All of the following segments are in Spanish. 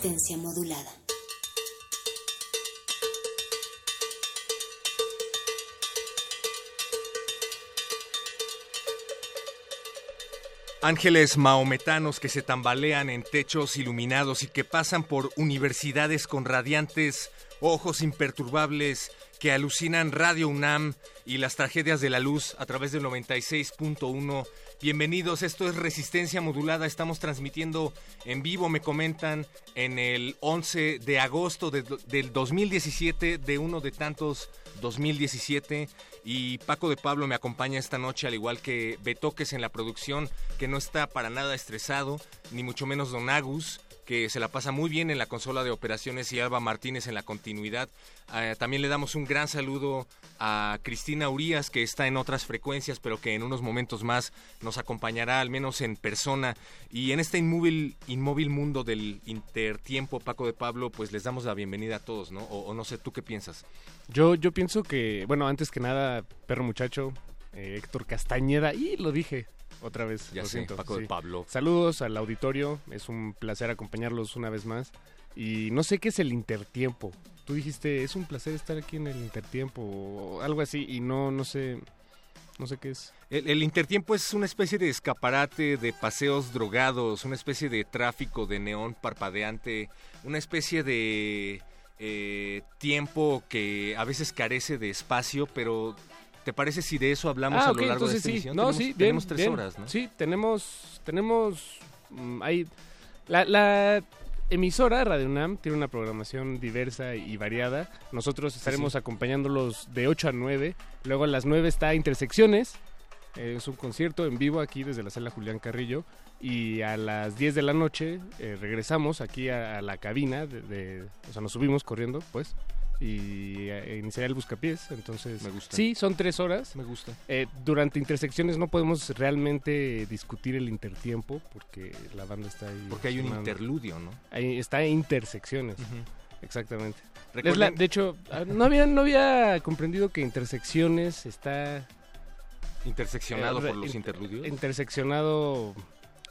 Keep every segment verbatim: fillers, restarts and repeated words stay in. Resistencia modulada. Ángeles mahometanos que se tambalean en techos iluminados y que pasan por universidades con radiantes ojos imperturbables que alucinan Radio UNAM y las tragedias de la luz a través del noventa y seis punto uno. Bienvenidos, esto es Resistencia Modulada, estamos transmitiendo en vivo, me comentan, en el once de agosto de, del dos mil diecisiete, de uno de tantos dos mil diecisiete, y Paco de Pablo me acompaña esta noche, al igual que Betoques en la producción, que no está para nada estresado, ni mucho menos Don Agus, que se la pasa muy bien en la consola de operaciones, y Alba Martínez en la continuidad. Eh, también le damos un gran saludo a Cristina Urías, que está en otras frecuencias, pero que en unos momentos más nos acompañará, al menos en persona. Y en este inmóvil, inmóvil mundo del intertiempo, Paco de Pablo, pues les damos la bienvenida a todos, ¿no? O, o no sé, ¿tú qué piensas? Yo, yo pienso que, bueno, antes que nada, perro muchacho, eh, Héctor Castañeda, y lo dije... Otra vez, ya lo sé, siento. Paco sí. de Pablo. Saludos al auditorio, es un placer acompañarlos una vez más. Y no sé qué es el intertiempo. Tú dijiste, es un placer estar aquí en el intertiempo o algo así, y no, no sé, no sé qué es. El, el intertiempo es una especie de escaparate de paseos drogados, una especie de tráfico de neón parpadeante, una especie de eh, tiempo que a veces carece de espacio, pero... ¿Te parece si de eso hablamos ah, a okay, lo largo entonces, de esta edición? Sí. No, tenemos, sí, tenemos bien, tres bien. horas, ¿no? Sí, tenemos, tenemos, mmm, hay, la, la emisora Radio UNAM tiene una programación diversa y variada. Nosotros estaremos sí, sí. acompañándolos de ocho a nueve, luego a las nueve está Intersecciones, eh, es un concierto en vivo aquí desde la Sala Julián Carrillo, y a las diez de la noche eh, regresamos aquí a, a la cabina, de, de, o sea, nos subimos corriendo, pues. Y iniciaré el Buscapiés, entonces... Me gusta. Sí, son tres horas. Me gusta. Eh, durante Intersecciones no podemos realmente discutir el intertiempo, porque la banda está ahí... Porque hay un sonando. Interludio, ¿no? Ahí está Intersecciones, uh-huh. Exactamente. La, de hecho, no había, no había comprendido que Intersecciones está... Interseccionado eh, por los inter, interludios. Interseccionado...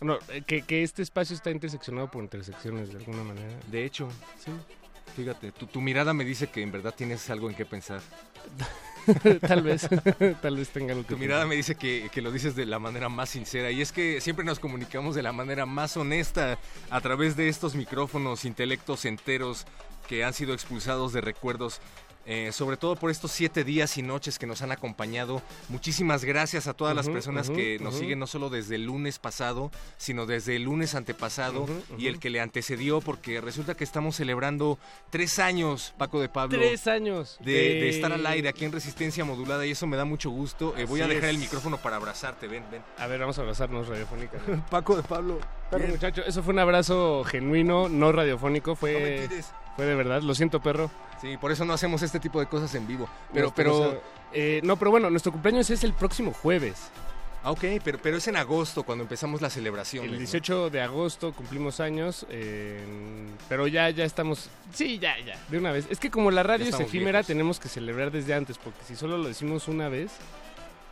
No, que, que este espacio está interseccionado por Intersecciones, de alguna manera. De hecho, sí. Fíjate, tu, tu mirada me dice que en verdad tienes algo en qué pensar. Tal vez, tal vez tenga algo que pensar. Tu mirada me dice que, que lo dices de la manera más sincera, y es que siempre nos comunicamos de la manera más honesta a través de estos micrófonos, intelectos enteros que han sido expulsados de recuerdos. Eh, sobre todo por estos siete días y noches que nos han acompañado. Muchísimas gracias a todas uh-huh, las personas uh-huh, que nos uh-huh. siguen, no solo desde el lunes pasado, sino desde el lunes antepasado uh-huh, uh-huh. y el que le antecedió, porque resulta que estamos celebrando tres años, Paco de Pablo. Tres años. De, de... de estar al aire aquí en Resistencia Modulada, y eso me da mucho gusto. Eh, voy a dejar es. el micrófono para abrazarte, ven, ven. A ver, vamos a abrazarnos radiofónica. Paco de Pablo. Perro muchacho, eso fue un abrazo genuino, no radiofónico, fue... No Fue de verdad, lo siento, perro. Sí, por eso no hacemos este tipo de cosas en vivo. Pero, pero, eh, no, pero bueno, nuestro cumpleaños es el próximo jueves. Ah, ok, pero, pero es en agosto cuando empezamos la celebración. El dieciocho ¿no? de agosto cumplimos años, eh, pero ya, ya estamos... Sí, ya, ya, de una vez. Es que como la radio es efímera, viejos. Tenemos que celebrar desde antes, porque si solo lo decimos una vez...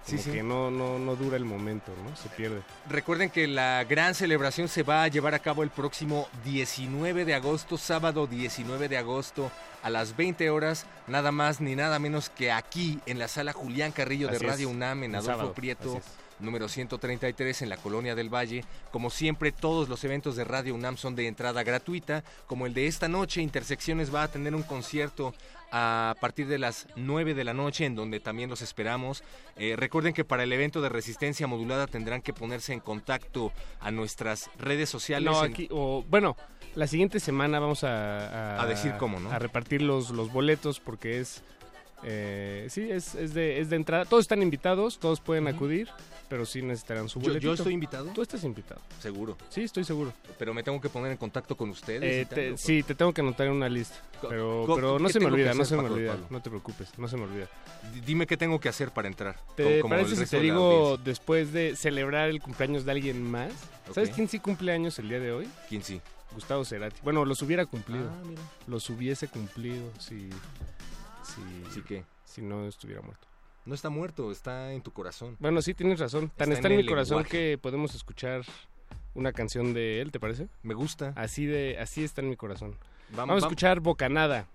Como sí, que sí. No, no, no dura el momento, ¿no? Se pierde. Recuerden que la gran celebración se va a llevar a cabo el próximo diecinueve de agosto, sábado diecinueve de agosto, a las veinte horas, nada más ni nada menos que aquí, en la Sala Julián Carrillo Así de Radio es. UNAM, en Adolfo Prieto. número ciento treinta y tres, en la Colonia del Valle. Como siempre, todos los eventos de Radio UNAM son de entrada gratuita, como el de esta noche. Intersecciones va a tener un concierto a partir de las nueve de la noche, en donde también los esperamos. Eh, recuerden que para el evento de Resistencia Modulada tendrán que ponerse en contacto a nuestras redes sociales. No, aquí, o, bueno, la siguiente semana vamos a... A, a decir cómo, ¿no? A repartir los, los boletos, porque es... Eh, sí, es, es, de, es de entrada. Todos están invitados, todos pueden acudir, pero sí necesitarán su boletito. ¿Yo, yo estoy invitado? Tú estás invitado. ¿Seguro? Sí, estoy seguro. ¿Pero me tengo que poner en contacto con ustedes? Eh, te, tal, sí, te tengo que anotar en una lista. Pero, pero no se me olvida, no se me olvida. No te preocupes, no se me olvida. Dime qué tengo que hacer para entrar. ¿Te como parece si te digo de después de celebrar el cumpleaños de alguien más? Okay. ¿Sabes quién sí cumple años el día de hoy? ¿Quién sí? Gustavo Cerati. Bueno, los hubiera cumplido. Ah, mira. Los hubiese cumplido, sí... Si, ¿Sí qué? Si no estuviera muerto. No está muerto, está en tu corazón. Bueno, sí, tienes razón. Tan está, está en, en mi corazón lenguaje. Que podemos escuchar una canción de él, ¿te parece? Me gusta. Así de así está en mi corazón. Vamos, vamos a escuchar Bocanada.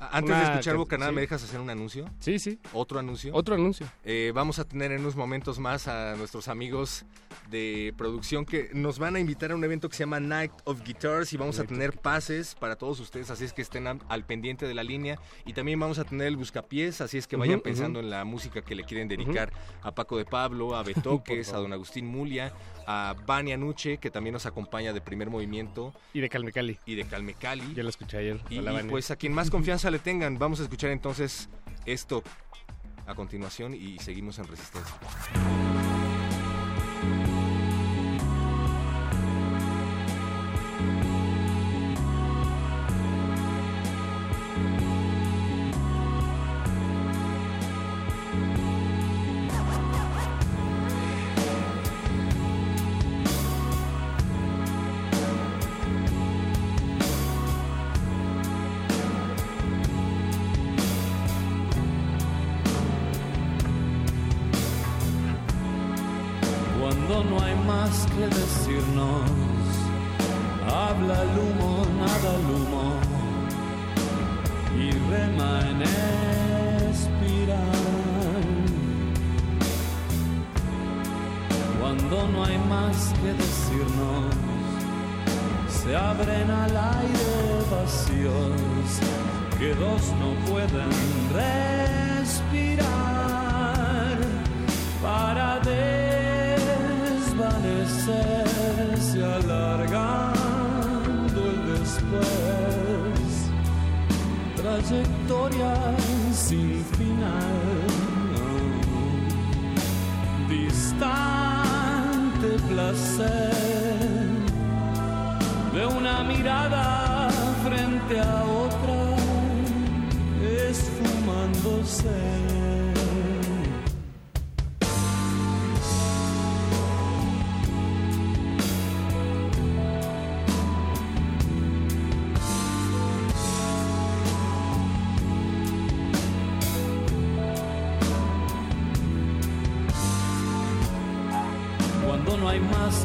Antes una, de escuchar Bocanada, sí. ¿Me dejas hacer un anuncio? Sí, sí. ¿Otro anuncio? Otro anuncio. Eh, vamos a tener en unos momentos más a nuestros amigos de producción que nos van a invitar a un evento que se llama Night of Guitars, y vamos Night a tener pases para todos ustedes, así es que estén a, al pendiente de la línea. Y también vamos a tener el Buscapiés, así es que vayan uh-huh, pensando uh-huh. en la música que le quieren dedicar uh-huh. a Paco de Pablo, a Betoques, a Don Agustín Mulia, a Vania Nuche, que también nos acompaña de Primer Movimiento. Y de Calmécali. Y de Calmécali. Ya la escuché ayer. Y, y pues a quien más confianza le tengan, vamos a escuchar entonces esto a continuación y seguimos en Resistencia. Que decirnos, habla el humo, nada el humo, y rema en espiral. Cuando no hay más que decirnos, se abren al aire vacíos que dos no pueden respirar para de se alargando el después, trayectoria sin final, distante placer de una mirada frente a otra, esfumándose.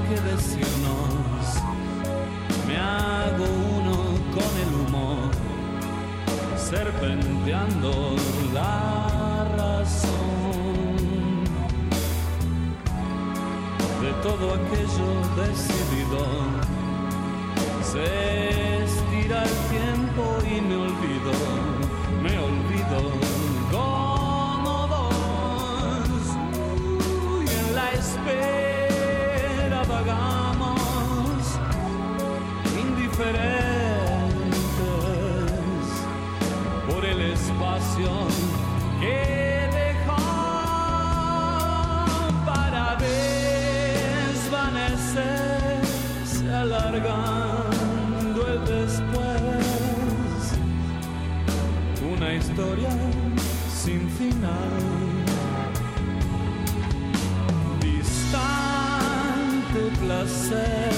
Que decirnos, me hago uno con el humor, serpenteando la razón de todo aquello decidido. Se estira el tiempo y me olvido, me olvido como vos, y en la espera vagamos indiferentes por el espacio que dejó para desvanecerse, alargando el después, una historia sin final. Placer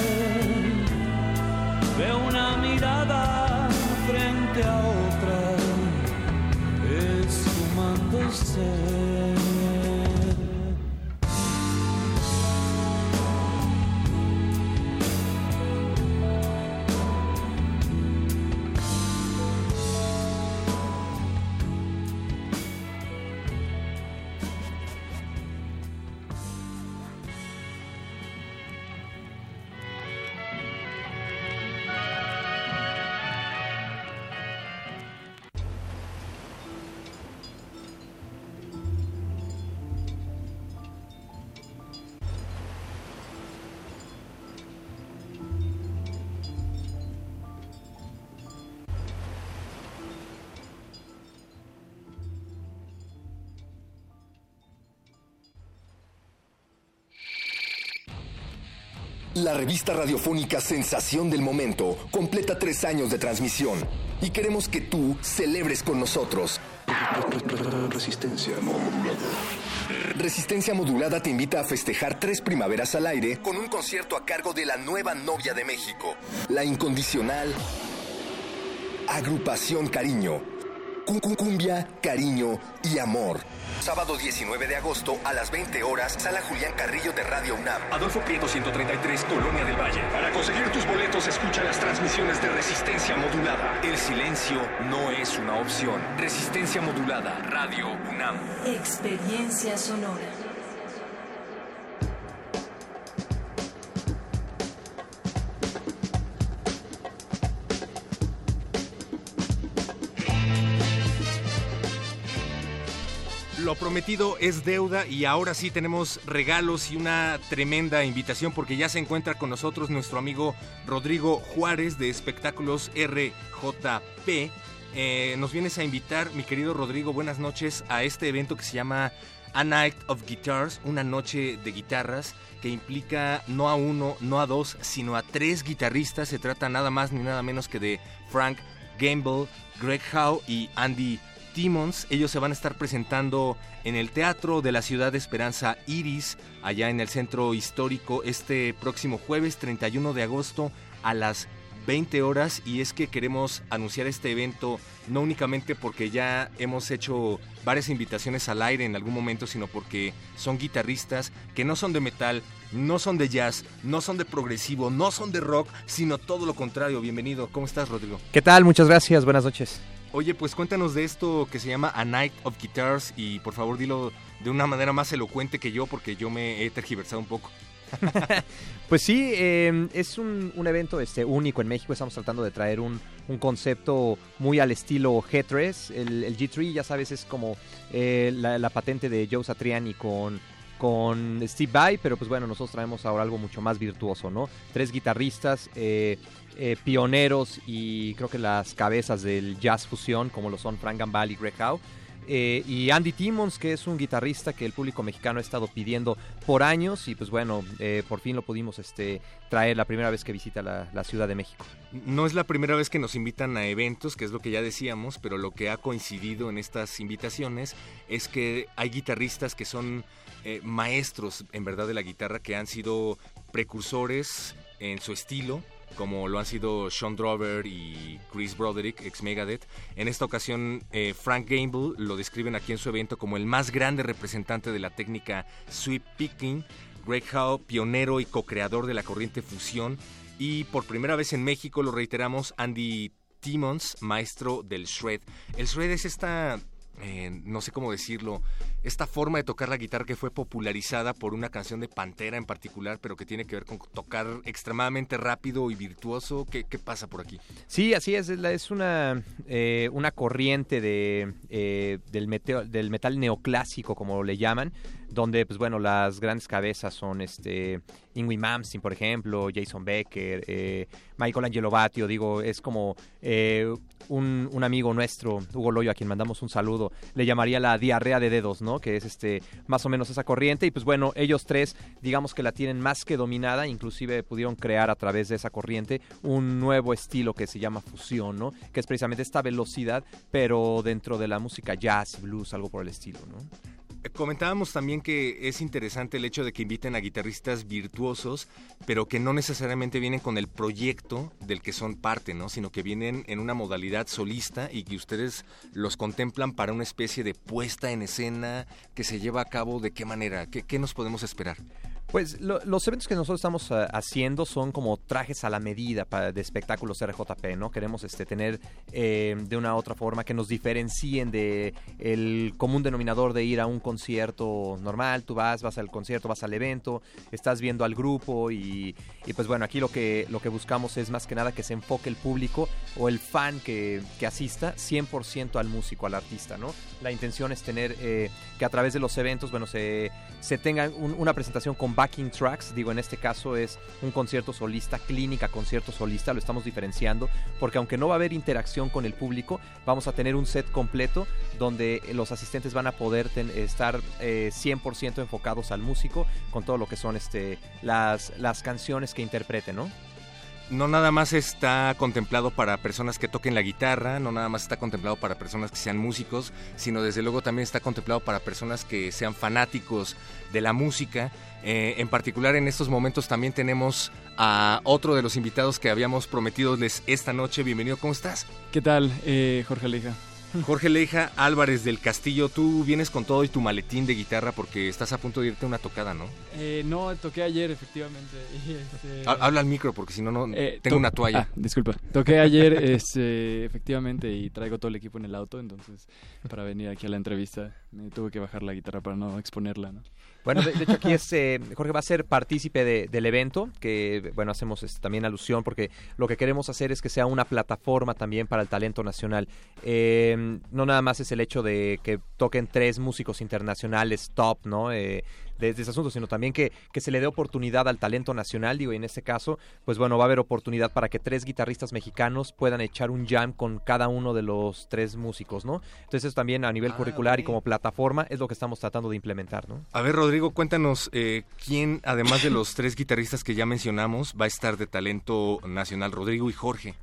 de una mirada frente a otra, esfumándose. La revista radiofónica Sensación del Momento completa tres años de transmisión y queremos que tú celebres con nosotros. Resistencia Modulada. Resistencia Modulada te invita a festejar tres primaveras al aire con un concierto a cargo de la nueva novia de México, la incondicional Agrupación Cariño. Cumbia, Cariño y Amor. Sábado diecinueve de agosto a las veinte horas, Sala Julián Carrillo de Radio UNAM. Adolfo Prieto ciento treinta y tres, Colonia del Valle. Para conseguir tus boletos, escucha las transmisiones de Resistencia Modulada. El silencio no es una opción. Resistencia Modulada, Radio UNAM. Experiencia sonora. Lo prometido es deuda y ahora sí tenemos regalos y una tremenda invitación porque ya se encuentra con nosotros nuestro amigo Rodrigo Juárez de Espectáculos R J P. Eh, nos vienes a invitar, mi querido Rodrigo, buenas noches, a este evento que se llama A Night of Guitars, una noche de guitarras que implica no a uno, no a dos, sino a tres guitarristas. Se trata nada más ni nada menos que de Frank Gambale, Greg Howe y Andy Timmons. Ellos se van a estar presentando en el Teatro de la Ciudad de Esperanza Iris, allá en el Centro Histórico, este próximo jueves treinta y uno de agosto a las veinte horas. Y es que queremos anunciar este evento no únicamente porque ya hemos hecho varias invitaciones al aire en algún momento, sino porque son guitarristas que no son de metal, no son de jazz, no son de progresivo, no son de rock, sino todo lo contrario. Bienvenido, ¿cómo estás, Rodrigo? ¿Qué tal? Muchas gracias, buenas noches. Oye, pues cuéntanos de esto que se llama A Night of Guitars y por favor dilo de una manera más elocuente que yo porque yo me he tergiversado un poco. Pues sí, eh, es un, un evento este, único en México. Estamos tratando de traer un, un concepto muy al estilo G tres. El, el G tres, ya sabes, es como eh, la, la patente de Joe Satriani con... con Steve Vai, pero pues bueno, nosotros traemos ahora algo mucho más virtuoso, ¿no? Tres guitarristas, eh, eh, pioneros y creo que las cabezas del jazz fusión, como lo son Frank Gambale y Greg Howe, eh, y Andy Timmons, que es un guitarrista que el público mexicano ha estado pidiendo por años y pues bueno, eh, por fin lo pudimos este, traer la primera vez que visita la, la Ciudad de México. No es la primera vez que nos invitan a eventos, que es lo que ya decíamos, pero lo que ha coincidido en estas invitaciones es que hay guitarristas que son... Eh, maestros en verdad de la guitarra, que han sido precursores en su estilo, como lo han sido Sean Drover y Chris Broderick, ex Megadeth. En esta ocasión eh, Frank Gambale lo describen aquí en su evento como el más grande representante de la técnica sweep picking, Greg Howe, pionero y co-creador de la corriente fusión, y por primera vez en México, lo reiteramos, Andy Timmons, maestro del shred. El shred es esta... Eh, no sé cómo decirlo, esta forma de tocar la guitarra que fue popularizada por una canción de Pantera en particular, pero que tiene que ver con tocar extremadamente rápido y virtuoso. ¿Qué, qué pasa por aquí? Sí, así es, es una, eh, una corriente de, eh, del, meteo, del metal neoclásico, como le llaman, donde pues bueno, las grandes cabezas son este Ingwie Malmsteen, por ejemplo, Jason Becker, eh, Michael Angelobatio. Digo, es como eh, un, un amigo nuestro, Hugo Loyo, a quien mandamos un saludo, le llamaría la diarrea de dedos, ¿no? Que es este más o menos esa corriente. Y pues bueno, ellos tres, digamos que la tienen más que dominada, inclusive pudieron crear a través de esa corriente un nuevo estilo que se llama fusión, ¿no? Que es precisamente esta velocidad, pero dentro de la música jazz, blues, algo por el estilo, ¿no? Comentábamos también que es interesante el hecho de que inviten a guitarristas virtuosos, pero que no necesariamente vienen con el proyecto del que son parte, ¿no? Sino que vienen en una modalidad solista y que ustedes los contemplan para una especie de puesta en escena que se lleva a cabo. ¿De qué manera? ¿Qué, qué nos podemos esperar? Pues lo, los eventos que nosotros estamos uh, haciendo son como trajes a la medida para, de espectáculos R J P, ¿no? Queremos este, tener eh, de una u otra forma que nos diferencien de el común denominador de ir a un concierto normal. Tú vas, vas al concierto, vas al evento, estás viendo al grupo y, y pues bueno, aquí lo que, lo que buscamos es más que nada que se enfoque el público o el fan que, que asista cien por ciento al músico, al artista, ¿no? La intención es tener eh, que a través de los eventos, bueno, se, se tenga un, una presentación completa backing tracks, digo, en este caso es un concierto solista, clínica concierto solista, lo estamos diferenciando, porque aunque no va a haber interacción con el público, vamos a tener un set completo donde los asistentes van a poder ten, estar eh, cien por ciento enfocados al músico, con todo lo que son este las, las canciones que interpreten, ¿no? No nada más está contemplado para personas que toquen la guitarra, no nada más está contemplado para personas que sean músicos, sino desde luego también está contemplado para personas que sean fanáticos de la música. Eh, en particular en estos momentos también tenemos a otro de los invitados que habíamos prometidoles esta noche. Bienvenido, ¿cómo estás? ¿Qué tal, eh, Jorge Leija? Jorge Leija Álvarez del Castillo, tú vienes con todo y tu maletín de guitarra porque estás a punto de irte a una tocada, ¿no? Eh, no, toqué ayer, efectivamente. Y este... Habla al micro porque si no, no eh, tengo to- una toalla. Ah, disculpa. Toqué ayer, este, efectivamente, y traigo todo el equipo en el auto, entonces para venir aquí a la entrevista me tuve que bajar la guitarra para no exponerla, ¿no? Bueno, de, de hecho aquí es, eh, Jorge va a ser partícipe de, del evento, que bueno, hacemos este, también alusión porque lo que queremos hacer es que sea una plataforma también para el talento nacional. Eh, no nada más es el hecho de que toquen tres músicos internacionales top, ¿no?, eh, de, de ese asunto, sino también que, que se le dé oportunidad al talento nacional, digo, y en este caso, pues bueno, va a haber oportunidad para que tres guitarristas mexicanos puedan echar un jam con cada uno de los tres músicos, ¿no? Entonces eso también a nivel ah, curricular okay. y como plataforma es lo que estamos tratando de implementar, ¿no? A ver, Rodrigo, cuéntanos, eh, ¿quién, además de los tres guitarristas que ya mencionamos, va a estar de talento nacional? Rodrigo y Jorge,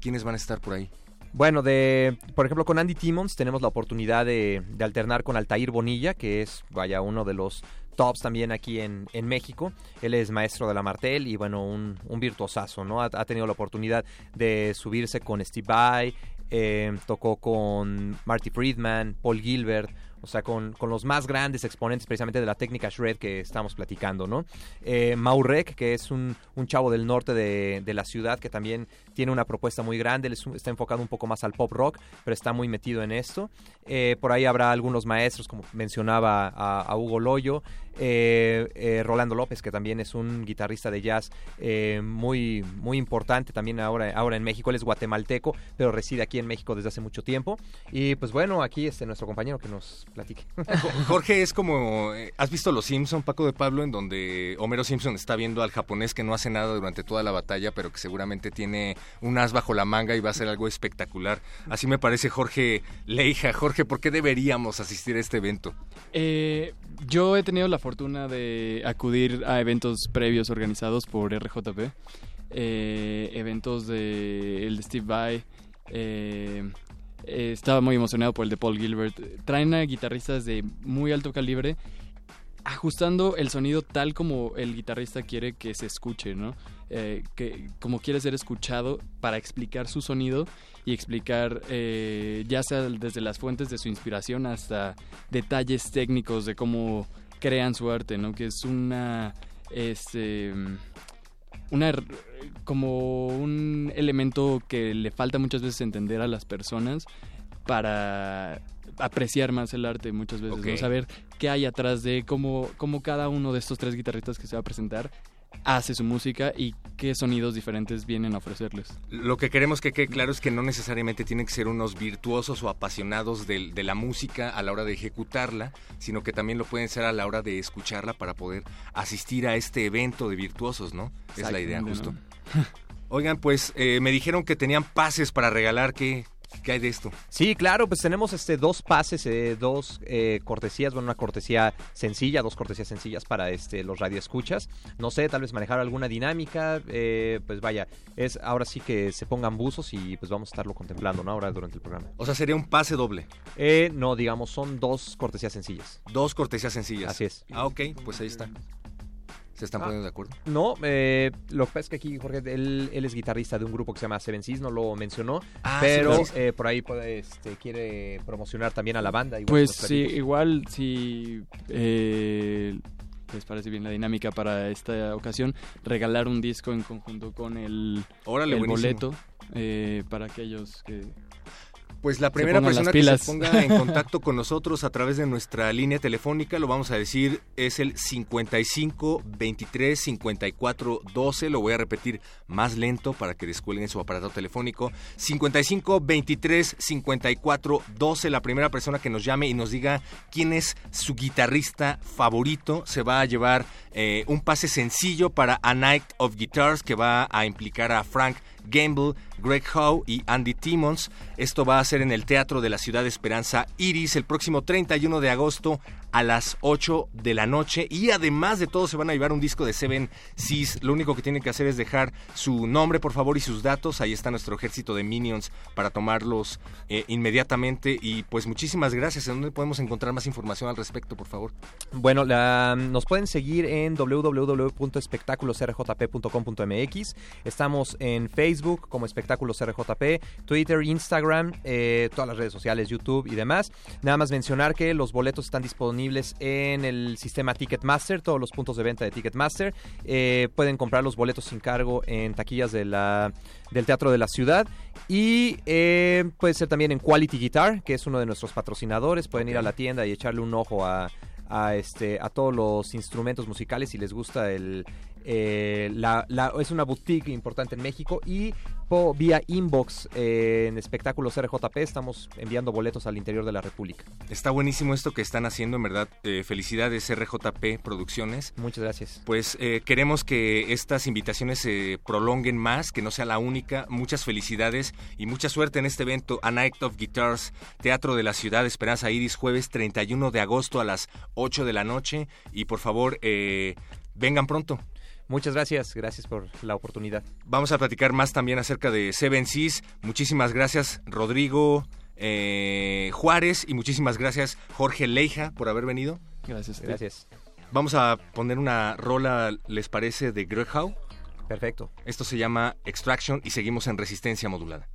¿quiénes van a estar por ahí? Bueno, de, por ejemplo, con Andy Timmons tenemos la oportunidad de, de alternar con Altair Bonilla, que es, vaya, uno de los tops también aquí en, en México. Él es maestro de la martel y, bueno, un, un virtuosazo, ¿no? Ha, ha tenido la oportunidad de subirse con Steve Vai, eh, tocó con Marty Friedman, Paul Gilbert, o sea, con, con los más grandes exponentes precisamente de la técnica shred que estamos platicando, ¿no? Eh, Maurek, que es un, un chavo del norte de, de la ciudad que también tiene una propuesta muy grande. Él es, está enfocado un poco más al pop rock, pero está muy metido en esto. Eh, por ahí habrá algunos maestros, como mencionaba a, a Hugo Loyo, eh, eh, Rolando López, que también es un guitarrista de jazz eh, muy, muy importante también ahora, ahora en México. Él es guatemalteco, pero reside aquí en México desde hace mucho tiempo. Y pues bueno, aquí este nuestro compañero que nos... platique. Jorge es como, ¿has visto Los Simpson, Paco de Pablo, en donde Homero Simpson está viendo al japonés que no hace nada durante toda la batalla, pero que seguramente tiene un as bajo la manga y va a hacer algo espectacular? Así me parece Jorge Leija. Jorge, ¿por qué deberíamos asistir a este evento? Eh, yo he tenido la fortuna de acudir a eventos previos organizados por R J P, eh, eventos de el de Steve Vai, eh... Eh, estaba muy emocionado por el de Paul Gilbert. Traen a guitarristas de muy alto calibre, ajustando el sonido tal como el guitarrista quiere que se escuche, ¿no? Eh, que, como quiere ser escuchado, para explicar su sonido y explicar, eh, ya sea desde las fuentes de su inspiración hasta detalles técnicos de cómo crean su arte, ¿no? Que es una... este... Una, como un elemento que le falta muchas veces entender a las personas para apreciar más el arte muchas veces, okay. ¿no? Saber qué hay atrás de cómo, cómo cada uno de estos tres guitarristas que se va a presentar hace su música y qué sonidos diferentes vienen a ofrecerles. Lo que queremos que quede claro es que no necesariamente tienen que ser unos virtuosos o apasionados de, de la música a la hora de ejecutarla, sino que también lo pueden ser a la hora de escucharla para poder asistir a este evento de virtuosos, ¿no? Es la idea, justo. ¿No? Oigan, pues eh, me dijeron que tenían pases para regalar, que... ¿qué hay de esto? Sí, claro, pues tenemos este dos pases, eh, dos eh, cortesías, bueno, una cortesía sencilla, dos cortesías sencillas para este los radioescuchas. No sé, tal vez manejar alguna dinámica, eh, pues vaya, es ahora sí que se pongan buzos y pues vamos a estarlo contemplando, ¿no? Ahora durante el programa. O sea, ¿sería un pase doble? Eh, no, digamos, son dos cortesías sencillas. Dos cortesías sencillas. Así es. Ah, ok, pues ahí está. ¿Se están poniendo ah, de acuerdo? No, eh, lo que pasa es que aquí Jorge, él, él es guitarrista de un grupo que se llama Seven Seas, no lo mencionó, ah, pero sí, claro. eh, por ahí puede, este, quiere promocionar también a la banda. Igual pues sí, igual si eh, les parece bien la dinámica para esta ocasión, regalar un disco en conjunto con el, Órale, el boleto eh, para aquellos que... Pues la primera persona que se ponga en contacto con nosotros a través de nuestra línea telefónica, lo vamos a decir, es el cincuenta y cinco veintitrés cincuenta y cuatro doce, lo voy a repetir más lento para que descuelguen su aparato telefónico, cincuenta y cinco veintitrés cincuenta y cuatro doce, la primera persona que nos llame y nos diga quién es su guitarrista favorito, se va a llevar eh, un pase sencillo para A Night of Guitars, que va a implicar a Frank Gambale, Greg Howe y Andy Timmons. Esto va a ser en el Teatro de la Ciudad de Esperanza Iris el próximo treinta y uno de agosto a las ocho de la noche, y además de todo se van a llevar un disco de Seven Seas. Lo único que tienen que hacer es dejar su nombre, por favor, y sus datos. Ahí está nuestro ejército de minions para tomarlos eh, inmediatamente. Y pues muchísimas gracias. ¿En dónde podemos encontrar más información al respecto, por favor? Bueno, la, nos pueden seguir en doble u doble u doble u punto espectáculos r j p punto com punto m x. Estamos en Facebook como Espectáculos R J P, Twitter, Instagram, eh, todas las redes sociales, YouTube y demás. Nada más mencionar que los boletos están disponibles en el sistema Ticketmaster, todos los puntos de venta de Ticketmaster. Eh, pueden comprar los boletos sin cargo en taquillas de la, del Teatro de la Ciudad, y eh, puede ser también en Quality Guitar, que es uno de nuestros patrocinadores. Pueden ir a la tienda y echarle un ojo a, a, este, a todos los instrumentos musicales si les gusta el... Eh, la, la, es una boutique importante en México, y po, vía inbox eh, en Espectáculos R J P estamos enviando boletos al interior de la República. Está buenísimo esto que están haciendo, en verdad. Eh, felicidades R J P Producciones. Muchas gracias. Pues eh, queremos que estas invitaciones se eh, prolonguen más, que no sea la única. Muchas felicidades y mucha suerte en este evento. A Night of Guitars, Teatro de la Ciudad Esperanza Iris, jueves treinta y uno de agosto a las ocho de la noche, y por favor eh, vengan pronto. Muchas gracias, gracias por la oportunidad. Vamos a platicar más también acerca de Seven Seas. Muchísimas gracias, Rodrigo eh, Juárez, y muchísimas gracias, Jorge Leija, por haber venido. Gracias. Gracias. Vamos a poner una rola, ¿les parece?, de Greg Howe. Perfecto. Esto se llama Extraction y seguimos en Resistencia Modulada.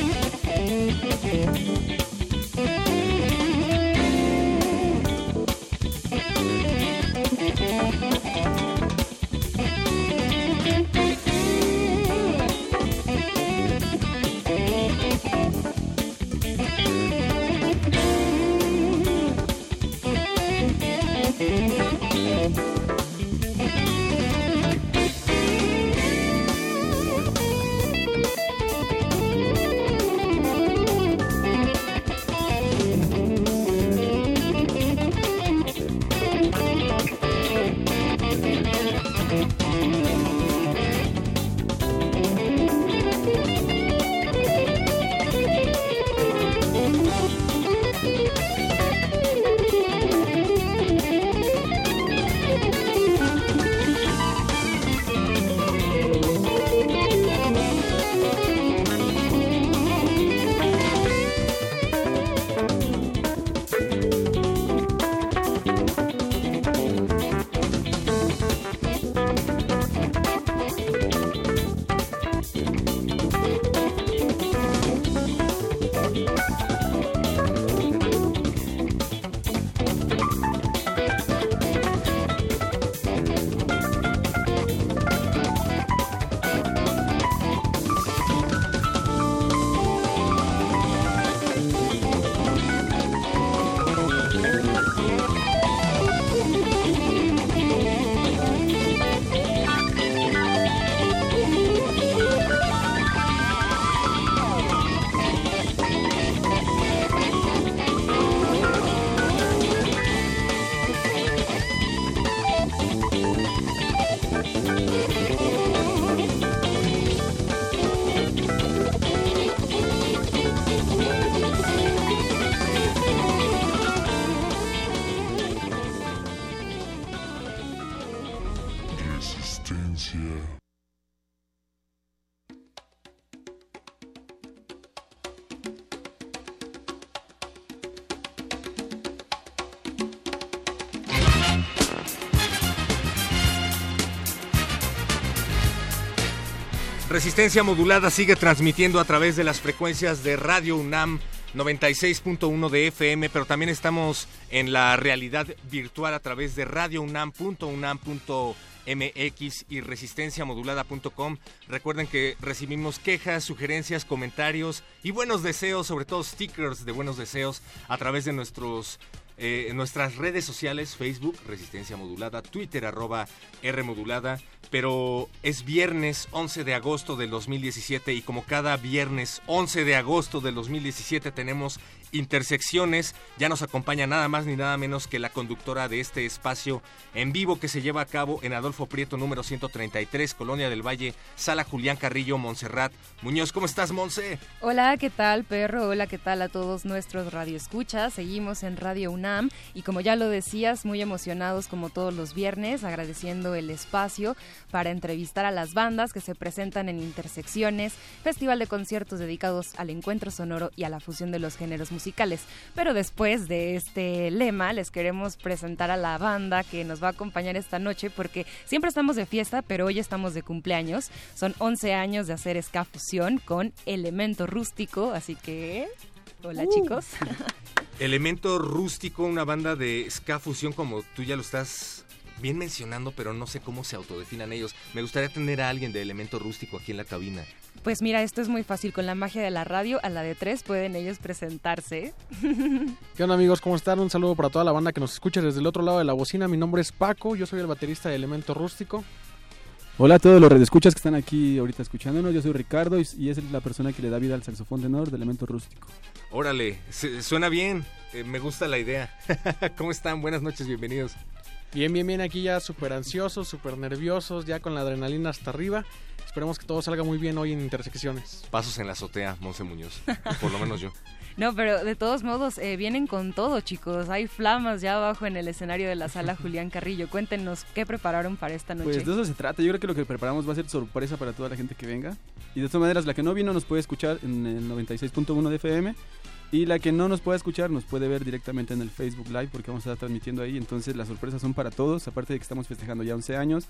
Thank you. Resistencia. Resistencia Modulada sigue transmitiendo a través de las frecuencias de Radio UNAM noventa y seis punto uno de F M, pero también estamos en la realidad virtual a través de radio unam punto unam punto m x y resistencia modulada punto com. Recuerden que recibimos quejas, sugerencias, comentarios y buenos deseos, sobre todo stickers de buenos deseos a través de nuestros... Eh, nuestras redes sociales, Facebook, Resistencia Modulada, Twitter, arroba R Modulada. Pero es viernes once de agosto del dos mil diecisiete y como cada viernes once de agosto del dos mil diecisiete tenemos Intersecciones. Ya nos acompaña nada más ni nada menos que la conductora de este espacio en vivo que se lleva a cabo en Adolfo Prieto, número ciento treinta y tres, Colonia del Valle, Sala Julián Carrillo, Montserrat Muñoz. ¿Cómo estás, Monse? Hola, ¿qué tal, perro? Hola, ¿qué tal a todos nuestros radioescuchas? Seguimos en Radio UNAM. Y como ya lo decías, muy emocionados como todos los viernes, agradeciendo el espacio para entrevistar a las bandas que se presentan en Intersecciones, festival de conciertos dedicados al encuentro sonoro y a la fusión de los géneros musicales. Pero después de este lema, les queremos presentar a la banda que nos va a acompañar esta noche, porque siempre estamos de fiesta, pero hoy estamos de cumpleaños. Son once años de hacer ska fusión con Elemento Rústico, así que... Hola, uh. chicos. Elemento Rústico, una banda de ska fusión, como tú ya lo estás bien mencionando, pero no sé cómo se autodefinan ellos. Me gustaría tener a alguien de Elemento Rústico aquí en la cabina. Pues mira, esto es muy fácil. Con la magia de la radio, a la de tres pueden ellos presentarse. ¿Qué onda, amigos? ¿Cómo están? Un saludo para toda la banda que nos escucha desde el otro lado de la bocina. Mi nombre es Paco, yo soy el baterista de Elemento Rústico. Hola a todos los radioescuchas que están aquí ahorita escuchándonos. Yo soy Ricardo y, y es la persona que le da vida al saxofón tenor de Elemento Rústico. Órale, se, suena bien, eh, me gusta la idea. ¿Cómo están? Buenas noches, bienvenidos. Bien, bien, bien, aquí ya súper ansiosos, súper nerviosos, ya con la adrenalina hasta arriba. Esperemos que todo salga muy bien hoy en Intersecciones. Pasos en la azotea, Monse Muñoz, por lo menos yo. No, pero de todos modos, eh, vienen con todo, chicos. Hay flamas ya abajo en el escenario de la Sala Julián Carrillo. Cuéntenos, ¿qué prepararon para esta noche? Pues de eso se trata. Yo creo que lo que preparamos va a ser sorpresa para toda la gente que venga. Y de todas maneras, la que no vino nos puede escuchar en el noventa y seis punto uno de F M. Y la que no nos puede escuchar nos puede ver directamente en el Facebook Live, porque vamos a estar transmitiendo ahí. Entonces las sorpresas son para todos, aparte de que estamos festejando ya once años.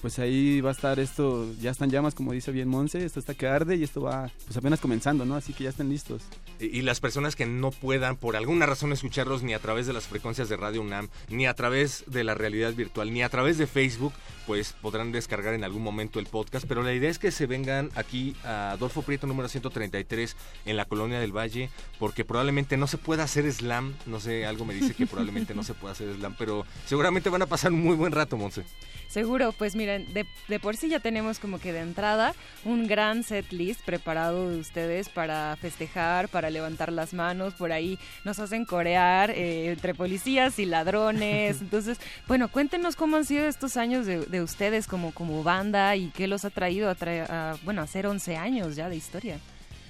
Pues ahí va a estar esto, ya están llamas, como dice bien Monse, esto está que arde y esto va pues apenas comenzando, ¿no? Así que ya están listos. Y, y las personas que no puedan por alguna razón escucharlos ni a través de las frecuencias de Radio UNAM, ni a través de la realidad virtual, ni a través de Facebook, pues podrán descargar en algún momento el podcast. Pero la idea es que se vengan aquí a Adolfo Prieto número ciento treinta y tres en la Colonia del Valle, porque probablemente no se pueda hacer slam, no sé, algo me dice que probablemente no se pueda hacer slam, pero seguramente van a pasar un muy buen rato, Monse. Seguro, pues mira, De, de por sí ya tenemos como que de entrada un gran set list preparado de ustedes para festejar, para levantar las manos. Por ahí nos hacen corear eh, entre policías y ladrones. Entonces, bueno, cuéntenos cómo han sido estos años de, de ustedes como, como banda y qué los ha traído a, tra- a, bueno, a hacer once años ya de historia.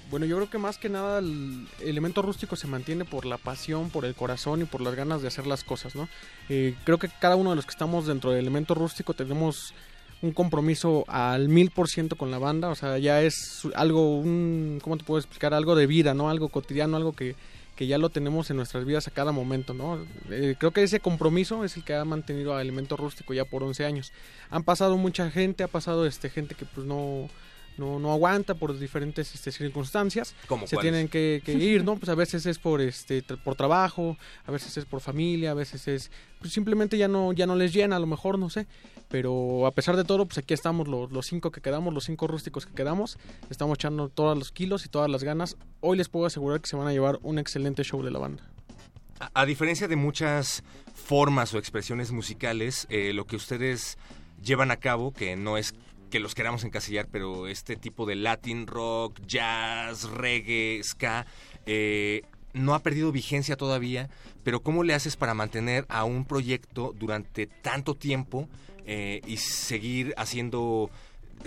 Bueno, yo creo que más que nada el Elemento Rústico se mantiene por la pasión, por el corazón y por las ganas de hacer las cosas, ¿no? Eh, creo que cada uno de los que estamos dentro del Elemento Rústico tenemos un compromiso al mil por ciento con la banda, o sea, ya es algo, un, ¿cómo te puedo explicar? Algo de vida, ¿no? Algo cotidiano, algo que, que ya lo tenemos en nuestras vidas a cada momento, ¿no? Eh, creo que ese compromiso es el que ha mantenido a Elemento Rústico ya por once años. Han pasado mucha gente, ha pasado este gente que pues no... No, no aguanta por diferentes este, circunstancias. ¿Cómo se cuáles? Tienen que, que ir, ¿no? Pues a veces es por este tra- por trabajo, a veces es por familia, a veces es pues simplemente ya no ya no les llena, a lo mejor, no sé. Pero a pesar de todo, pues aquí estamos los, los cinco que quedamos, los cinco rústicos que quedamos. Estamos echando todos los kilos y todas las ganas. Hoy les puedo asegurar que se van a llevar un excelente show de la banda. A, a diferencia de muchas formas o expresiones musicales, eh, lo que ustedes llevan a cabo, que no es... que los queramos encasillar, pero este tipo de Latin rock, jazz, reggae, ska, eh, no ha perdido vigencia todavía, pero ¿cómo le haces para mantener a un proyecto durante tanto tiempo eh, y seguir haciendo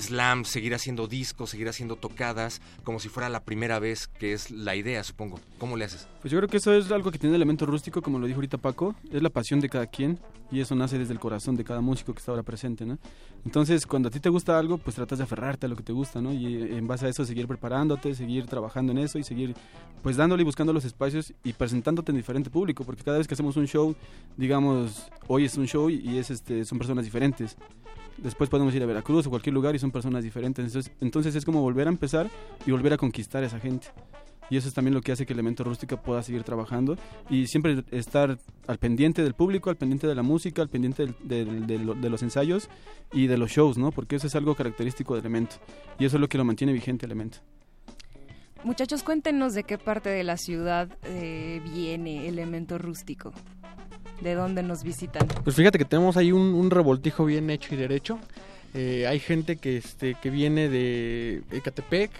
slam, seguir haciendo discos, seguir haciendo tocadas, como si fuera la primera vez, que es la idea, supongo. ¿Cómo le haces? Pues yo creo que eso es algo que tiene Elemento Rústico, como lo dijo ahorita Paco, es la pasión de cada quien, y eso nace desde el corazón de cada músico que está ahora presente, ¿no? Entonces, cuando a ti te gusta algo, pues tratas de aferrarte a lo que te gusta, ¿no? Y en base a eso seguir preparándote, seguir trabajando en eso y seguir, pues, dándole y buscando los espacios y presentándote en diferente público, porque cada vez que hacemos un show, digamos, hoy es un show y es este son personas diferentes. Después podemos ir a Veracruz o cualquier lugar y son personas diferentes. Entonces, entonces es como volver a empezar y volver a conquistar a esa gente. Y eso es también lo que hace que Elemento Rústico pueda seguir trabajando y siempre estar al pendiente del público, al pendiente de la música, al pendiente de, de, de, de los ensayos y de los shows, ¿no? Porque eso es algo característico de Elemento y eso es lo que lo mantiene vigente Elemento. Muchachos, cuéntenos de qué parte de la ciudad eh, viene Elemento Rústico. ¿De dónde nos visitan? Pues fíjate que tenemos ahí un, un revoltijo bien hecho y derecho. Eh, hay gente que, este, que viene de Ecatepec,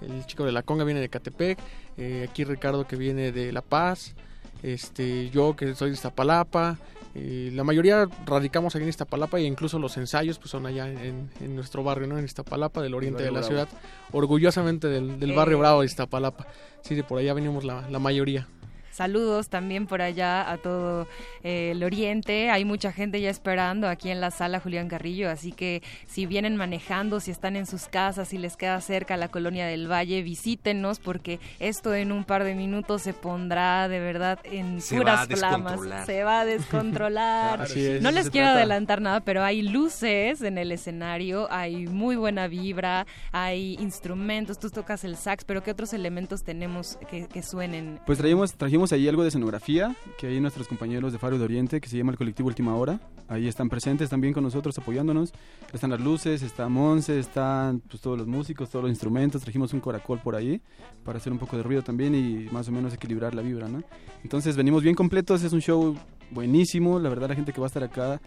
el chico de la conga viene de Ecatepec, eh, aquí Ricardo que viene de La Paz, este, yo que soy de Iztapalapa, eh, la mayoría radicamos aquí en Iztapalapa e incluso los ensayos pues son allá en, en nuestro barrio, ¿no? En Iztapalapa, del oriente de la ciudad, orgullosamente del, del eh. barrio Bravo de Iztapalapa. Sí, de por allá venimos la, la mayoría. Saludos también por allá a todo eh, el oriente. Hay mucha gente ya esperando aquí en la Sala Julián Carrillo, así que si vienen manejando, si están en sus casas, si les queda cerca la Colonia del Valle, visítenos porque esto en un par de minutos se pondrá de verdad en se puras flamas. Se va a descontrolar. Claro, sí, no les quiero trata. adelantar nada, pero hay luces en el escenario, hay muy buena vibra, hay instrumentos, tú tocas el sax, pero ¿qué otros elementos tenemos que, que suenen? Pues trajimos, trajimos ahí algo de escenografía, que hay nuestros compañeros de Faro de Oriente, que se llama el colectivo Última Hora, ahí están presentes también con nosotros apoyándonos, están las luces, está Monse, están pues, todos los músicos, todos los instrumentos, trajimos un caracol por ahí para hacer un poco de ruido también y más o menos equilibrar la vibra, ¿no? Entonces venimos bien completos, es un show buenísimo, la verdad la gente que va a estar acá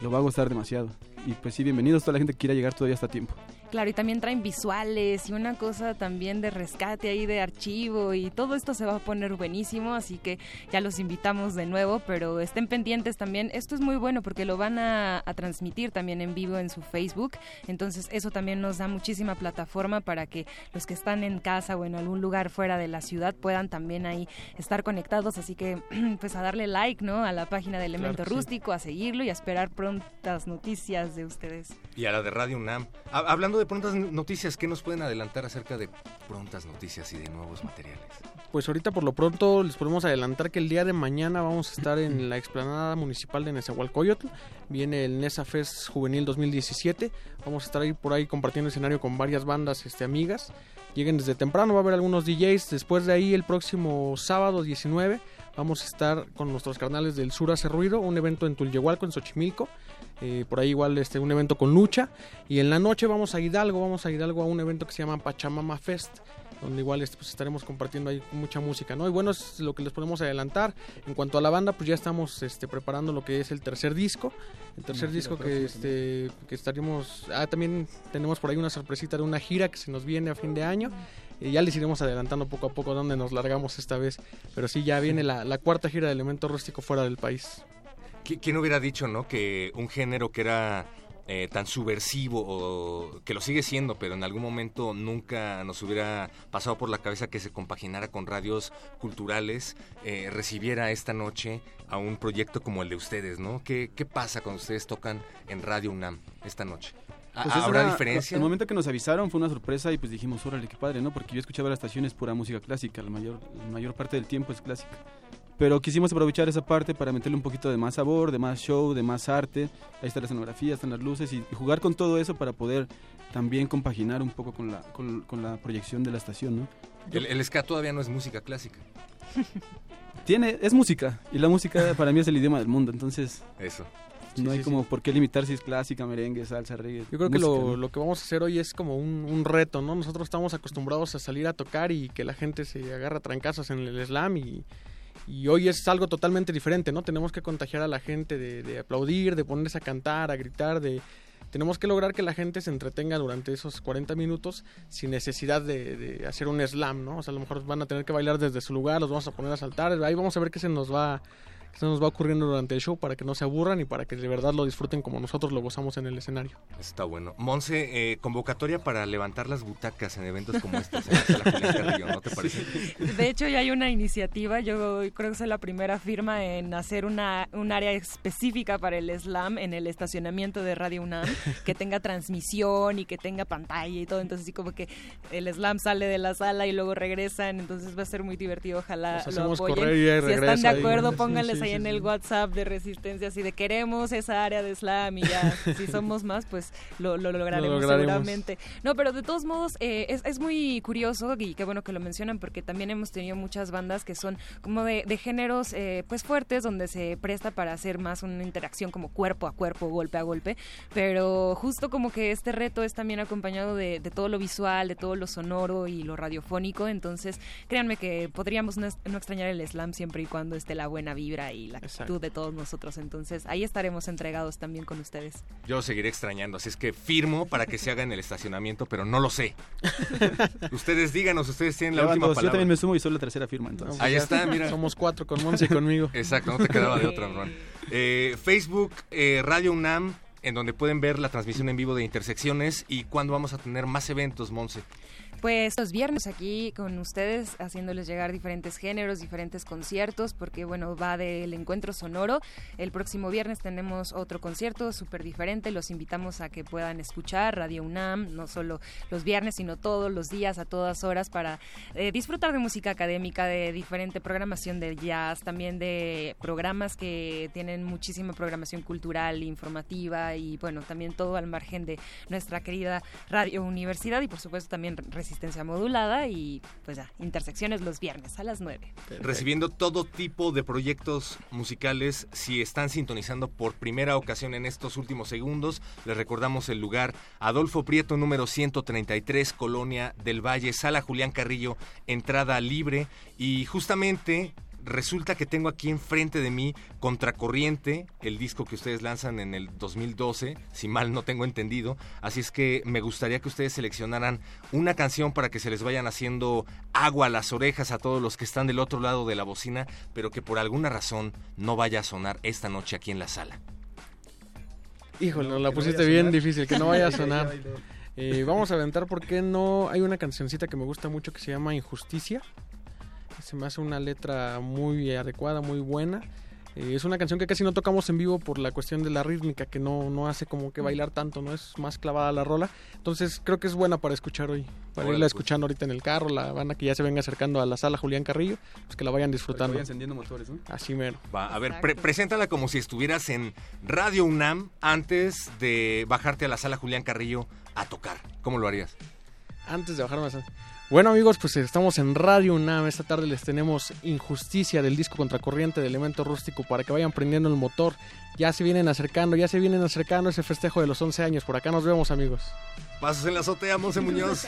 lo va a gozar demasiado. Y pues sí, bienvenidos toda la gente que quiera llegar todavía hasta tiempo. Claro, y también traen visuales y una cosa también de rescate ahí de archivo y todo esto se va a poner buenísimo, así que ya los invitamos de nuevo, pero estén pendientes también. Esto es muy bueno porque lo van a, a transmitir también en vivo en su Facebook, entonces eso también nos da muchísima plataforma para que los que están en casa o en algún lugar fuera de la ciudad puedan también ahí estar conectados, así que pues a darle like, ¿no? A la página de Elemento claro, Rústico, sí. A seguirlo y a esperar prontas noticias de ustedes. Y a la de Radio UNAM. Hablando de prontas noticias, ¿qué nos pueden adelantar acerca de prontas noticias y de nuevos materiales? Pues ahorita por lo pronto les podemos adelantar que el día de mañana vamos a estar en la explanada municipal de Nezahualcóyotl. Viene el Neza Fest Juvenil dos mil diecisiete. Vamos a estar ahí por ahí compartiendo escenario con varias bandas este, amigas. Lleguen desde temprano, va a haber algunos D Js. Después de ahí el próximo sábado diecinueve vamos a estar con nuestros carnales del Sur Hace Ruido, un evento en Tulyehualco, en Xochimilco. Eh, por ahí igual este un evento con lucha y en la noche vamos a Hidalgo, vamos a Hidalgo a un evento que se llama Pachamama Fest, donde igual este, pues, estaremos compartiendo ahí mucha música, ¿no? Y bueno, es lo que les podemos adelantar. En cuanto a la banda, pues ya estamos este, preparando lo que es el tercer disco, el tercer una disco que este que estaremos, ah, también tenemos por ahí una sorpresita de una gira que se nos viene a fin de año. Y ya les iremos adelantando poco a poco dónde nos largamos esta vez, pero sí, ya viene la, la cuarta gira de Elemento Rústico fuera del país. ¿Quién hubiera dicho, no, que un género que era eh, tan subversivo, o que lo sigue siendo, pero en algún momento nunca nos hubiera pasado por la cabeza que se compaginara con radios culturales, eh, recibiera esta noche a un proyecto como el de ustedes, ¿no? ¿Qué, qué pasa cuando ustedes tocan en Radio UNAM esta noche? Pues ¿Habrá una, diferencia? El momento que nos avisaron fue una sorpresa y pues dijimos, órale, qué padre, ¿no? Porque yo escuchaba las estaciones pura música clásica, la mayor, la mayor parte del tiempo es clásica. Pero quisimos aprovechar esa parte para meterle un poquito de más sabor, de más show, de más arte. Ahí está la escenografía, están las luces y, y jugar con todo eso para poder también compaginar un poco con la, con, con la proyección de la estación, ¿no? El, el ska todavía no es música clásica. Tiene, es música y la música para mí es el idioma del mundo, entonces... Eso. Sí, no hay sí, como sí. por qué limitar si es clásica, merengue, salsa, reggae. Yo creo música, que lo, ¿no? lo que vamos a hacer hoy es como un, un reto, ¿no? Nosotros estamos acostumbrados a salir a tocar y que la gente se agarra trancazos en el slam y... Y hoy es algo totalmente diferente, ¿no? Tenemos que contagiar a la gente de, de aplaudir, de ponerse a cantar, a gritar, de... Tenemos que lograr que la gente se entretenga durante esos cuarenta minutos sin necesidad de, de hacer un slam, ¿no? O sea, a lo mejor van a tener que bailar desde su lugar, los vamos a poner a saltar, ahí vamos a ver qué se nos va... que se nos va ocurriendo durante el show para que no se aburran y para que de verdad lo disfruten como nosotros lo gozamos en el escenario. Está bueno. Monse, eh, convocatoria para levantar las butacas en eventos como estos en la Julián Carrillo, ¿no te parece? De hecho, ya hay una iniciativa, yo creo que soy la primera firma en hacer una un área específica para el slam en el estacionamiento de Radio UNAM, que tenga transmisión y que tenga pantalla y todo, entonces así como que el slam sale de la sala y luego regresan, entonces va a ser muy divertido, ojalá lo apoyen. Si están de acuerdo, ahí, pónganles sí, ahí sí, en sí. el WhatsApp de Resistencia, así de queremos esa área de slam y ya, si somos más, pues lo, lo, lograremos, lo lograremos seguramente. No, pero de todos modos, eh, es, es muy curioso y qué bueno que lo mencionan, porque también hemos tenido muchas bandas que son como de, de géneros eh, pues fuertes, donde se presta para hacer más una interacción como cuerpo a cuerpo, golpe a golpe, pero justo como que este reto es también acompañado de, de todo lo visual, de todo lo sonoro y lo radiofónico, entonces créanme que podríamos no, no extrañar el slam siempre y cuando esté la buena vibra y la actitud Exacto. de todos nosotros, entonces ahí estaremos entregados también con ustedes. Yo seguiré extrañando, así es que firmo para que se haga en el estacionamiento, pero no lo sé. Ustedes díganos, ustedes tienen la última dos, palabra. Yo también me sumo y soy la tercera firma, entonces. Ahí está, mira. Somos cuatro con Monse y conmigo. Exacto, no te quedaba de otra, Ron. Eh, Facebook, eh, Radio UNAM, en donde pueden ver la transmisión en vivo de Intersecciones. ¿Y cuándo vamos a tener más eventos, Monse? Pues los viernes aquí con ustedes, haciéndoles llegar diferentes géneros, diferentes conciertos, porque bueno, va del encuentro sonoro. El próximo viernes tenemos otro concierto súper diferente, los invitamos a que puedan escuchar Radio UNAM, no solo los viernes, sino todos los días, a todas horas, para eh, disfrutar de música académica, de diferente programación de jazz, también de programas que tienen muchísima programación cultural, informativa y bueno, también todo al margen de nuestra querida Radio Universidad y por supuesto también Resistencia Modulada y pues ya, Intersecciones los viernes a las nueve. Perfecto. Recibiendo todo tipo de proyectos musicales. Si están sintonizando por primera ocasión en estos últimos segundos, les recordamos el lugar: Adolfo Prieto, número ciento treinta y tres, Colonia del Valle, Sala Julián Carrillo, entrada libre. Y justamente resulta que tengo aquí enfrente de mí Contracorriente, el disco que ustedes lanzan en el dos mil doce, si mal no tengo entendido, así es que me gustaría que ustedes seleccionaran una canción para que se les vayan haciendo agua a las orejas a todos los que están del otro lado de la bocina, pero que por alguna razón no vaya a sonar esta noche aquí en la sala. Híjole, no, la pusiste no bien difícil, que no vaya a sonar. eh, vamos a aventar, ¿por qué no? Hay una cancioncita que me gusta mucho que se llama Injusticia. Se me hace una letra muy adecuada, muy buena. Eh, es una canción que casi no tocamos en vivo por la cuestión de la rítmica, que no, no hace como que bailar tanto, no es más clavada la rola. Entonces creo que es buena para escuchar hoy, para Hola, irla pues. escuchando ahorita en el carro, la banda que ya se venga acercando a la sala Julián Carrillo, pues que la vayan disfrutando. Vayan encendiendo motores, ¿no? Así mero. Va, a ver, pre- preséntala como si estuvieras en Radio UNAM antes de bajarte a la sala Julián Carrillo a tocar. ¿Cómo lo harías? Antes de bajarme a la sala. Bueno amigos, pues estamos en Radio UNAM, esta tarde les tenemos Injusticia del disco Contracorriente de Elemento Rústico para que vayan prendiendo el motor, ya se vienen acercando, ya se vienen acercando ese festejo de los once años, por acá nos vemos amigos. Pasos en la azotea, Monse Muñoz.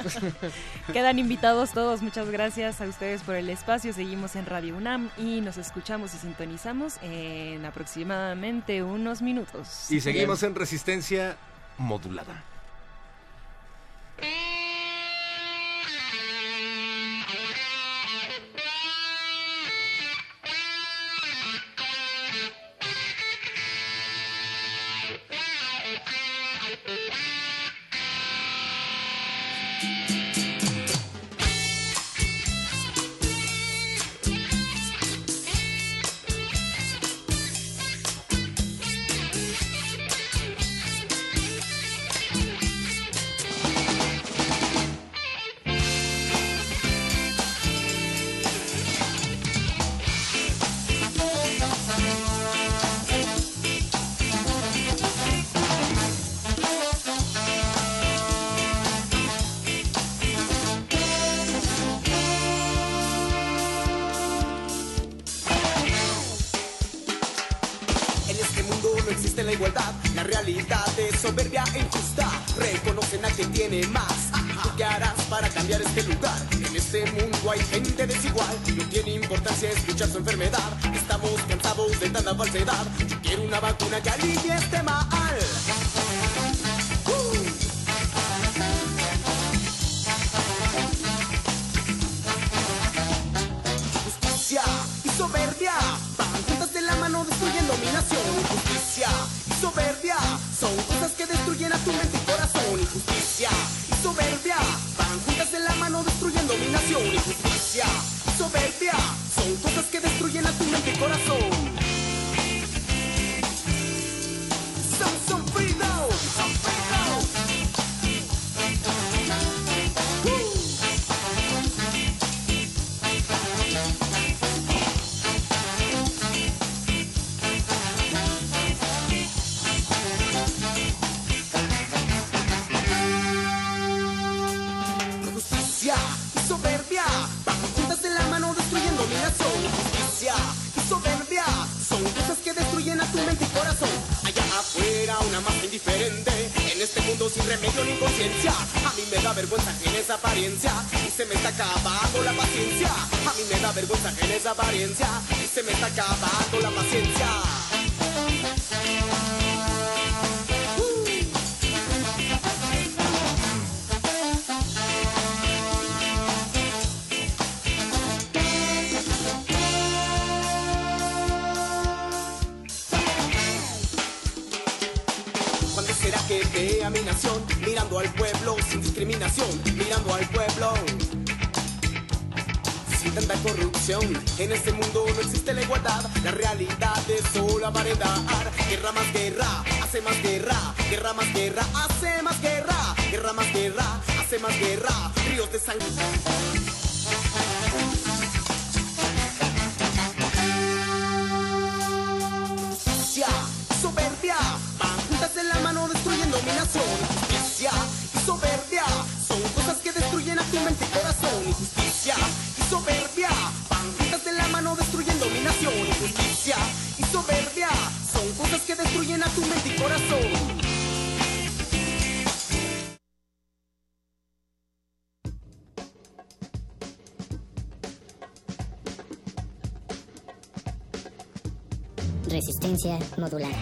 Quedan invitados todos, muchas gracias a ustedes por el espacio, seguimos en Radio UNAM y nos escuchamos y sintonizamos en aproximadamente unos minutos. Y seguimos Bien. en Resistencia Modulada. Soberbia e injusta, reconocen a quien tiene más. ¿Tú qué harás para cambiar este lugar? En este mundo hay gente desigual, no tiene importancia escuchar su enfermedad. Estamos cansados de tanta falsedad. Yo quiero una vacuna que alivie este mal. Uh. Justicia y soberbia van juntas de la mano. avaricia y soberbia son cosas que destruyen a tu mente y corazón. Injusticia y soberbia van juntas de la mano destruyendo mi nación. Injusticia y soberbia son cosas que destruyen a tu mente y corazón. Son, son freedom, son freedom. Uh. Sin remedio ni conciencia, a mí me da vergüenza ajena esa apariencia y se me está acabando la paciencia. A mí me da vergüenza ajena esa apariencia y se me está acabando la paciencia. A mi nación, mirando al pueblo sin discriminación, mirando al pueblo sin tanta corrupción. En este mundo no existe la igualdad, la realidad es sola variedad. Guerra más guerra, hace más guerra, guerra más guerra, hace más guerra, guerra más guerra, hace más guerra, ríos de sangre. Justicia y soberbia van juntas en la mano de dominación, injusticia y soberbia son cosas que destruyen a tu mente y corazón. Injusticia y soberbia van juntas de la mano destruyendo mi nación. Injusticia y soberbia son cosas que destruyen a tu mente y corazón. Resistencia modulada.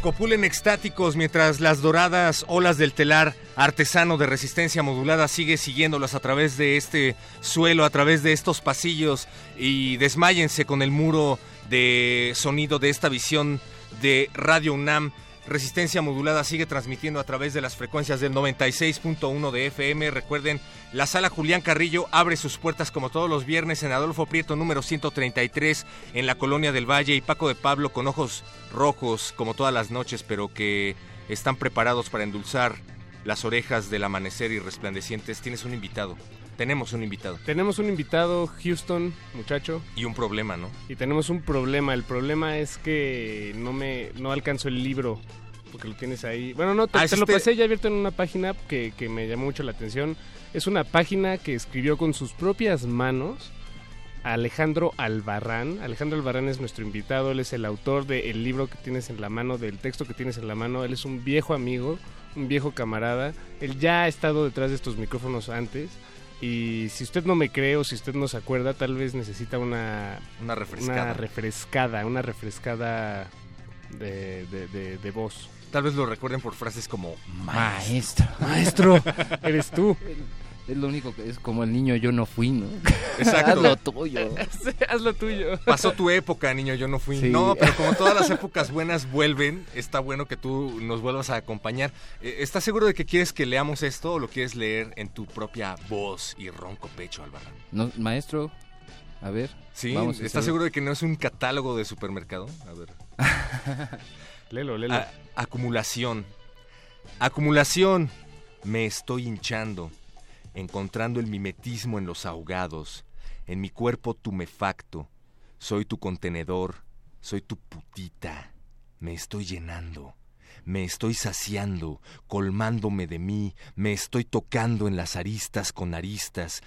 Copulen extáticos mientras las doradas olas del telar artesano de Resistencia Modulada sigue siguiéndolas a través de este suelo, a través de estos pasillos, y desmáyense con el muro de sonido de esta visión de Radio UNAM. Resistencia Modulada sigue transmitiendo a través de las frecuencias del noventa y seis punto uno de F M. Recuerden, la Sala Julián Carrillo abre sus puertas como todos los viernes en Adolfo Prieto número ciento treinta y tres en la Colonia del Valle, y Paco de Pablo con ojos rojos como todas las noches, pero que están preparados para endulzar las orejas del amanecer y resplandecientes. Tienes un invitado. Tenemos un invitado. Tenemos un invitado, Houston, muchacho. Y un problema, ¿no? Y tenemos un problema. El problema es que no me no alcanzo el libro, porque lo tienes ahí. Bueno, no, te, ah, te lo pasé ya abierto en una página que, que me llamó mucho la atención. Es una página que escribió con sus propias manos Alejandro Albarrán. Alejandro Albarrán es nuestro invitado. Él es el autor del libro que tienes en la mano, del texto que tienes en la mano. Él es un viejo amigo, un viejo camarada. Él ya ha estado detrás de estos micrófonos antes. Y si usted no me cree o si usted no se acuerda, tal vez necesita una, una, refrescada. una refrescada, una refrescada de, de, de, de voz. Tal vez lo recuerden por frases como maestro, maestro, eres tú. Es lo único que es como el niño yo no fui, ¿no? Exacto. Haz lo tuyo. Haz lo tuyo. Pasó tu época, niño yo no fui. Sí. No, pero como todas las épocas buenas vuelven, está bueno que tú nos vuelvas a acompañar. ¿Estás seguro de que quieres que leamos esto o lo quieres leer en tu propia voz y ronco pecho, Albarrán? No, maestro, a ver. Sí, vamos a ¿estás hacer... seguro de que no es un catálogo de supermercado? A ver. Lelo, lelo. A- acumulación. Acumulación. Me estoy hinchando. Encontrando el mimetismo en los ahogados, en mi cuerpo tumefacto, soy tu contenedor, soy tu putita, me estoy llenando, me estoy saciando, colmándome de mí, me estoy tocando en las aristas con aristas,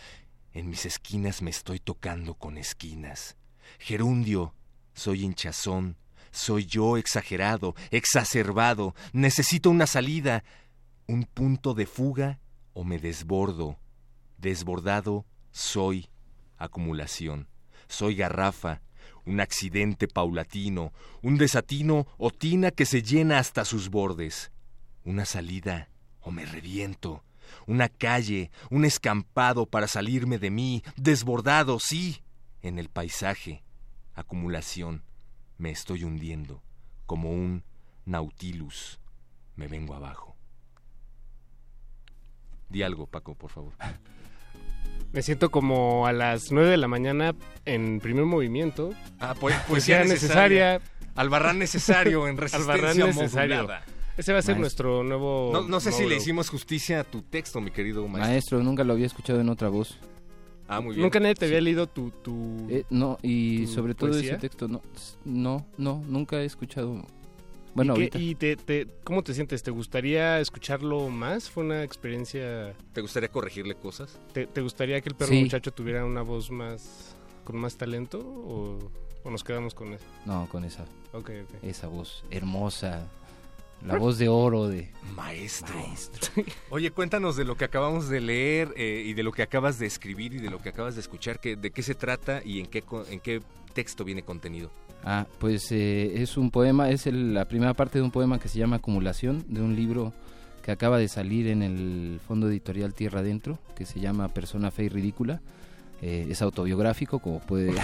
en mis esquinas me estoy tocando con esquinas. Gerundio, soy hinchazón, soy yo exagerado, exacerbado, necesito una salida, un punto de fuga, o me desbordo, desbordado soy acumulación, soy garrafa, un accidente paulatino, un desatino o tina que se llena hasta sus bordes, una salida o me reviento, una calle, un escampado para salirme de mí, desbordado, sí, en el paisaje, acumulación, me estoy hundiendo, como un Nautilus, me vengo abajo. Di algo, Paco, por favor. Me siento como a las nueve de la mañana en Primer Movimiento. Ah, pues, pues ya necesaria. necesaria. Albarrán necesario en Resistencia Modulada. Ese va a ser Maestro. nuestro nuevo... No, no sé nuevo. si le hicimos justicia a tu texto, mi querido Maestro. Maestro, nunca lo había escuchado en otra voz. Ah, muy bien. Nunca nadie te había sí. leído tu... tu eh, no, y tu sobre todo poesía? Ese texto. No, no, no, nunca he escuchado... Bueno, ¿Y, qué, y te, te, cómo te sientes? ¿Te gustaría escucharlo más? ¿Fue una experiencia...? ¿Te gustaría corregirle cosas? ¿Te, te gustaría que el perro sí. muchacho tuviera una voz más con más talento? ¿O, o nos quedamos con esa? No, con esa. Okay, okay. Esa voz hermosa, la voz de oro de... Maestro. Maestro. Oye, cuéntanos de lo que acabamos de leer eh, y de lo que acabas de escribir y de lo que acabas de escuchar. Que, ¿De qué se trata y en qué, en qué texto viene contenido? Ah, pues eh, es un poema, es el, la primera parte de un poema que se llama Acumulación, de un libro que acaba de salir en el fondo editorial Tierra Adentro, que se llama Persona fea y ridícula. Eh, es autobiográfico, como puede,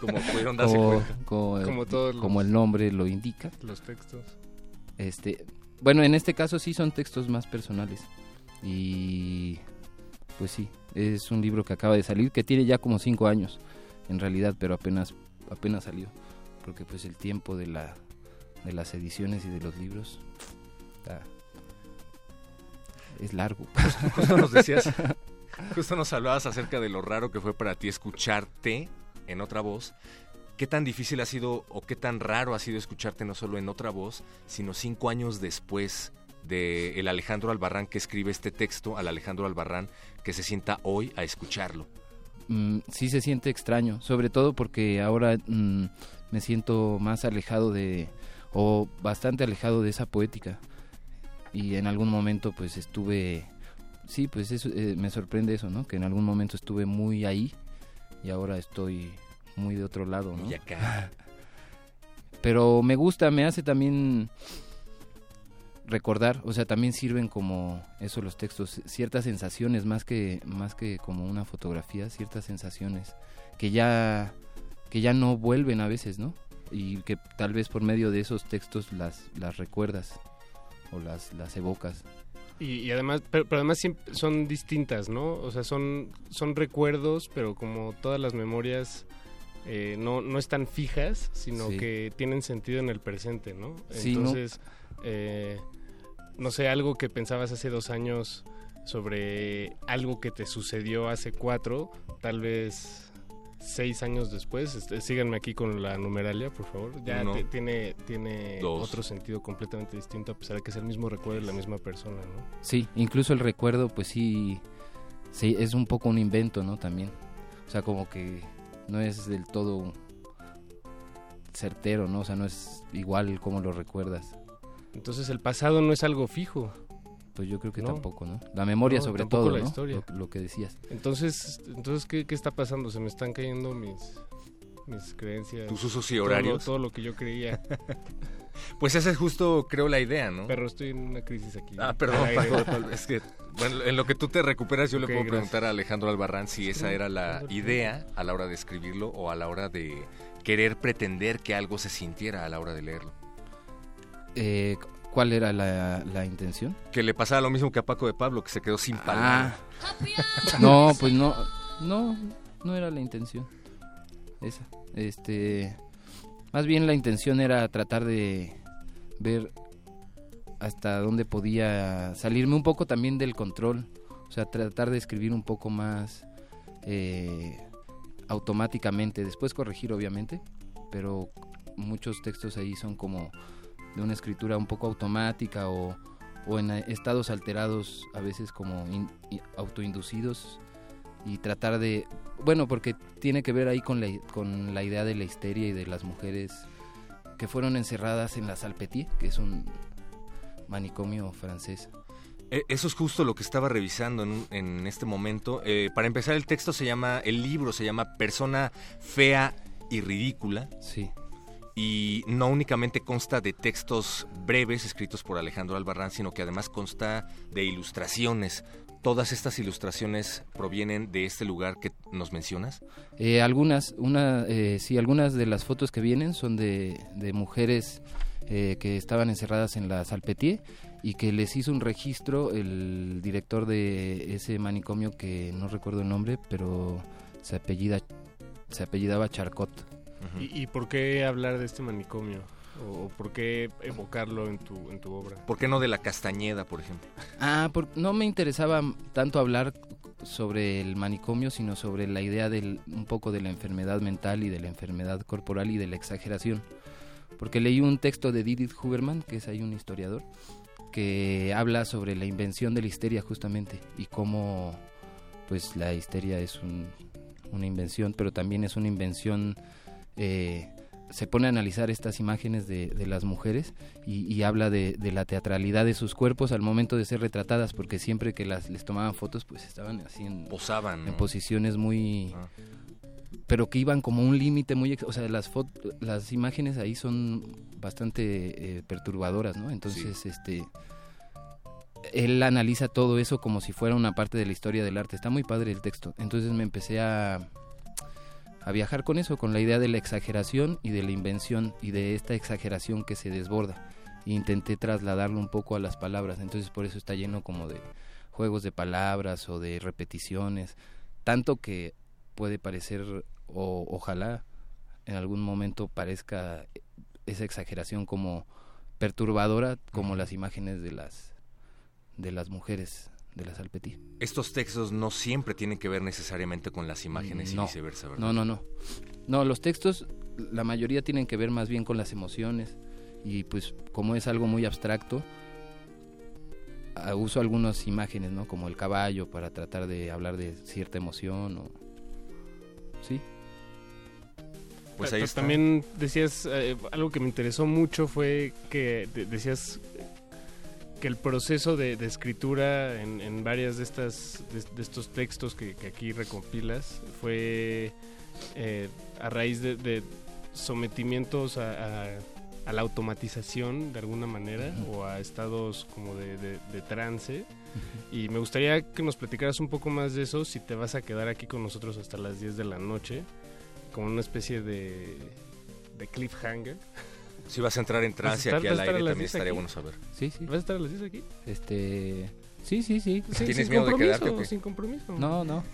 como pudieron darse como, cuenta, como, como, todos los, como el nombre lo indica. Los textos. Este, bueno, en este caso sí son textos más personales y, pues sí, es un libro que acaba de salir, que tiene ya como cinco años, en realidad, pero apenas, apenas salió. Porque pues el tiempo de la de las ediciones y de los libros está, es largo. Justo nos decías, justo nos hablabas acerca de lo raro que fue para ti escucharte en otra voz. ¿Qué tan difícil ha sido o qué tan raro ha sido escucharte no solo en otra voz, sino cinco años después de el Alejandro Albarrán que escribe este texto, al Alejandro Albarrán que se sienta hoy a escucharlo? Mm, sí se siente extraño, sobre todo porque ahora... Mm, me siento más alejado de, o bastante alejado de esa poética. Y en algún momento pues estuve, sí, pues eso, eh, me sorprende eso, ¿no? Que en algún momento estuve muy ahí y ahora estoy muy de otro lado, ¿no? Y acá. Pero me gusta, me hace también recordar, o sea, también sirven como eso los textos, ciertas sensaciones, más que, más que como una fotografía, ciertas sensaciones que ya... que ya no vuelven a veces, ¿no? Y que tal vez por medio de esos textos las, las recuerdas o las, las evocas. Y, y además, pero, pero además son distintas, ¿no? O sea, son, son recuerdos, pero como todas las memorias eh, no, no están fijas, sino sí. que tienen sentido en el presente, ¿no? Sí, Entonces, no... Eh, no sé, algo que pensabas hace dos años sobre algo que te sucedió hace cuatro, tal vez... seis años después, este, síganme aquí con la numeralia, por favor. Ya Uno, t- tiene, tiene otro sentido completamente distinto, a pesar de que es el mismo recuerdo de la misma persona, ¿no? Sí, incluso el recuerdo, pues sí, sí, es un poco un invento, ¿no? También, o sea, como que no es del todo certero, ¿no? O sea, no es igual como lo recuerdas. Entonces, el pasado no es algo fijo. Pues yo creo que no. tampoco, ¿no? La memoria no, sobre todo, la ¿no? historia. Lo, lo que decías. Entonces, entonces ¿qué, qué está pasando? Se me están cayendo mis, mis creencias. Tus usos y horarios. Todo, todo lo que yo creía. Pues esa es justo, creo, la idea, ¿no? Pero estoy en una crisis aquí. Ah, perdón, Paco, tal vez que... Bueno, en lo que tú te recuperas yo okay, le puedo gracias. preguntar a Alejandro Albarrán si sí, esa era la idea a la hora de escribirlo o a la hora de querer pretender que algo se sintiera a la hora de leerlo. Eh... ¿Cuál era la, la intención? Que le pasaba lo mismo que a Paco de Pablo, que se quedó sin palabras. Ah. No, pues no, no, no era la intención. Esa, este, más bien la intención era tratar de ver hasta dónde podía salirme un poco también del control, o sea, tratar de escribir un poco más eh, automáticamente, después corregir obviamente, pero muchos textos ahí son como de una escritura un poco automática o, o en estados alterados a veces como in, autoinducidos y tratar de, bueno, porque tiene que ver ahí con la, con la idea de la histeria y de las mujeres que fueron encerradas en la Salpétrière, que es un manicomio francés. Eso es justo lo que estaba revisando en, en este momento. Eh, para empezar, el texto se llama, el libro se llama Persona fea y ridícula. Sí. y no únicamente consta de textos breves escritos por Alejandro Albarrán, sino que además consta de ilustraciones. ¿Todas estas ilustraciones provienen de este lugar que nos mencionas? Eh, algunas, una, eh, sí, algunas de las fotos que vienen son de, de mujeres eh, que estaban encerradas en la Salpétier y que les hizo un registro el director de ese manicomio, que no recuerdo el nombre, pero se apellida, se apellidaba Charcot. Uh-huh. ¿Y, ¿Y por qué hablar de este manicomio? ¿O por qué evocarlo en tu en tu obra? ¿Por qué no de la Castañeda, por ejemplo? Ah, por, no me interesaba tanto hablar sobre el manicomio, sino sobre la idea del un poco de la enfermedad mental y de la enfermedad corporal y de la exageración. Porque leí un texto de Didit Huberman, que es ahí un historiador, que habla sobre la invención de la histeria justamente y cómo pues la histeria es un, una invención, pero también es una invención... Eh, se pone a analizar estas imágenes de, de las mujeres y, y habla de, de la teatralidad de sus cuerpos al momento de ser retratadas, porque siempre que las les tomaban fotos pues estaban así en, posaban, ¿no? En posiciones muy... Ah. Pero que iban como un límite muy... O sea, las fotos, las imágenes ahí son bastante eh, perturbadoras, ¿no? Entonces, sí. este... él analiza todo eso como si fuera una parte de la historia del arte. Está muy padre el texto. Entonces me empecé a... a viajar con eso, con la idea de la exageración y de la invención y de esta exageración que se desborda. E intenté trasladarlo un poco a las palabras, entonces por eso está lleno como de juegos de palabras o de repeticiones, tanto que puede parecer, o ojalá en algún momento parezca esa exageración como perturbadora, como las imágenes de las, de las mujeres. De la Salpétier. Estos textos no siempre tienen que ver necesariamente con las imágenes, no, y viceversa, ¿verdad? No, no, no. No, los textos, la mayoría tienen que ver más bien con las emociones y pues como es algo muy abstracto, uso algunas imágenes, ¿no? Como el caballo para tratar de hablar de cierta emoción o... Sí. Pues ahí está. También decías, eh, algo que me interesó mucho fue que de- decías... que el proceso de, de escritura en, en varias de estas de, de estos textos que, que aquí recompilas fue eh, a raíz de, de sometimientos a, a, a la automatización de alguna manera, uh-huh. o a estados como de, de, de trance, uh-huh. y me gustaría que nos platicaras un poco más de eso, si te vas a quedar aquí con nosotros hasta las diez de la noche, como una especie de, de cliffhanger. Si vas a entrar en trance estar, aquí al aire, también estaría aquí. Bueno saber. Sí, sí. ¿Vas a estar a las diez aquí? Este... Sí, sí, sí. sí ¿Tienes miedo de quedarte o qué? Sin compromiso. No, no.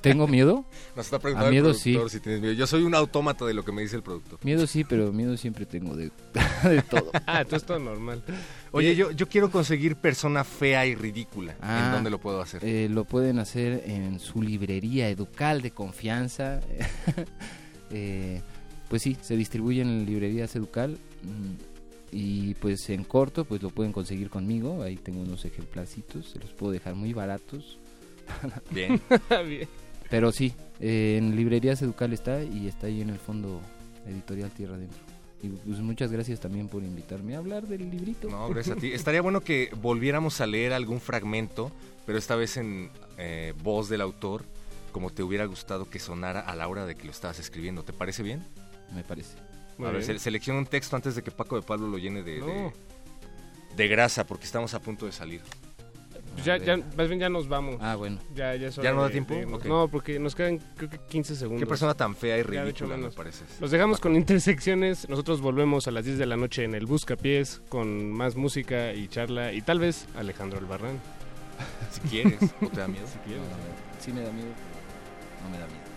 ¿Tengo miedo? Nos está preguntando a miedo, el productor sí. Si tienes miedo. Yo soy un autómata de lo que me dice el productor. Miedo sí, pero miedo siempre tengo de, de todo. Ah, entonces todo normal. Oye, yo, yo quiero conseguir Persona Fea y Ridícula. Ah, ¿en dónde lo puedo hacer? Eh, lo pueden hacer en su librería Educal de confianza. eh... Pues sí, se distribuye en librerías Educal y pues en corto pues lo pueden conseguir conmigo. Ahí tengo unos ejemplarcitos, se los puedo dejar muy baratos. Bien. Bien. Pero sí, eh, en librerías Educal está y está ahí en el fondo editorial Tierra Adentro. Y pues muchas gracias también por invitarme a hablar del librito. No, gracias a ti. Estaría bueno que volviéramos a leer algún fragmento, pero esta vez en eh, voz del autor, como te hubiera gustado que sonara a la hora de que lo estabas escribiendo. ¿Te parece bien? Me parece. Muy a ver, se, selecciona un texto antes de que Paco de Pablo lo llene de, no. de, de grasa, porque estamos a punto de salir. Pues ya, ya, más bien ya nos vamos. Ah, bueno. ¿Ya, ya, ¿Ya no da de, tiempo? De, okay. No, porque nos quedan creo que quince segundos. Qué persona tan fea y ridícula me pareces. Los dejamos Paco. Con Intersecciones. Nosotros volvemos a las diez de la noche en el Buscapiés con más música y charla y tal vez Alejandro Albarrán. Si quieres. ¿O te da miedo? Si quieres. No, no. Sí me da miedo, pero no me da miedo.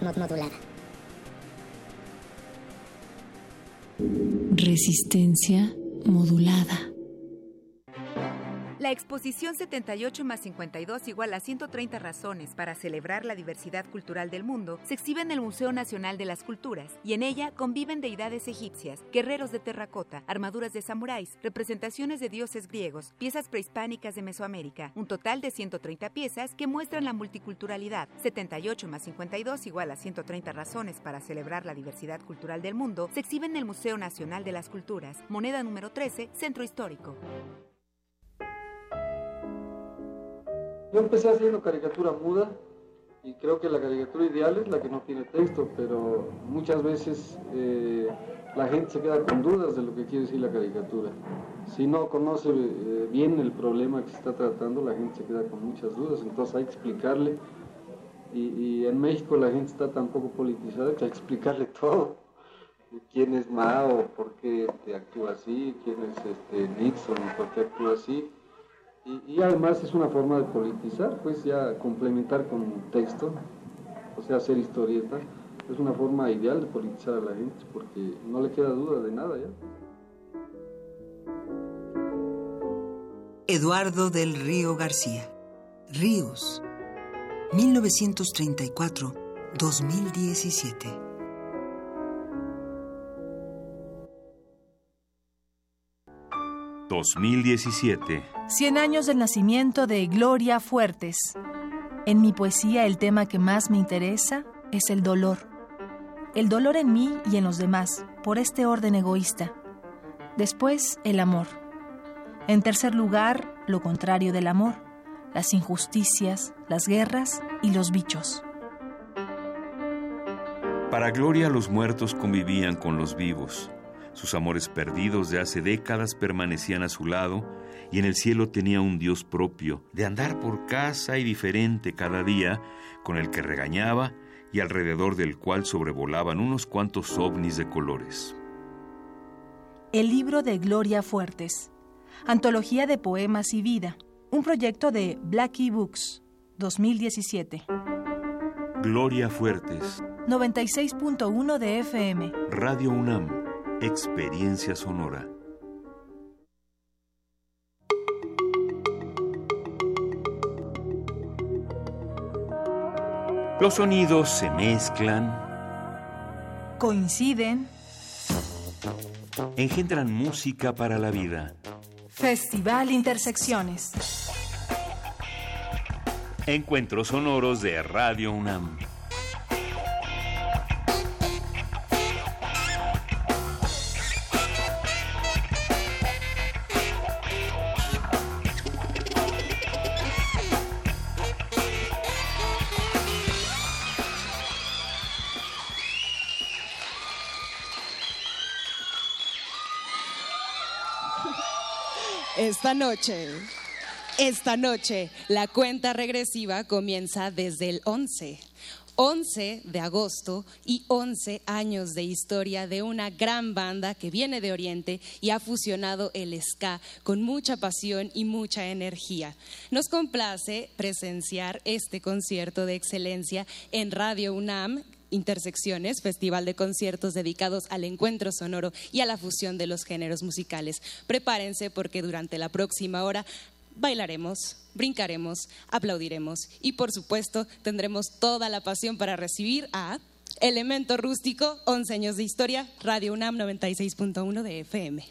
Modulada. Resistencia modulada. La exposición setenta y ocho más cincuenta y dos igual a ciento treinta razones para celebrar la diversidad cultural del mundo se exhibe en el Museo Nacional de las Culturas y en ella conviven deidades egipcias, guerreros de terracota, armaduras de samuráis, representaciones de dioses griegos, piezas prehispánicas de Mesoamérica, un total de ciento treinta piezas que muestran la multiculturalidad. setenta y ocho más cincuenta y dos igual a ciento treinta razones para celebrar la diversidad cultural del mundo se exhibe en el Museo Nacional de las Culturas, moneda número trece, Centro Histórico. Yo empecé haciendo caricatura muda y creo que la caricatura ideal es la que no tiene texto, pero muchas veces eh, la gente se queda con dudas de lo que quiere decir la caricatura. Si no conoce eh, bien el problema que se está tratando, la gente se queda con muchas dudas, entonces hay que explicarle. Y, y en México la gente está tan poco politizada que hay que explicarle todo. ¿Quién es Mao? ¿Por qué este, actúa así? ¿Quién es este, Nixon? ¿Por qué actúa así? Y, y además es una forma de politizar, pues ya complementar con un texto, o sea, hacer historieta. Es una forma ideal de politizar a la gente porque no le queda duda de nada ya. Eduardo del Río García, Ríos, mil novecientos treinta y cuatro a dos mil diecisiete. dos mil diecisiete. Cien años del nacimiento de Gloria Fuertes. En mi poesía el tema que más me interesa es el dolor. El dolor en mí y en los demás, por este orden egoísta. Después, el amor. En tercer lugar, lo contrario del amor, las injusticias, las guerras y los bichos. Para Gloria, los muertos convivían con los vivos. Sus amores perdidos de hace décadas permanecían a su lado y en el cielo tenía un Dios propio, de andar por casa y diferente cada día, con el que regañaba y alrededor del cual sobrevolaban unos cuantos ovnis de colores. El libro de Gloria Fuertes, antología de poemas y vida, un proyecto de Blackie Books, dos mil diecisiete. Gloria Fuertes. noventa y seis punto uno de F M. Radio UNAM. Experiencia sonora. Los sonidos se mezclan, coinciden, engendran música para la vida. Festival Intersecciones. Encuentros sonoros de Radio UNAM. Esta noche, esta noche, la cuenta regresiva comienza desde el once. once de agosto y once años de historia de una gran banda que viene de Oriente y ha fusionado el ska con mucha pasión y mucha energía. Nos complace presenciar este concierto de excelencia en Radio UNAM, Intersecciones, festival de conciertos dedicados al encuentro sonoro y a la fusión de los géneros musicales. Prepárense porque durante la próxima hora bailaremos, brincaremos, aplaudiremos y, por supuesto, tendremos toda la pasión para recibir a Elemento Rústico, once años de historia, Radio UNAM noventa y seis punto uno de F M.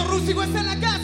Elemento Rústico está en la casa.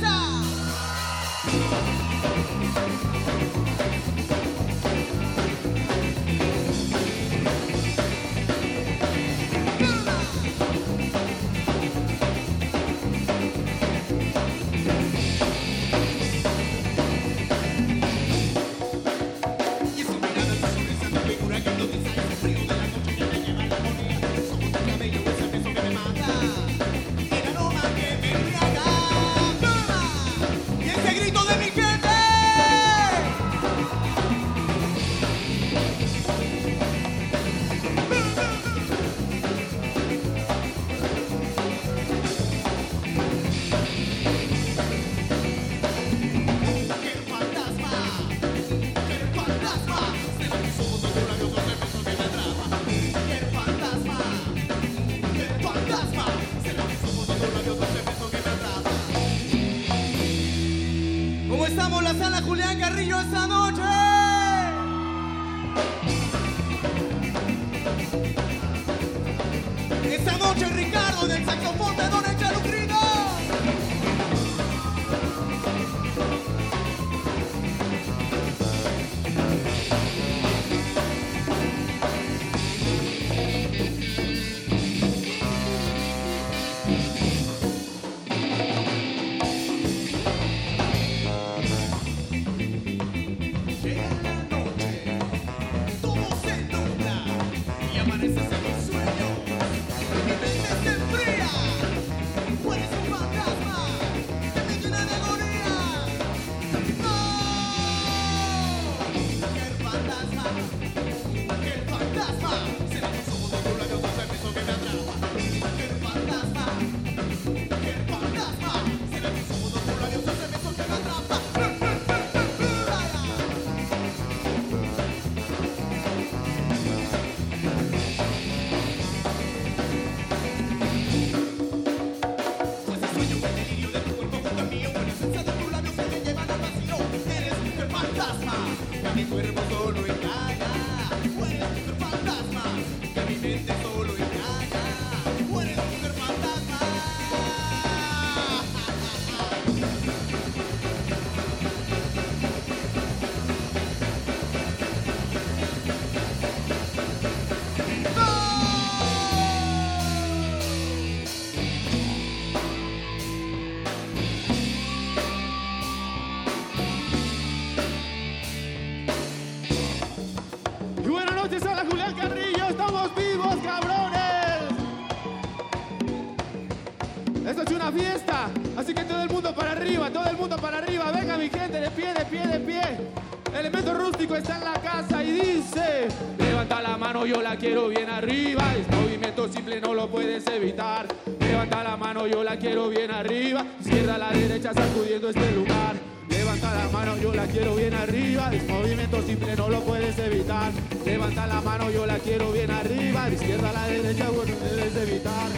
Está en la casa y dice: levanta la mano, yo la quiero bien arriba. Es movimiento simple, no lo puedes evitar. Levanta la mano, yo la quiero bien arriba. Izquierda a la derecha, sacudiendo este lugar. Levanta la mano, yo la quiero bien arriba. Es movimiento simple, no lo puedes evitar. Levanta la mano, yo la quiero bien arriba. Izquierda a la derecha, bueno, no puedes evitar.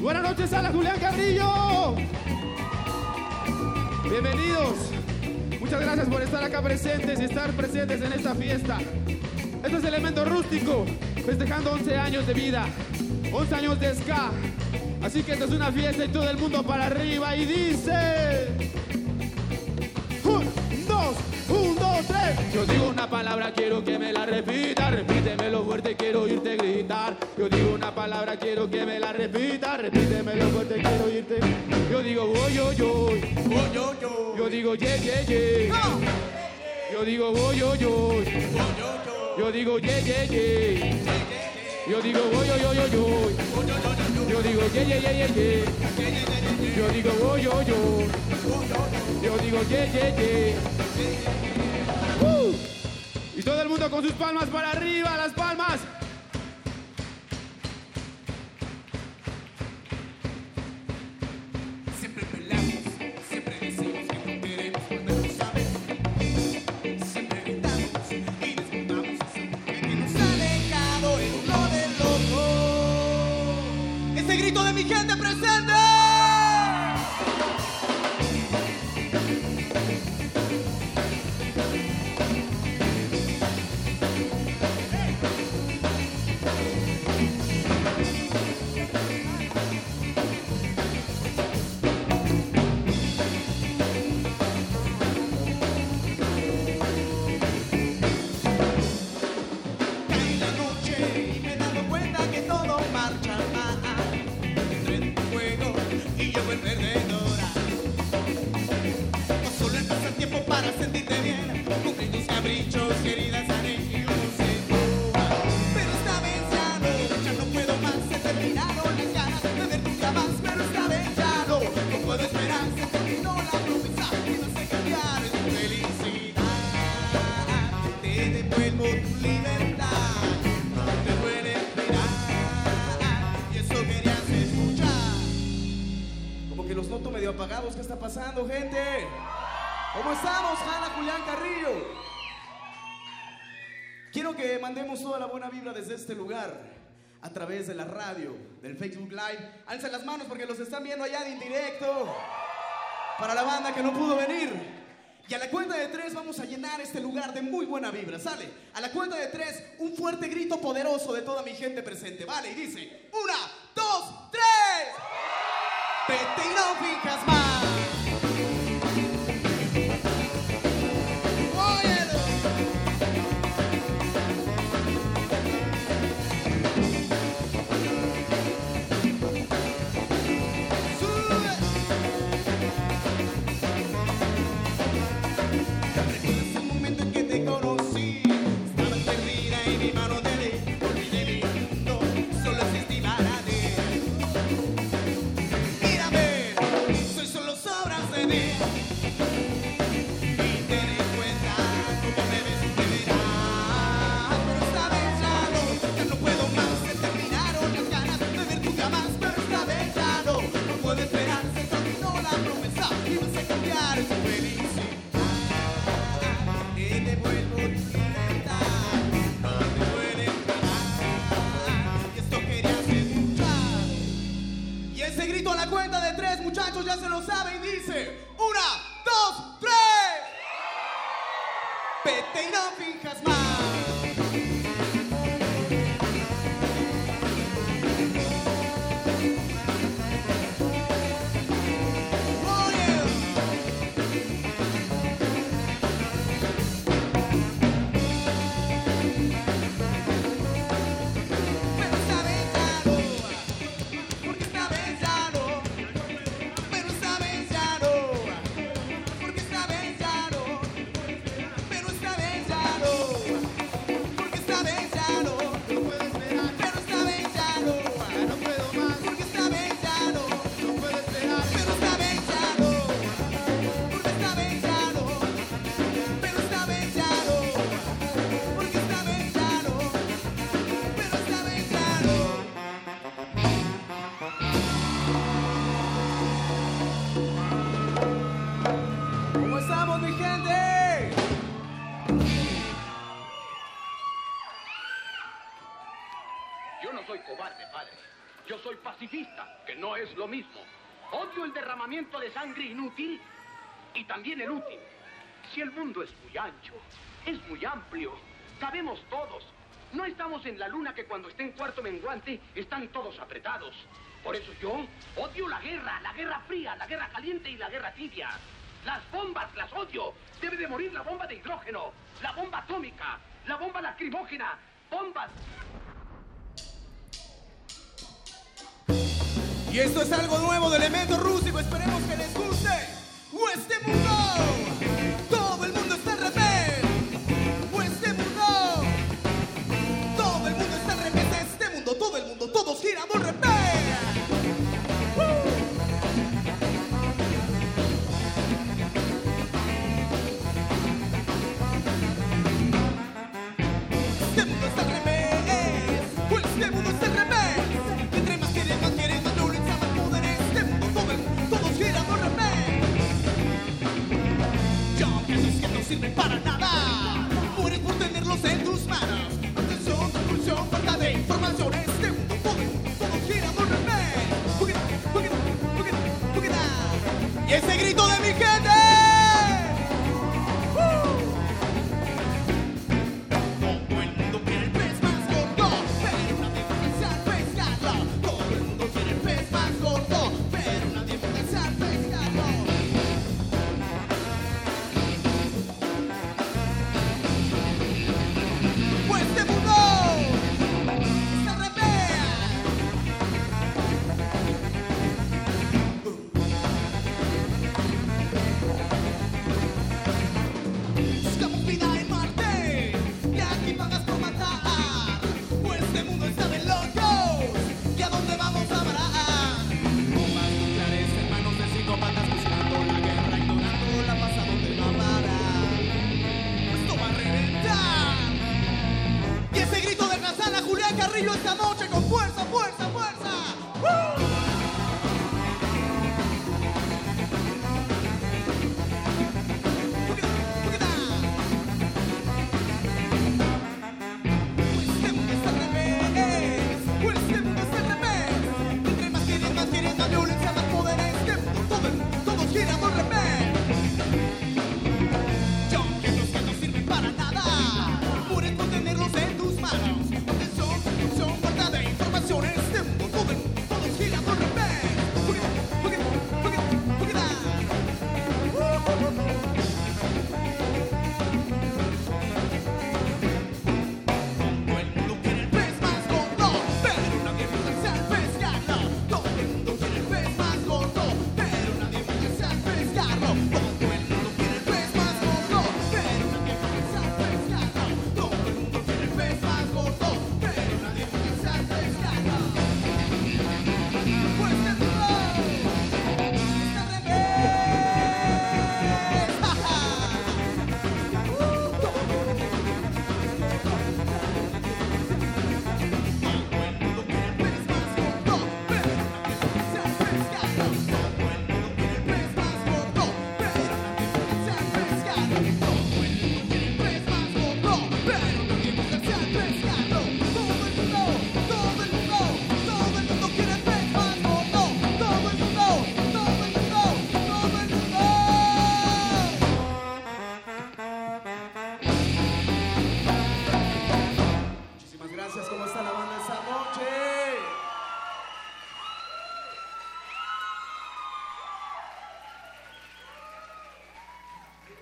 Buenas noches, Sala Julián Carrillo. Bienvenidos. Muchas gracias por estar acá presentes y estar presentes en esta fiesta. Esto es Elemento Rústico, festejando once años de vida, once años de ska. Así que esto es una fiesta y todo el mundo para arriba y dice... Yo digo una palabra, quiero que me la repita, repítemelo fuerte, quiero oírte gritar. Yo digo una palabra, quiero que me la repita, repítemelo fuerte, quiero oírte. Yo digo voy, yo, yo, voy, yo, yo. Yo digo ye, ye, ye. Yo digo voy, yo, yo. Yo digo ye, ye, ye. Yo digo voy, yo, yo, yo, yo. Yo digo ye, ye, ye, ye. Yo digo voy, yo, yo. Yo digo ye, ye, ye. Uh, y todo el mundo con sus palmas para arriba, las palmas. Apagados, ¿qué está pasando, gente? ¿Cómo estamos? Sala Julián Carrillo. Quiero que mandemos toda la buena vibra desde este lugar, a través de la radio, del Facebook Live. Alcen las manos porque los están viendo allá de indirecto. Para la banda que no pudo venir. Y a la cuenta de tres vamos a llenar este lugar de muy buena vibra, ¿sale? A la cuenta de tres, un fuerte grito poderoso de toda mi gente presente, ¿vale? Y dice, una, dos, tres. Vete y no fijas más. Ya se lo saben, dice, una, dos, tres. Vete y no fijas más. De sangre inútil y también el útil. Si el mundo es muy ancho, es muy amplio, cabemos todos. No estamos en la luna que cuando esté en cuarto menguante están todos apretados. Por eso yo odio la guerra, la guerra fría, la guerra caliente y la guerra tibia. Las bombas las odio. Debe de morir la bomba de hidrógeno, la bomba atómica, la bomba lacrimógena, bombas... Y esto es algo nuevo de Elemento Rústico, esperemos que les guste. ¡O este mundo! Todo el mundo está al revés. ¡O este mundo! Todo el mundo está al revés de este mundo, todo el mundo, todos giramos al revés. Este mundo está al revés. ¡O este mundo está al revés! Sirven para nada, mueren por tenerlos en tus manos. Atención, confusión, falta de información. Este mundo joven, todo gira por revés. Jugueta, jugueta, jugueta, jugueta. Y ese grito de mi gente. Todo el mundo quiere el pez más gordo, pero nadie puede al pescarlo. Todo el mundo quiere el pez más gordo, pero nadie puede al pescarlo. Carrillo esta noche con fuerza, fuerza, fuerza. ¡Uh!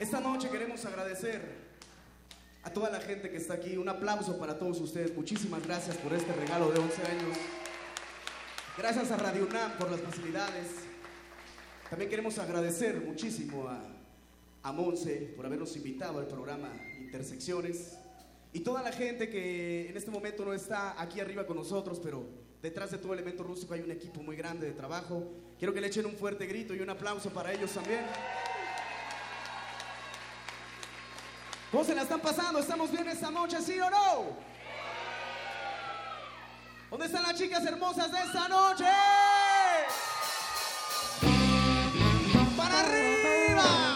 Esta noche queremos agradecer a toda la gente que está aquí. Un aplauso para todos ustedes. Muchísimas gracias por este regalo de once años. Gracias a Radio UNAM por las facilidades. También queremos agradecer muchísimo a, a Monse por habernos invitado al programa Intersecciones. Y toda la gente que en este momento no está aquí arriba con nosotros, pero detrás de todo Elemento Rústico hay un equipo muy grande de trabajo. Quiero que le echen un fuerte grito y un aplauso para ellos también. ¿Cómo se la están pasando? ¿Estamos bien esta noche, sí o no? ¿Dónde están las chicas hermosas de esta noche? ¡Para arriba!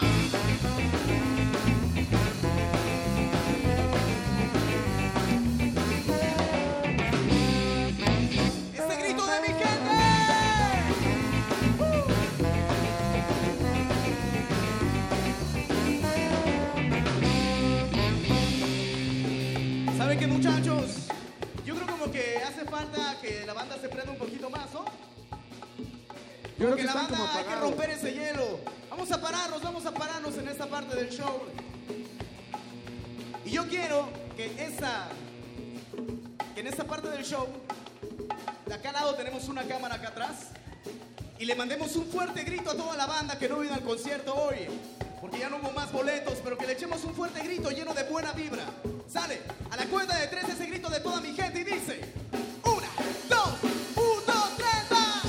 Muchachos, yo creo como que hace falta que la banda se prenda un poquito más, ¿no? Yo creo que la banda hay que romper ese hielo. Vamos a pararnos, vamos a pararnos en esta parte del show. Y yo quiero que esta, que en esta parte del show, de acá al lado tenemos una cámara acá atrás y le mandemos un fuerte grito a toda la banda que no vino al concierto hoy, porque ya no hubo más boletos, pero que le echemos un fuerte grito lleno de buena vibra. Sale, a la cuenta de tres ese grito de toda mi gente y dice: una, dos, uno, tres, va.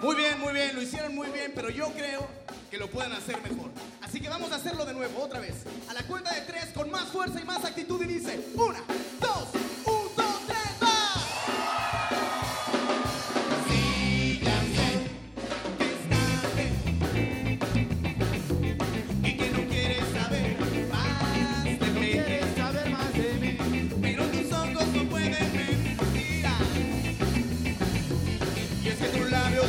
Muy bien, muy bien, lo hicieron muy bien, pero yo creo que lo pueden hacer mejor. Así que vamos a hacerlo de nuevo, otra vez. A la cuenta de tres, con más fuerza y más actitud y dice: una, dos, uno, dos, tres, va. Sí, ya sé que está bien.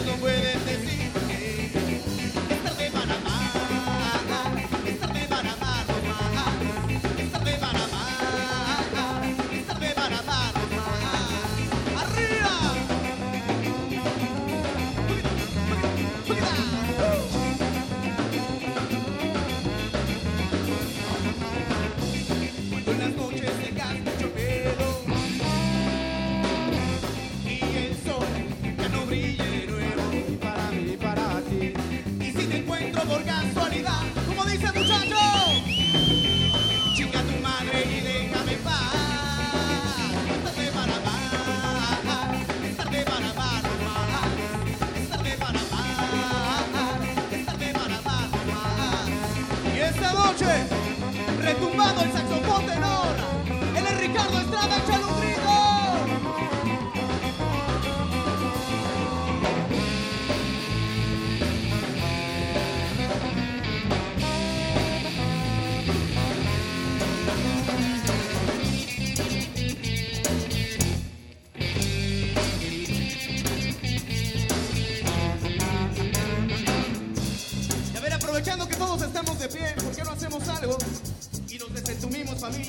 No puedes decir que es tarde para amar, es tarde para amar, es tarde para amar, es tarde para amar, arriba. Cuando en las noches se cae mucho pelo y el sol ya no brilla. Por casualidad, como dice el muchacho, chinga tu madre y déjame en paz. Es tarde para amar, es tarde para amar, es tarde para amar, es tarde para amar. Y esta noche, retumbando el saxofón tenor, él es Ricardo Estrada.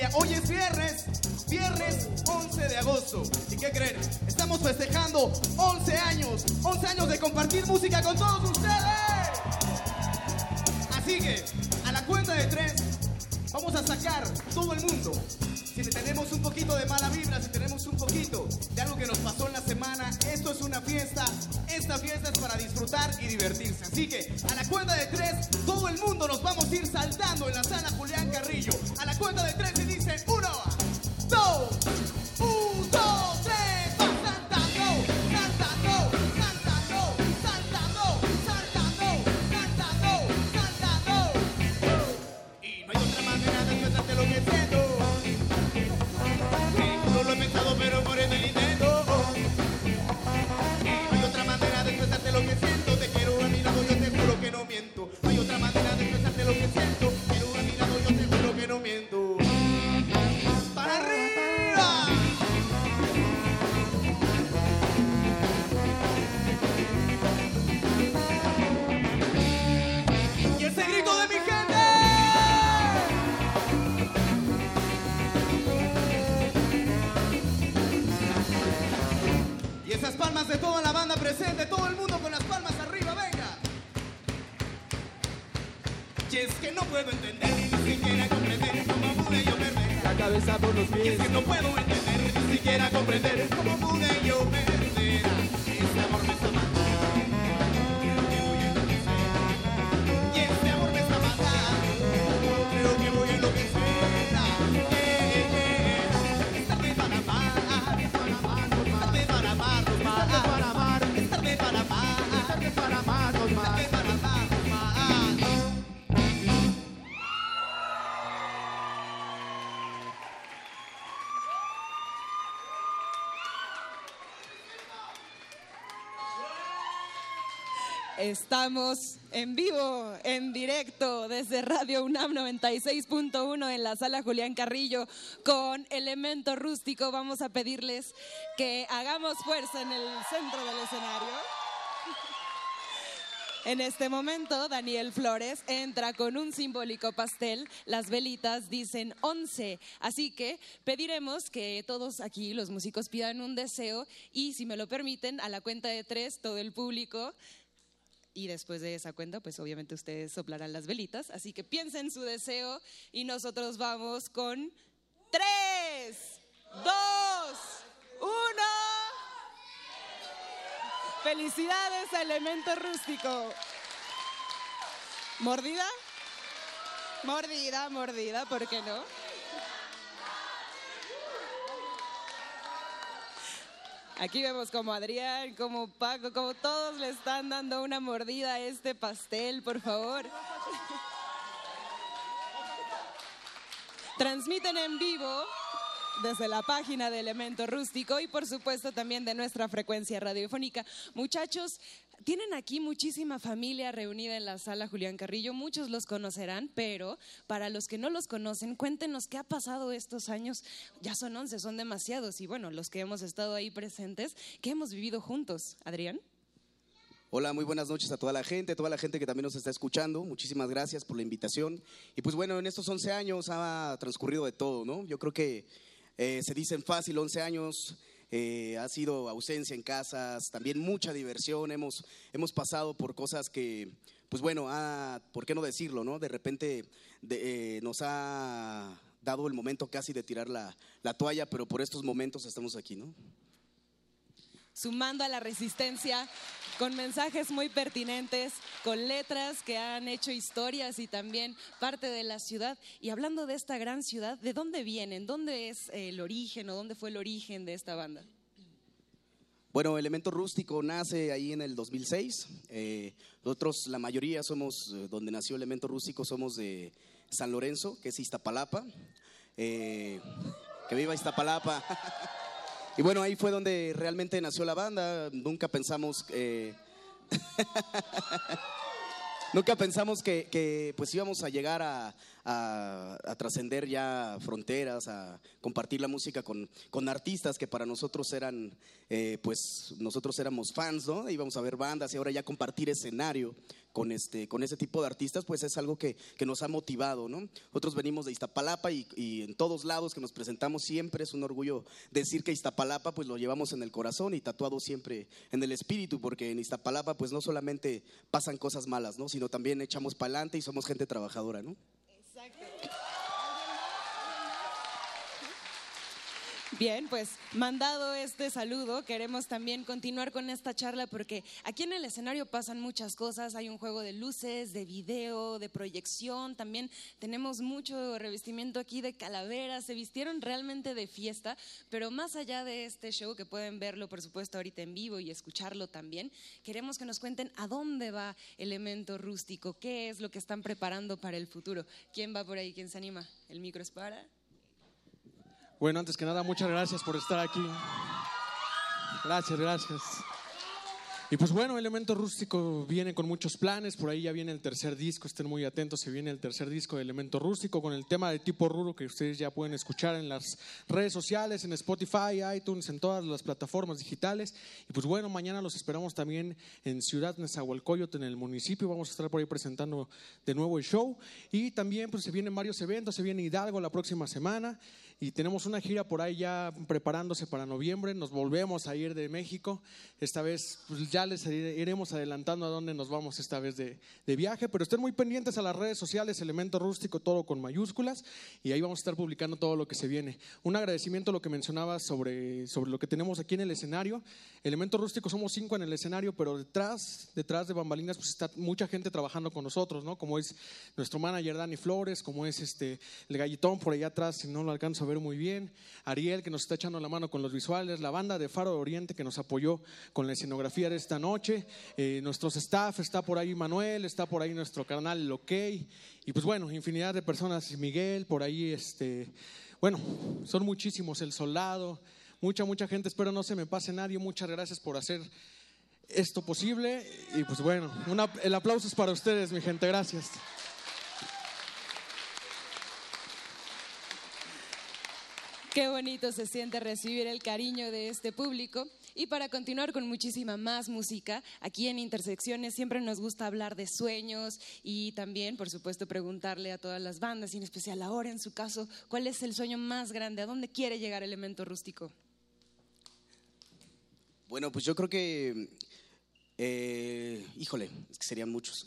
familia. Hoy es viernes, viernes once de agosto. ¿Y qué creen? Estamos festejando once años, once años de compartir música con todos ustedes. Así que, a la cuenta de tres, vamos a sacar todo el mundo. Si tenemos un poquito de mala vibra, si tenemos un poquito de algo que nos pasó en la semana, esto es una fiesta, esta fiesta es para disfrutar y divertirse. Así que, a la cuenta de tres, todo el mundo nos vamos a ir saltando en la sala Julián Carrillo. A la cuenta de tres se dice uno, dos, un, dos, tres, dos, saltando, saltando, saltando, saltando, saltando, saltando, saltando. Y no hay otra manera de hacerte lo que siento. Pero por el intento, no hay otra manera de expresarte lo que siento. Te quiero a mi lado, yo te juro que no miento. No hay otra manera de expresarte lo que siento. Quiero a mi lado, yo te juro que no miento. ¡Para arriba! Y ese grito de mi gente. Las palmas de toda la banda presente, todo el mundo con las palmas arriba, venga. Y es que no puedo entender, ni siquiera comprender cómo pude yo perder la cabeza por los pies. Y es que no puedo entender, ni siquiera comprender cómo pude yo perder. Este amor me está matando, y este amor me está matando, creo que voy a enloquecer. Estamos en vivo, en directo, desde Radio UNAM noventa y seis punto uno en la Sala Julián Carrillo con Elemento Rústico. Vamos a pedirles que hagamos fuerza en el centro del escenario. En este momento, Daniel Flores entra con un simbólico pastel. Las velitas dicen once, así que pediremos que todos aquí, los músicos, pidan un deseo y, si me lo permiten, a la cuenta de tres, todo el público... Y después de esa cuenta, pues obviamente ustedes soplarán las velitas. Así que piensen su deseo y nosotros vamos con tres, dos, uno. ¡Felicidades a Elemento Rústico! ¿Mordida? Mordida, mordida, ¿por qué no? Aquí vemos como Adrián, como Paco, como todos le están dando una mordida a este pastel, por favor. Transmiten en vivo desde la página de Elemento Rústico y por supuesto también de nuestra frecuencia radiofónica. Muchachos, tienen aquí muchísima familia reunida en la Sala Julián Carrillo, muchos los conocerán, pero para los que no los conocen, cuéntenos qué ha pasado estos años, ya son once, son demasiados, y bueno, los que hemos estado ahí presentes, ¿qué hemos vivido juntos? Adrián. Hola, muy buenas noches a toda la gente, toda la gente que también nos está escuchando. Muchísimas gracias por la invitación. Y pues bueno, en estos once años ha transcurrido de todo, ¿no? Yo creo que Eh, se dicen fácil, once años, eh, ha sido ausencia en casas, también mucha diversión, hemos, hemos pasado por cosas que, pues bueno, ah, ¿por qué no decirlo? ¿No? De repente de, eh, nos ha dado el momento casi de tirar la, la toalla, pero por estos momentos estamos aquí, ¿no? Sumando a la resistencia con mensajes muy pertinentes, con letras que han hecho historias y también parte de la ciudad. Y hablando de esta gran ciudad, ¿de dónde vienen? ¿Dónde es el origen o dónde fue el origen de esta banda? Bueno, Elemento Rústico nace ahí en el dos mil seis. Eh, nosotros, la mayoría, somos, donde nació Elemento Rústico, somos de San Lorenzo, que es Iztapalapa. Eh, que viva Iztapalapa. Y bueno, ahí fue donde realmente nació la banda. Nunca pensamos eh... Nunca pensamos que, que pues íbamos a llegar a, a, a trascender ya fronteras, a compartir la música con, con artistas que para nosotros eran, eh, pues nosotros éramos fans, ¿no? Íbamos a ver bandas y ahora ya compartir escenario con, este, con ese tipo de artistas, pues es algo que, que nos ha motivado, ¿no? Nosotros venimos de Iztapalapa y, y en todos lados que nos presentamos siempre es un orgullo decir que Iztapalapa pues lo llevamos en el corazón y tatuado siempre en el espíritu, porque en Iztapalapa pues no solamente pasan cosas malas, ¿no? Sino también echamos para adelante y somos gente trabajadora, ¿no? Exacto. Bien, pues mandado este saludo, queremos también continuar con esta charla porque aquí en el escenario pasan muchas cosas, hay un juego de luces, de video, de proyección, también tenemos mucho revestimiento aquí de calaveras, se vistieron realmente de fiesta, pero más allá de este show que pueden verlo por supuesto ahorita en vivo y escucharlo también, queremos que nos cuenten a dónde va Elemento Rústico, qué es lo que están preparando para el futuro. ¿Quién va por ahí? ¿Quién se anima? El micro es para... Bueno, antes que nada, muchas gracias por estar aquí. Gracias, gracias. Y pues bueno, Elemento Rústico viene con muchos planes. Por ahí ya viene el tercer disco, estén muy atentos. Se viene el tercer disco de Elemento Rústico con el tema de tipo rudo que ustedes ya pueden escuchar en las redes sociales, en Spotify, iTunes, en todas las plataformas digitales. Y pues bueno, mañana los esperamos también en Ciudad Nezahualcóyotl, en el municipio. Vamos a estar por ahí presentando de nuevo el show. Y también pues se vienen varios eventos, se viene Hidalgo la próxima semana. Y tenemos una gira por ahí ya preparándose para noviembre. Nos volvemos a ir de México. Esta vez pues ya les iremos adelantando a dónde nos vamos esta vez de, de viaje. Pero estén muy pendientes a las redes sociales, Elemento Rústico, todo con mayúsculas. Y ahí vamos a estar publicando todo lo que se viene. Un agradecimiento a lo que mencionabas sobre, sobre lo que tenemos aquí en el escenario. Elemento Rústico somos cinco en el escenario, pero detrás, detrás de bambalinas pues está mucha gente trabajando con nosotros, ¿no? Como es nuestro manager Dani Flores, como es este el Galletón por allá atrás, si no lo alcanzo a ver muy bien, Ariel que nos está echando la mano con los visuales, la banda de Faro de Oriente que nos apoyó con la escenografía de esta noche, eh, nuestros staff, está por ahí Manuel, está por ahí nuestro carnal El OK, y pues bueno, infinidad de personas, Miguel, por ahí este, bueno, son muchísimos, El Soldado, mucha, mucha gente, espero no se me pase nadie, muchas gracias por hacer esto posible, y pues bueno, una, el aplauso es para ustedes, mi gente, gracias. Qué bonito se siente recibir el cariño de este público. Y para continuar con muchísima más música, aquí en Intersecciones siempre nos gusta hablar de sueños y también, por supuesto, preguntarle a todas las bandas, y en especial ahora en su caso, ¿cuál es el sueño más grande? ¿A dónde quiere llegar Elemento Rústico? Bueno, pues yo creo que... Eh, híjole, es que serían muchos.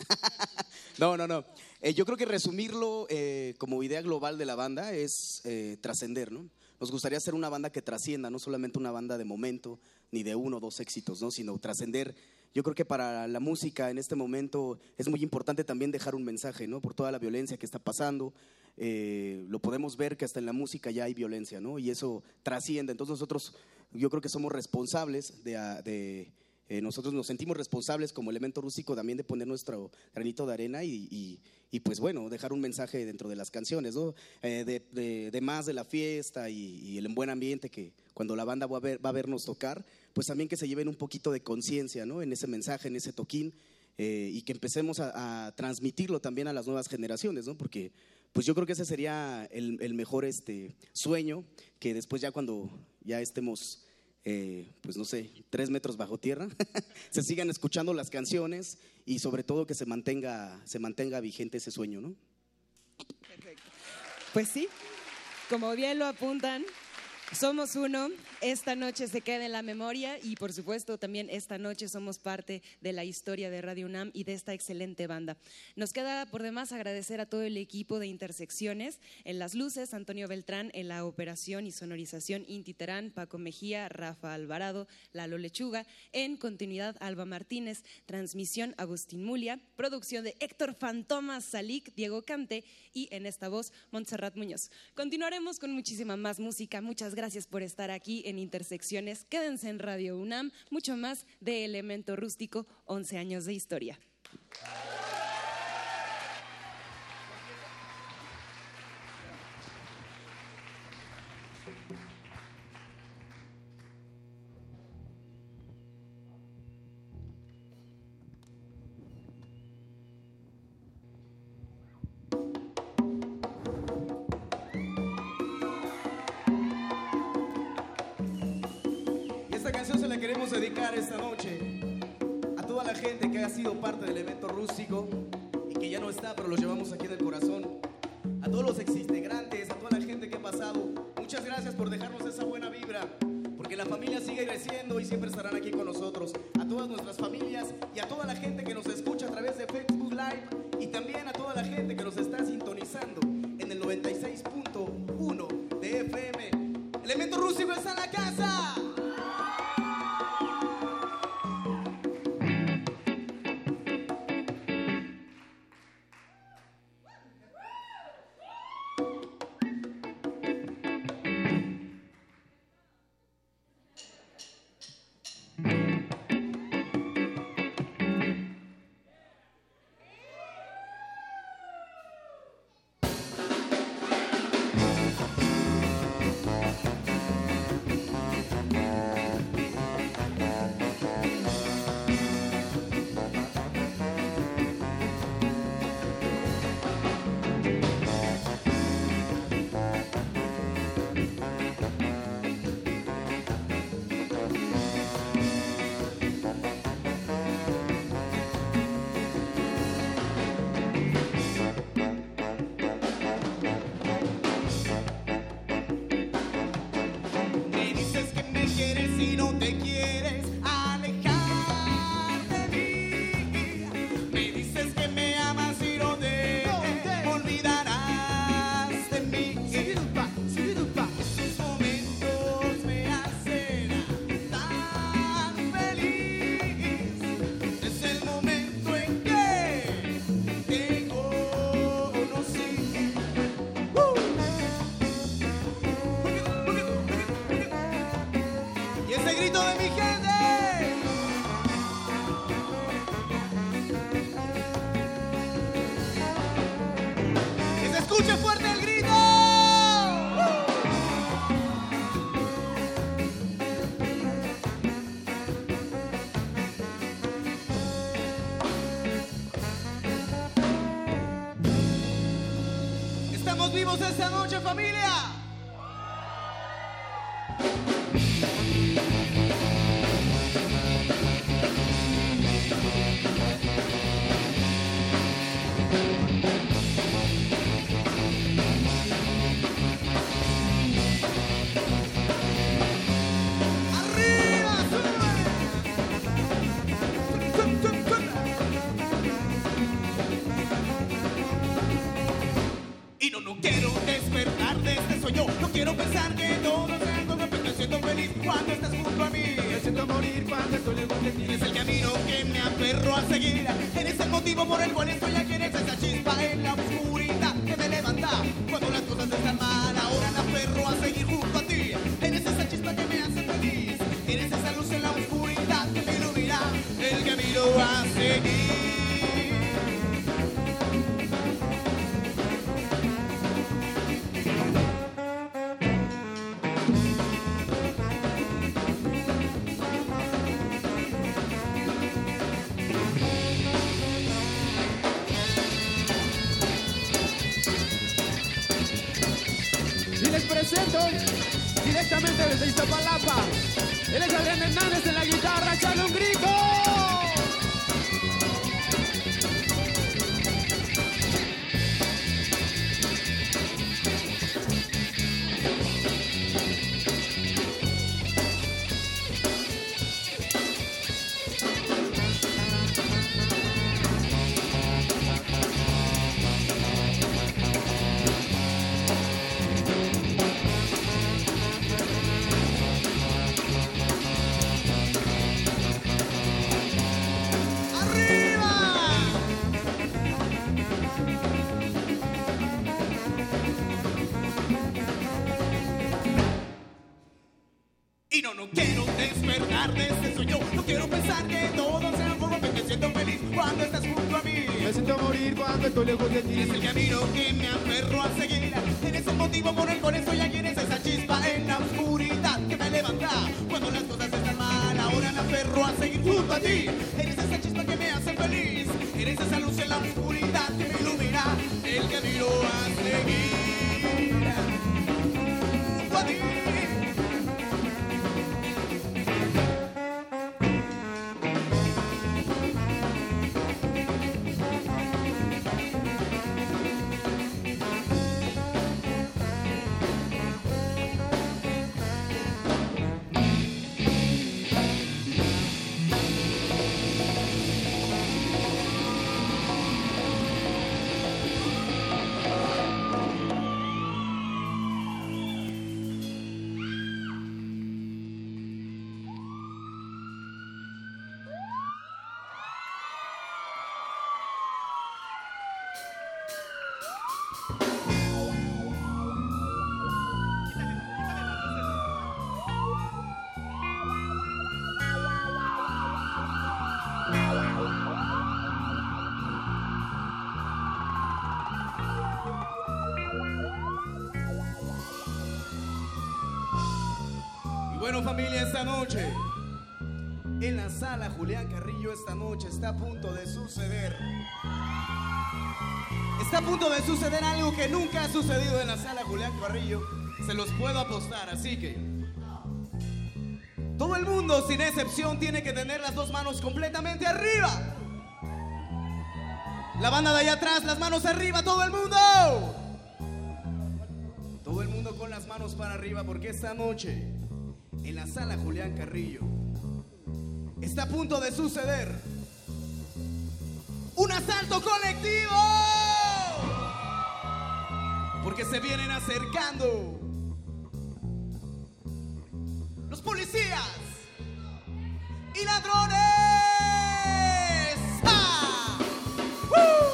No, no, no. Eh, yo creo que resumirlo eh, como idea global de la banda es eh, trascender, ¿no? Nos gustaría ser una banda que trascienda, no solamente una banda de momento, ni de uno o dos éxitos, ¿no? Sino trascender. Yo creo que para la música en este momento es muy importante también dejar un mensaje, ¿no? Por toda la violencia que está pasando. Eh, lo podemos ver que hasta en la música ya hay violencia, ¿no? Y eso trasciende. Entonces nosotros, yo creo que somos responsables de... de Eh, nosotros nos sentimos responsables como Elemento Rústico también de poner nuestro granito de arena y, y, y pues bueno, dejar un mensaje dentro de las canciones, ¿no? eh, de, de, de más de la fiesta y, y el buen ambiente que cuando la banda va a, ver, va a vernos tocar, pues también que se lleven un poquito de conciencia, ¿no? En ese mensaje, en ese toquín eh, y que empecemos a, a transmitirlo también a las nuevas generaciones, ¿no? Porque pues yo creo que ese sería el, el mejor este, sueño, que después ya cuando ya estemos... Eh, pues no sé, tres metros bajo tierra, se sigan escuchando las canciones y sobre todo que se mantenga, se mantenga vigente ese sueño, ¿no? Perfecto. Pues sí, como bien lo apuntan, somos uno, esta noche se queda en la memoria y por supuesto también esta noche somos parte de la historia de Radio UNAM y de esta excelente banda. Nos queda por demás agradecer a todo el equipo de Intersecciones, en las luces Antonio Beltrán, en la operación y sonorización Inti Terán, Paco Mejía, Rafa Alvarado, Lalo Lechuga, en continuidad Alba Martínez, transmisión Agustín Mulia, producción de Héctor Fantomas Salic, Diego Cante y en esta voz Montserrat Muñoz. Continuaremos con muchísima más música, muchas gracias. Gracias por estar aquí en Intersecciones. Quédense en Radio UNAM. Mucho más de Elemento Rústico, once años de historia. le queremos dedicar esta noche a toda la gente que ha sido parte del evento rústico y que ya no está, pero los llevamos aquí en el corazón. A todos los exintegrantes, a toda la gente que ha pasado, muchas gracias por dejarnos esa buena vibra, porque la familia sigue creciendo y siempre estarán aquí con nosotros. A todas nuestras familias y a toda la gente que nos escucha a través de Facebook Live y también a toda la gente que nos está sintonizando en el noventa y seis punto uno de F M. Elemento Rústico está en la casa. Esta noche, familia. Bueno, familia, esta noche en la Sala Julián Carrillo, esta noche está a punto de suceder Está a punto de suceder algo que nunca ha sucedido en la Sala Julián Carrillo. Se los puedo apostar, así que todo el mundo, sin excepción, tiene que tener las dos manos completamente arriba. La banda de allá atrás, las manos arriba, todo el mundo. Todo el mundo con las manos para arriba, porque esta noche en la Sala Julián Carrillo está a punto de suceder un asalto colectivo, porque se vienen acercando los policías y ladrones. ¡Ah! ¡Uh!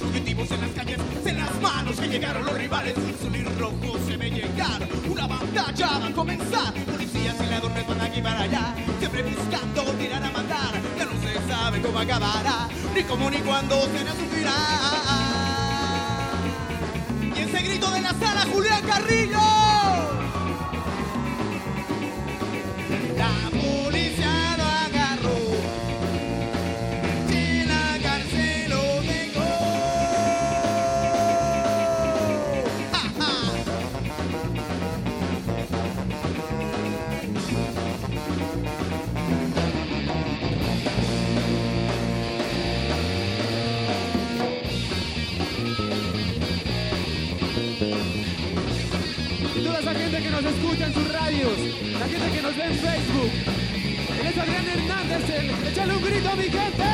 Objetivos en las calles, en las manos que llegaron los rivales. Un solir rojo se ve llegar, una batalla va a comenzar. Policías y ladrones van aquí para allá, siempre buscando tirar a matar. Ya no se sabe cómo acabará, ni cómo ni cuándo se resumirá. Y ese grito de la Sala Julián Carrillo. La policía no agarró. Que nos escucha en sus radios, la gente que nos ve en Facebook. Él es Adrián Hernández, el, échale un grito a mi gente.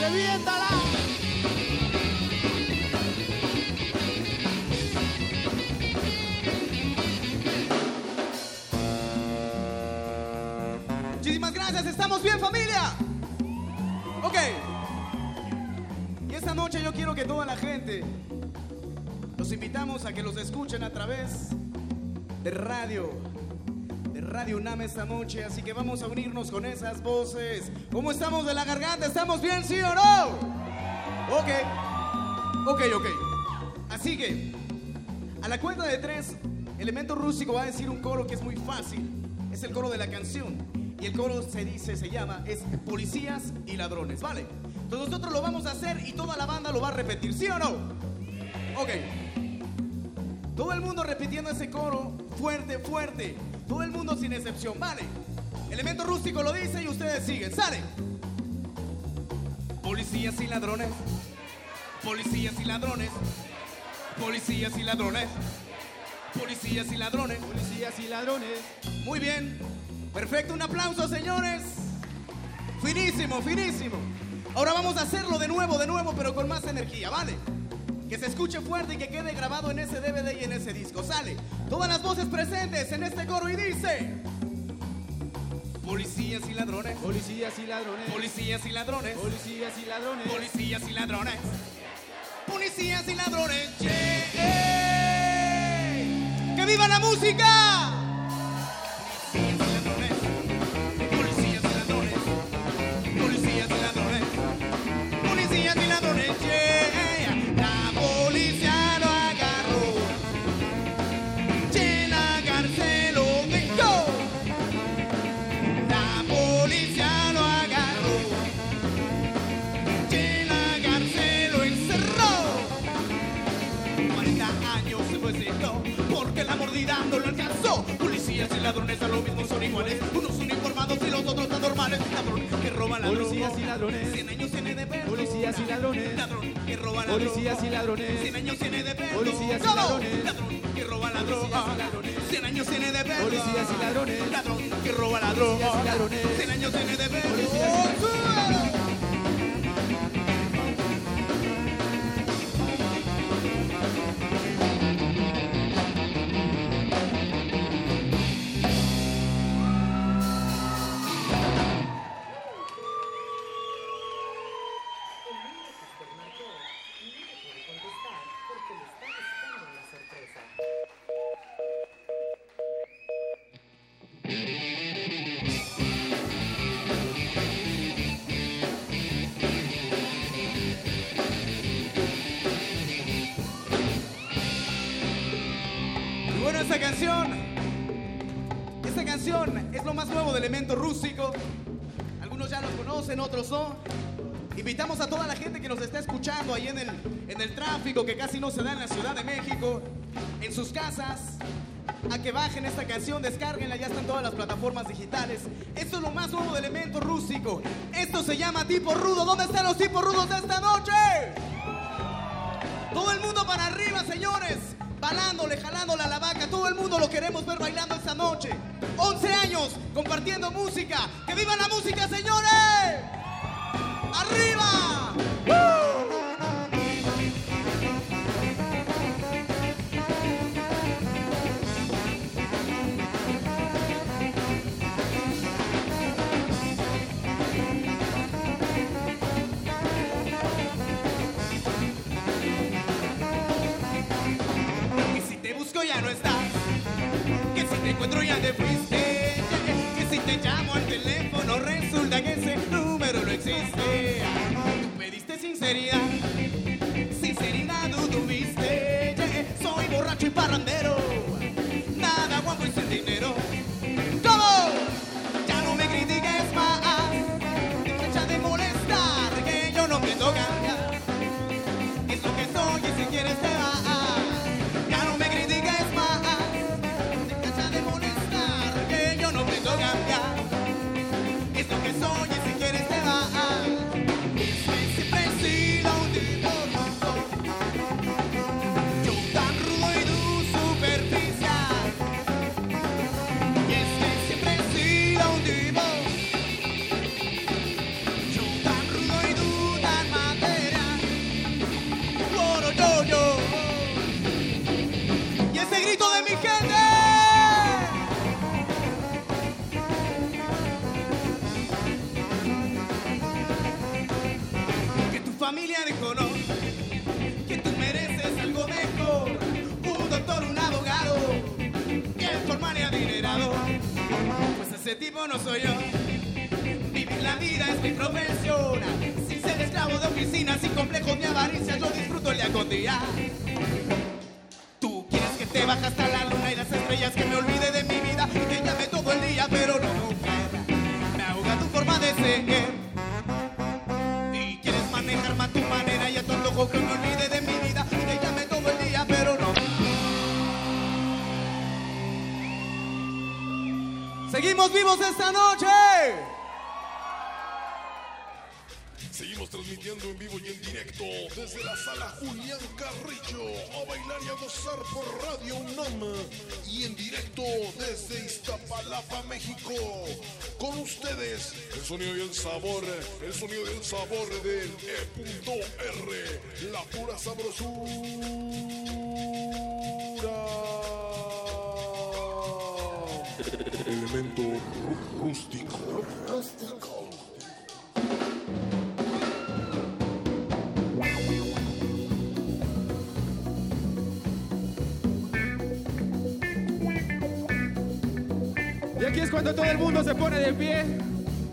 ¡Reviéntala! Muchísimas gracias, estamos bien, familia. Ok. Esta noche yo quiero que toda la gente, los invitamos a que los escuchen a través de radio, de Radio UNAM esta noche, así que vamos a unirnos con esas voces. ¿Cómo estamos de la garganta? ¿Estamos bien, sí o no? Ok, ok, ok. Así que, a la cuenta de tres, Elemento Rústico va a decir un coro que es muy fácil, es el coro de la canción, y el coro se dice, se llama, es Policías y Ladrones, ¿vale? Entonces nosotros lo vamos a hacer y toda la banda lo va a repetir, ¿sí o no? Ok. Todo el mundo repitiendo ese coro fuerte, fuerte. Todo el mundo sin excepción, ¿vale? Elemento Rústico lo dice y ustedes siguen, ¿sale? Policías y ladrones. Policías y ladrones. Policías y ladrones. Policías y ladrones. Policías y ladrones. Muy bien. Perfecto, un aplauso, señores. Finísimo, finísimo. Ahora vamos a hacerlo de nuevo, de nuevo, pero con más energía, ¿vale? Que se escuche fuerte y que quede grabado en ese D V D y en ese disco, ¿sale? Todas las voces presentes en este coro y dice... Policías y ladrones. Policías y ladrones. Policías y ladrones. Policías y ladrones. Policías y ladrones. Policías y ladrones. Yeah. ¡Que viva la música! No lo alcanzó. Policías y ladrones a lo mismo son iguales. Unos uniformados y los otros anormales. Ladrón que roba la droga. Policías y ladrones. Cien años tiene de perdón. Policías y ladrones. Ladrón que roba la droga. Policías y ladrones. Cien años tiene de perdón. Policías y ladrones. Ladrón que roba la droga. Cien años tiene de perdón. Policías y ladrones. Ladrón que roba la droga. Cien años tiene de perdón. Policías y ladrones. esta canción. Esta canción es lo más nuevo de Elemento Rústico. Algunos ya lo conocen, otros no. Invitamos a toda la gente que nos está escuchando ahí en el, en el tráfico que casi no se da en la Ciudad de México, en sus casas, a que bajen esta canción, descárguenla, ya están todas las plataformas digitales. Esto es lo más nuevo de Elemento Rústico. Esto se llama Tipo Rudo. ¿Dónde están los tipos rudos de esta noche? Todo el mundo para arriba, señores. Balándole, jalándole a la vaca. Todo el mundo lo queremos ver bailando esta noche. once años compartiendo música. ¡Que viva la música, señores! ¡Arriba! ¡Uh! Ya no estás, que si te encuentro ya te fuiste, que, que, que si te llamo al teléfono resulta que ese número no existe. Tú pediste sinceridad, sinceridad tú tuviste. Soy borracho y parrandero, nada guapo y sin dinero. ¿Cómo? Ya no me critiques más, deja de molestar, que yo no pienso cambiar. Es lo que soy y si quieres te vas. Ese tipo no soy yo. Vivir la vida es mi profesión. Sin ser esclavo de oficina, sin complejos ni avaricia, yo disfruto el día con día. Tú quieres que te baje hasta la luna y las estrellas, que me olvide de mi vida y que llame todo el día, pero no, mujer, me ahoga tu forma de ser. Y quieres manejarme a tu manera y a tu antojo, que me olvide de mi vida y que llame todo el día, pero no. ¡Seguimos vivos esta noche! Seguimos transmitiendo en vivo y en directo desde la Sala Julián Carrillo, a bailar y a gozar por Radio UNAM, y en directo desde Iztapalapa, México, con ustedes el sonido y el sabor, el sonido y el sabor del E R, la pura sabrosura. Elemento rústico. Rústico. Y aquí es cuando todo el mundo se pone de pie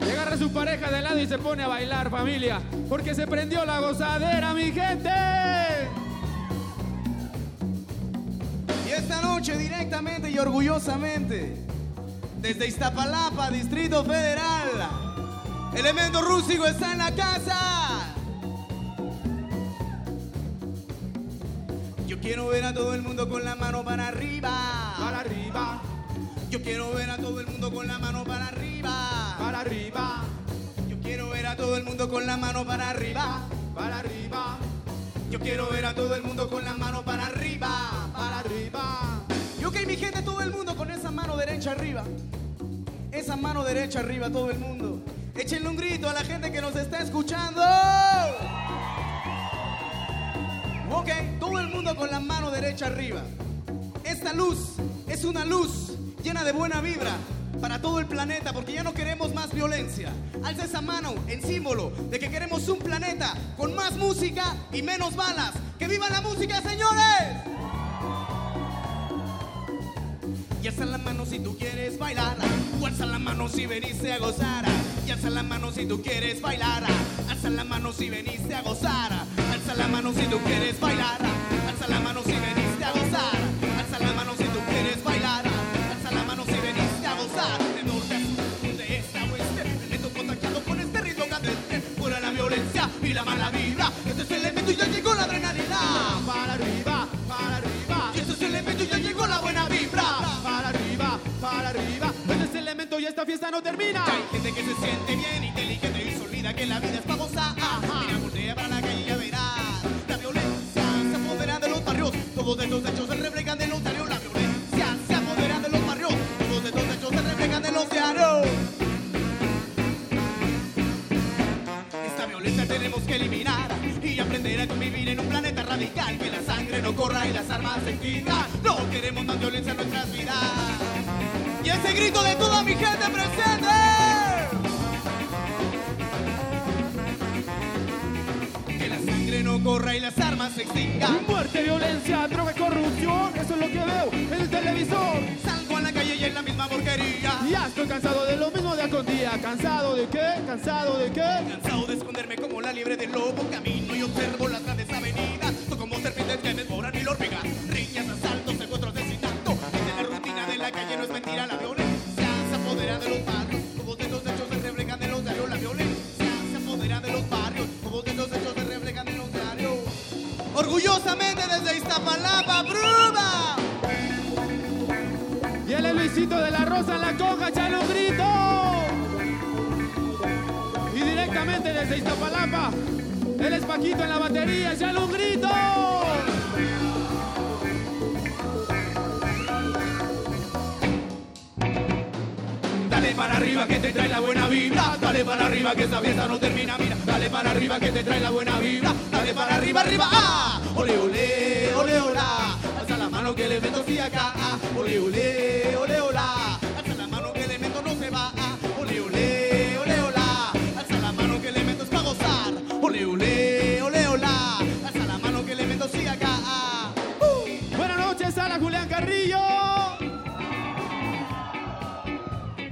y agarra a su pareja de lado y se pone a bailar, familia, porque se prendió la gozadera, mi gente. Y esta noche directamente y orgullosamente desde Iztapalapa, Distrito Federal, Elemento Rústico está en la casa. Yo quiero ver a todo el mundo con la mano para arriba. Para arriba. Yo quiero ver a todo el mundo con la mano para arriba. Para arriba. Yo quiero ver a todo el mundo con la mano para arriba. Para arriba. Yo quiero ver a todo el mundo con la mano para arriba. Para arriba. Y ok, mi gente, todo el mundo con esa mano derecha arriba. Esa mano derecha arriba, todo el mundo. Échenle un grito a la gente que nos está escuchando. Ok, todo el mundo con la mano derecha arriba. Esta luz es una luz llena de buena vibra para todo el planeta, porque ya no queremos más violencia. Alza esa mano en símbolo de que queremos un planeta con más música y menos balas. ¡Que viva la música, señores! Y alza la mano si tú quieres bailar, o alza la mano si veniste a gozar. Y alza la mano si tú quieres bailar, alza la mano si veniste a gozar. Alza la mano si tú quieres bailar, alza la mano si veniste a gozar. Alza la mano si tú quieres bailar. cosa no termina. Hay gente que se siente bien, inteligente y se olvida que la vida es famosa. Ajá. Mira, voltea para la calle y ya verás. La violencia se apodera de los barrios. Todos estos hechos se reflejan de los diarios. La violencia se apodera de los barrios. Todos estos hechos se reflejan de los diarios. Esta violencia tenemos que eliminar y aprender a convivir en un planeta radical. Que la sangre no corra y las armas se quitan. No queremos más violencia en nuestras vidas. Y ese grito de toda mi gente presente. Que la sangre no corra y las armas se extingan. Muerte, violencia, droga y corrupción. Eso es lo que veo en el televisor. Salgo a la calle y es la misma porquería. Ya estoy cansado de lo mismo de día con día. ¿Cansado de qué? ¿Cansado de qué? Cansado de esconderme como la liebre del lobo. Camino y observo las grandes avenidas. Soy como serpientes que me devoran y lo hormigas. Riñas, asaltos, secuestros, asesinatos. En la rutina de la calle no es mentira. La violencia se apodera de los barrios. Como de los hechos se reflejan en los diarios. La violencia se apodera de los barrios. Como de los hechos se reflejan en los diarios. Orgullosamente desde Iztapalapa, Bruba. Y el Luisito de la Rosa en la coja, ya no grito. Y directamente desde Iztapalapa, él es Paquito en la batería, ya no grito. Dale para arriba que te trae la buena vibra. Dale para arriba que esa fiesta no termina, mira. Dale para arriba que te trae la buena vibra. Dale para arriba, arriba, ah. Ole, ole, ole, hola. Alza la mano que el evento sigue acá, ah. Ole, ole, ole, hola. Alza la mano que el evento no se va, ah. Ole, ole, ole, hola. Alza la mano que el evento es para gozar. Ole, ole, ole, hola. Alza la mano que el evento sigue acá, ah. Uh. Buenas noches, Sala Julián Carrillo.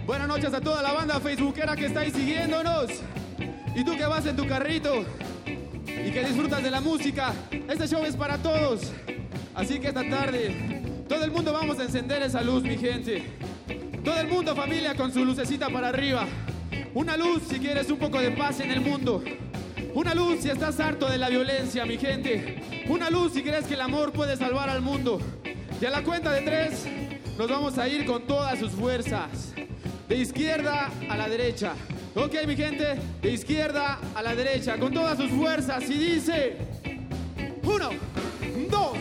Buenas noches a toda la banda facebookera que estáis siguiéndonos. Y tú que vas en tu carrito y que disfrutas de la música, este show es para todos. Así que esta tarde, todo el mundo vamos a encender esa luz, mi gente. Todo el mundo, familia, con su lucecita para arriba. Una luz si quieres un poco de paz en el mundo. Una luz si estás harto de la violencia, mi gente. Una luz si crees que el amor puede salvar al mundo. Y a la cuenta de tres, nos vamos a ir con todas sus fuerzas. De izquierda a la derecha. Ok, mi gente, de izquierda a la derecha, con todas sus fuerzas. Y dice: uno, dos,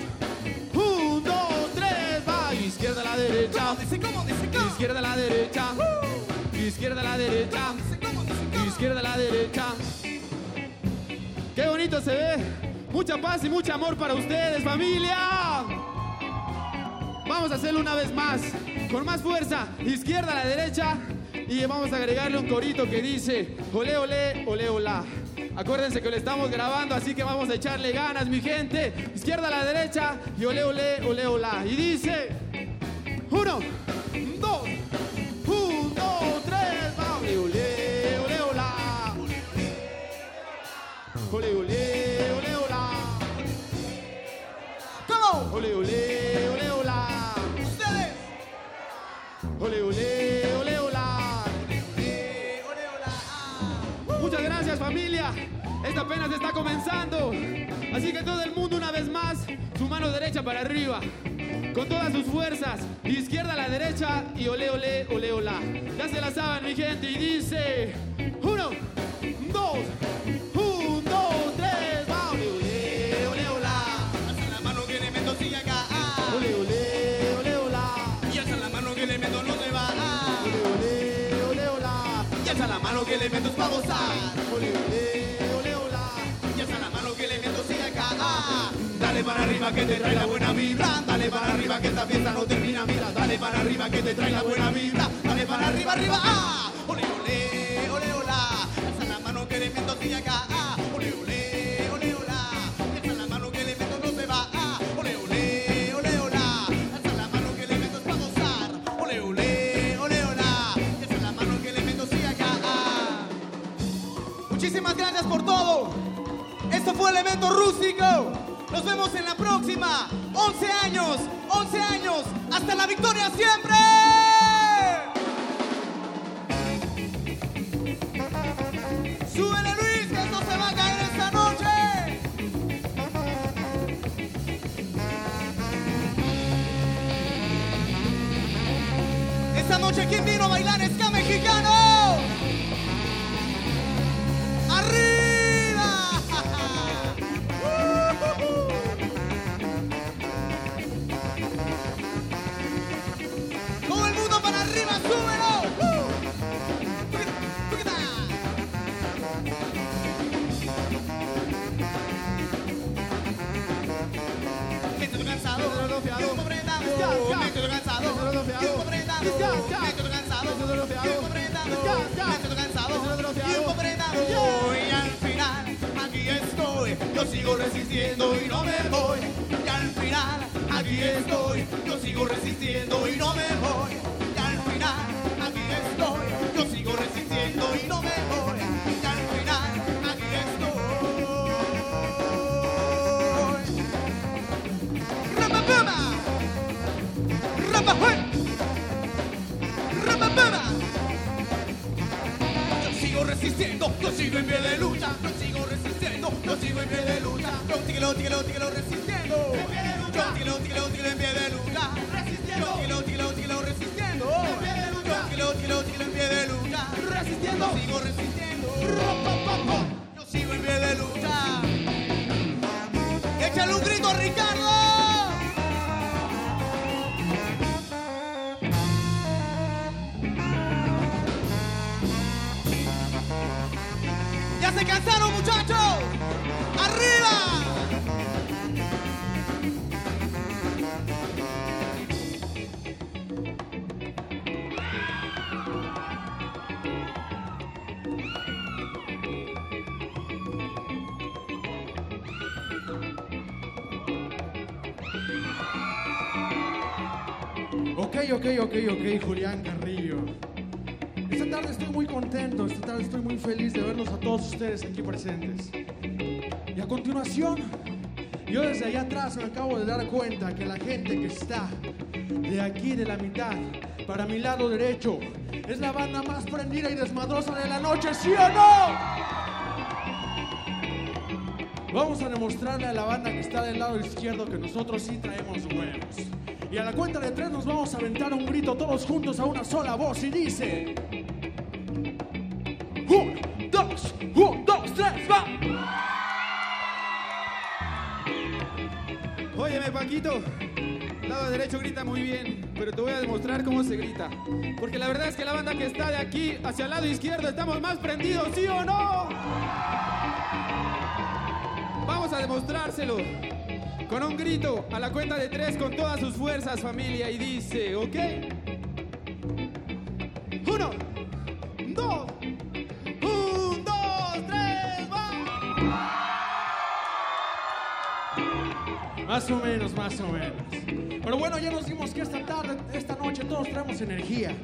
un, dos, tres, va. Izquierda a la derecha. ¿Cómo dice? ¿Cómo dice? ¿Cómo? Izquierda a la derecha. Uh. Izquierda a la derecha. ¿Cómo dice? ¿Cómo dice? ¿Cómo? Izquierda a la derecha. Qué bonito se ve. Mucha paz y mucho amor para ustedes, familia. Vamos a hacerlo una vez más. Con más fuerza, izquierda a la derecha, y vamos a agregarle un corito que dice olé, olé, olé, olá. Acuérdense que lo estamos grabando, así que vamos a echarle ganas, mi gente. Izquierda a la derecha y olé, olé, olé, olá. Y dice uno, dos, un, dos, tres, va. Olé, olé, olé, olá. Olé, olé, olé, olá. ¿Cómo? Olé, olé, olé, olá. Ole, ole, ole, hola. Ole, ole, ole, hola. Muchas gracias, familia. Esta apenas está comenzando. Así que todo el mundo, una vez más, su mano derecha para arriba. Con todas sus fuerzas. Izquierda a la derecha y ole, ole, ole, hola. Ya se la saben, mi gente. Y dice: uno, dos, un, dos, tres, va. Ole, ole, ole, hola. Hasta la mano que elemento sigue acá. Ole, ole. Que elementos para gozar. Ole, ole, ole, hola. Ya está la mano que elementos sigue acá. Ah. Dale para arriba que te trae la buena vibra. Dale para arriba que esta fiesta no termina, mira. Dale para arriba que te trae la buena vibra. Dale para arriba, arriba. Ah. Ole, ole, ole, hola. Ya está la mano que elementos sigue acá. Ah. Ole, ole, ole, hola. Ya está la mano que elementos no se va. Ah. Ole, ole, ole, hola. Ya está la mano que elementos para gozar. Ole, ole. Muchísimas gracias por todo. Esto fue Elemento Rústico. Nos vemos en la próxima. once años, once años. Hasta la victoria siempre. Súbele, Luis, que esto se va a caer esta noche. Esta noche. Valle, ¿quién vino a bailar ska mexicano? ¡Arriba! ¡Todo el mundo para arriba, súbelo! Método cansado, método prenda, método cansado, método prenda, método cansado, método prenda, método cansado, método prenda. Y al final, aquí estoy, yo sigo resistiendo y no me voy. Y al final, aquí estoy, yo sigo resistiendo y no me voy. Y al final, aquí estoy, yo sigo resistiendo y no me voy. Y al final, aquí estoy. Yo sigo resistiendo, yo sigo en pie de lucha, yo sigo resistiendo, yo sigo en pie de lucha, yo tiglo, tiglo, tiglo, resistiendo, yo tiglo, tiglo, tiglo, en pie de lucha, resistiendo, yo tiglo, tiglo, tiglo, resistiendo, yo tiglo, tiglo, tiglo, en pie de lucha, resistiendo, sigo resistiendo, yo sigo en pie de lucha. Échale un grito a Ricardo. ¿Se cansaron, muchachos? ¡Arriba! Ok, ok, ok, ok, Julián Carrillo. Esta tarde estoy muy contento, esta tarde estoy muy feliz de verlos a todos ustedes aquí presentes. Y a continuación, yo desde allá atrás me acabo de dar cuenta que la gente que está de aquí de la mitad para mi lado derecho es la banda más prendida y desmadrosa de la noche, ¿sí o no? Vamos a demostrarle a la banda que está del lado izquierdo que nosotros sí traemos huevos. Y a la cuenta de tres nos vamos a aventar un grito todos juntos a una sola voz y dice... Un, dos, un, dos, tres, va. Óyeme, Paquito, lado derecho grita muy bien, pero te voy a demostrar cómo se grita. Porque la verdad es que la banda que está de aquí hacia el lado izquierdo estamos más prendidos, ¿sí o no? Vamos a demostrárselo con un grito a la cuenta de tres con todas sus fuerzas, familia, y dice, ¿ok? Uno, dos. Más o menos, más o menos. Pero bueno, ya nos dimos que esta tarde, esta noche todos traemos energía.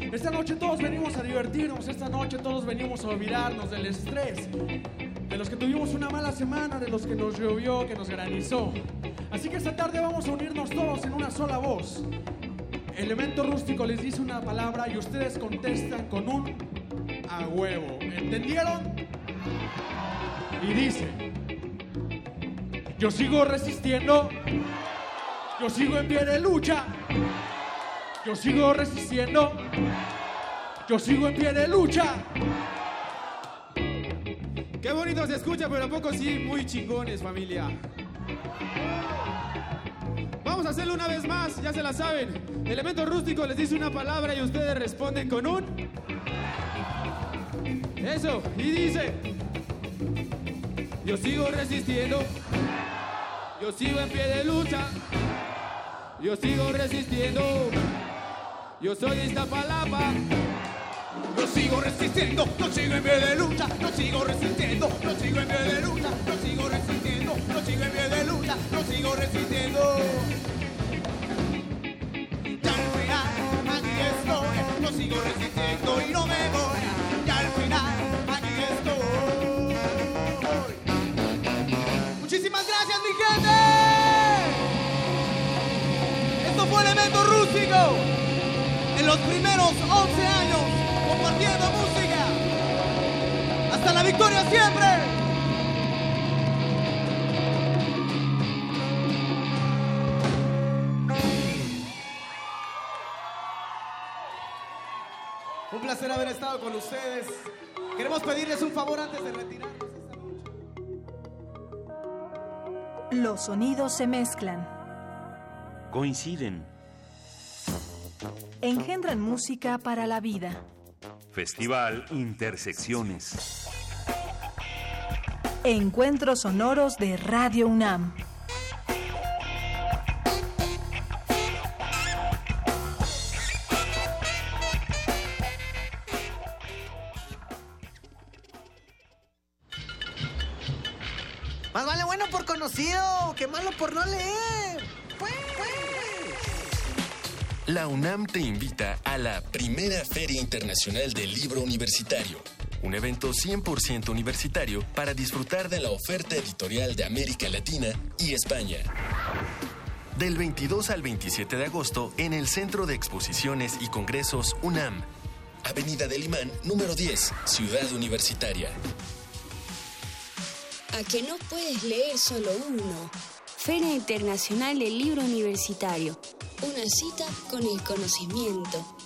Esta noche todos venimos a divertirnos. Esta noche todos venimos a olvidarnos del estrés, de los que tuvimos una mala semana, de los que nos llovió, que nos granizó. Así que esta tarde vamos a unirnos todos en una sola voz. Elemento Rústico les dice una palabra y ustedes contestan con un a huevo. ¿Entendieron? Y dice... Yo sigo resistiendo, yo sigo en pie de lucha, yo sigo resistiendo, yo sigo en pie de lucha. Qué bonito se escucha, pero a poco sí, muy chingones, familia. Vamos a hacerlo una vez más, ya se la saben. Elemento Rústico les dice una palabra y ustedes responden con un... Eso, y dice... Yo sigo resistiendo. Yo sigo en pie de lucha, yo sigo resistiendo, yo soy Iztapalapa. Yo sigo resistiendo, yo sigo en pie de lucha, yo sigo resistiendo, yo sigo en pie de lucha, yo sigo resistiendo, yo sigo en pie de lucha, yo sigo resistiendo. Ya al final, aquí estoy, yo sigo resistiendo y no me voy. Ya al final, aquí estoy. Muchísimas gracias, mi gente. Esto fue Elemento Rústico. En los primeros once años, compartiendo música. Hasta la victoria siempre. placer haber estado con ustedes. Queremos pedirles un favor antes de retirarnos esta noche. Los sonidos se mezclan. Coinciden. Engendran música para la vida. Festival Intersecciones. Encuentros sonoros de Radio UNAM. Más vale bueno por conocido que malo por no leer. Pues, pues. La UNAM te invita a la primera Feria Internacional del Libro Universitario. Un evento cien por ciento universitario para disfrutar de la oferta editorial de América Latina y España. Del veintidós al veintisiete de agosto en el Centro de Exposiciones y Congresos UNAM. Avenida del Imán, número diez, Ciudad Universitaria. A que no puedes leer solo uno. Feria Internacional del Libro Universitario. Una cita con el conocimiento.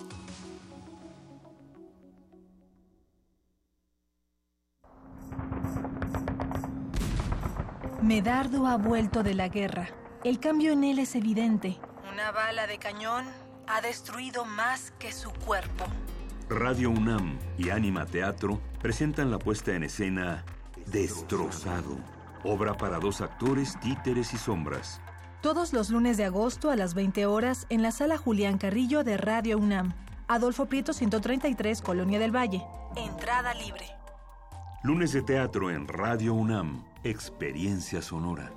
Medardo ha vuelto de la guerra. El cambio en él es evidente. Una bala de cañón ha destruido más que su cuerpo. Radio UNAM y Ánima Teatro presentan la puesta en escena... Destrozado. Obra para dos actores, títeres y sombras. Todos los lunes de agosto a las veinte horas en la Sala Julián Carrillo de Radio UNAM. Adolfo Prieto ciento treinta y tres, Colonia del Valle. Entrada libre. Lunes de teatro en Radio UNAM. Experiencia sonora.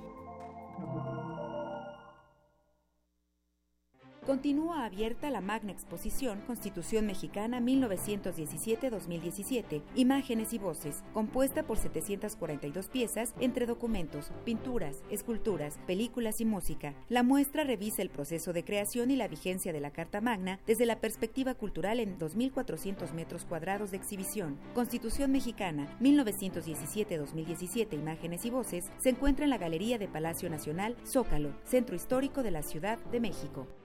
Continúa abierta la magna exposición Constitución Mexicana mil novecientos diecisiete a dos mil diecisiete, Imágenes y Voces, compuesta por setecientas cuarenta y dos piezas entre documentos, pinturas, esculturas, películas y música. La muestra revisa el proceso de creación y la vigencia de la Carta Magna desde la perspectiva cultural en dos mil cuatrocientos metros cuadrados de exhibición. Constitución Mexicana mil novecientos diecisiete a dos mil diecisiete, Imágenes y Voces, se encuentra en la Galería de Palacio Nacional, Zócalo, Centro Histórico de la Ciudad de México.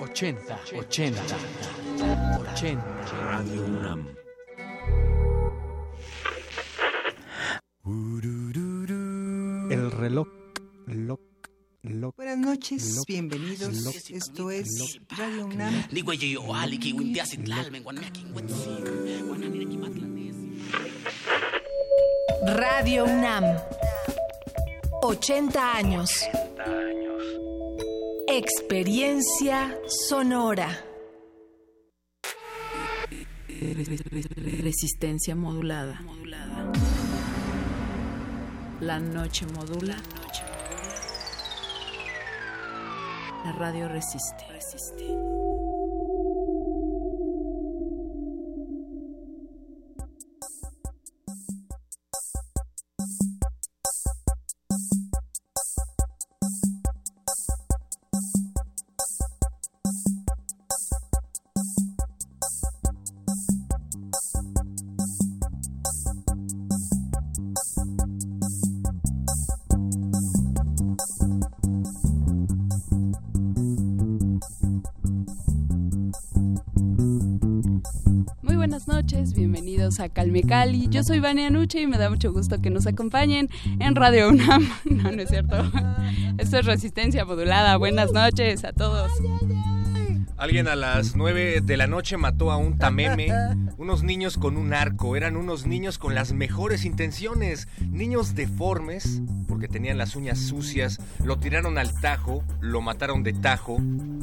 ochenta, ochenta, ochenta. Radio UNAM. El reloj, loc, loc. Buenas noches, loc, bienvenidos. Loc, Esto es loc, Radio UNAM. Radio UNAM. ochenta años. Experiencia sonora. Resistencia modulada. La noche modula. La radio resiste. Bienvenidos a Calmécali. Yo soy Vania Nuche y me da mucho gusto que nos acompañen en Radio UNAM. No, no es cierto. Esto es Resistencia Modulada. Buenas noches a todos. Alguien a las nueve de la noche mató a un tameme. Unos niños con un arco. Eran unos niños con las mejores intenciones. Niños deformes, porque tenían las uñas sucias. Lo tiraron al tajo, lo mataron de tajo.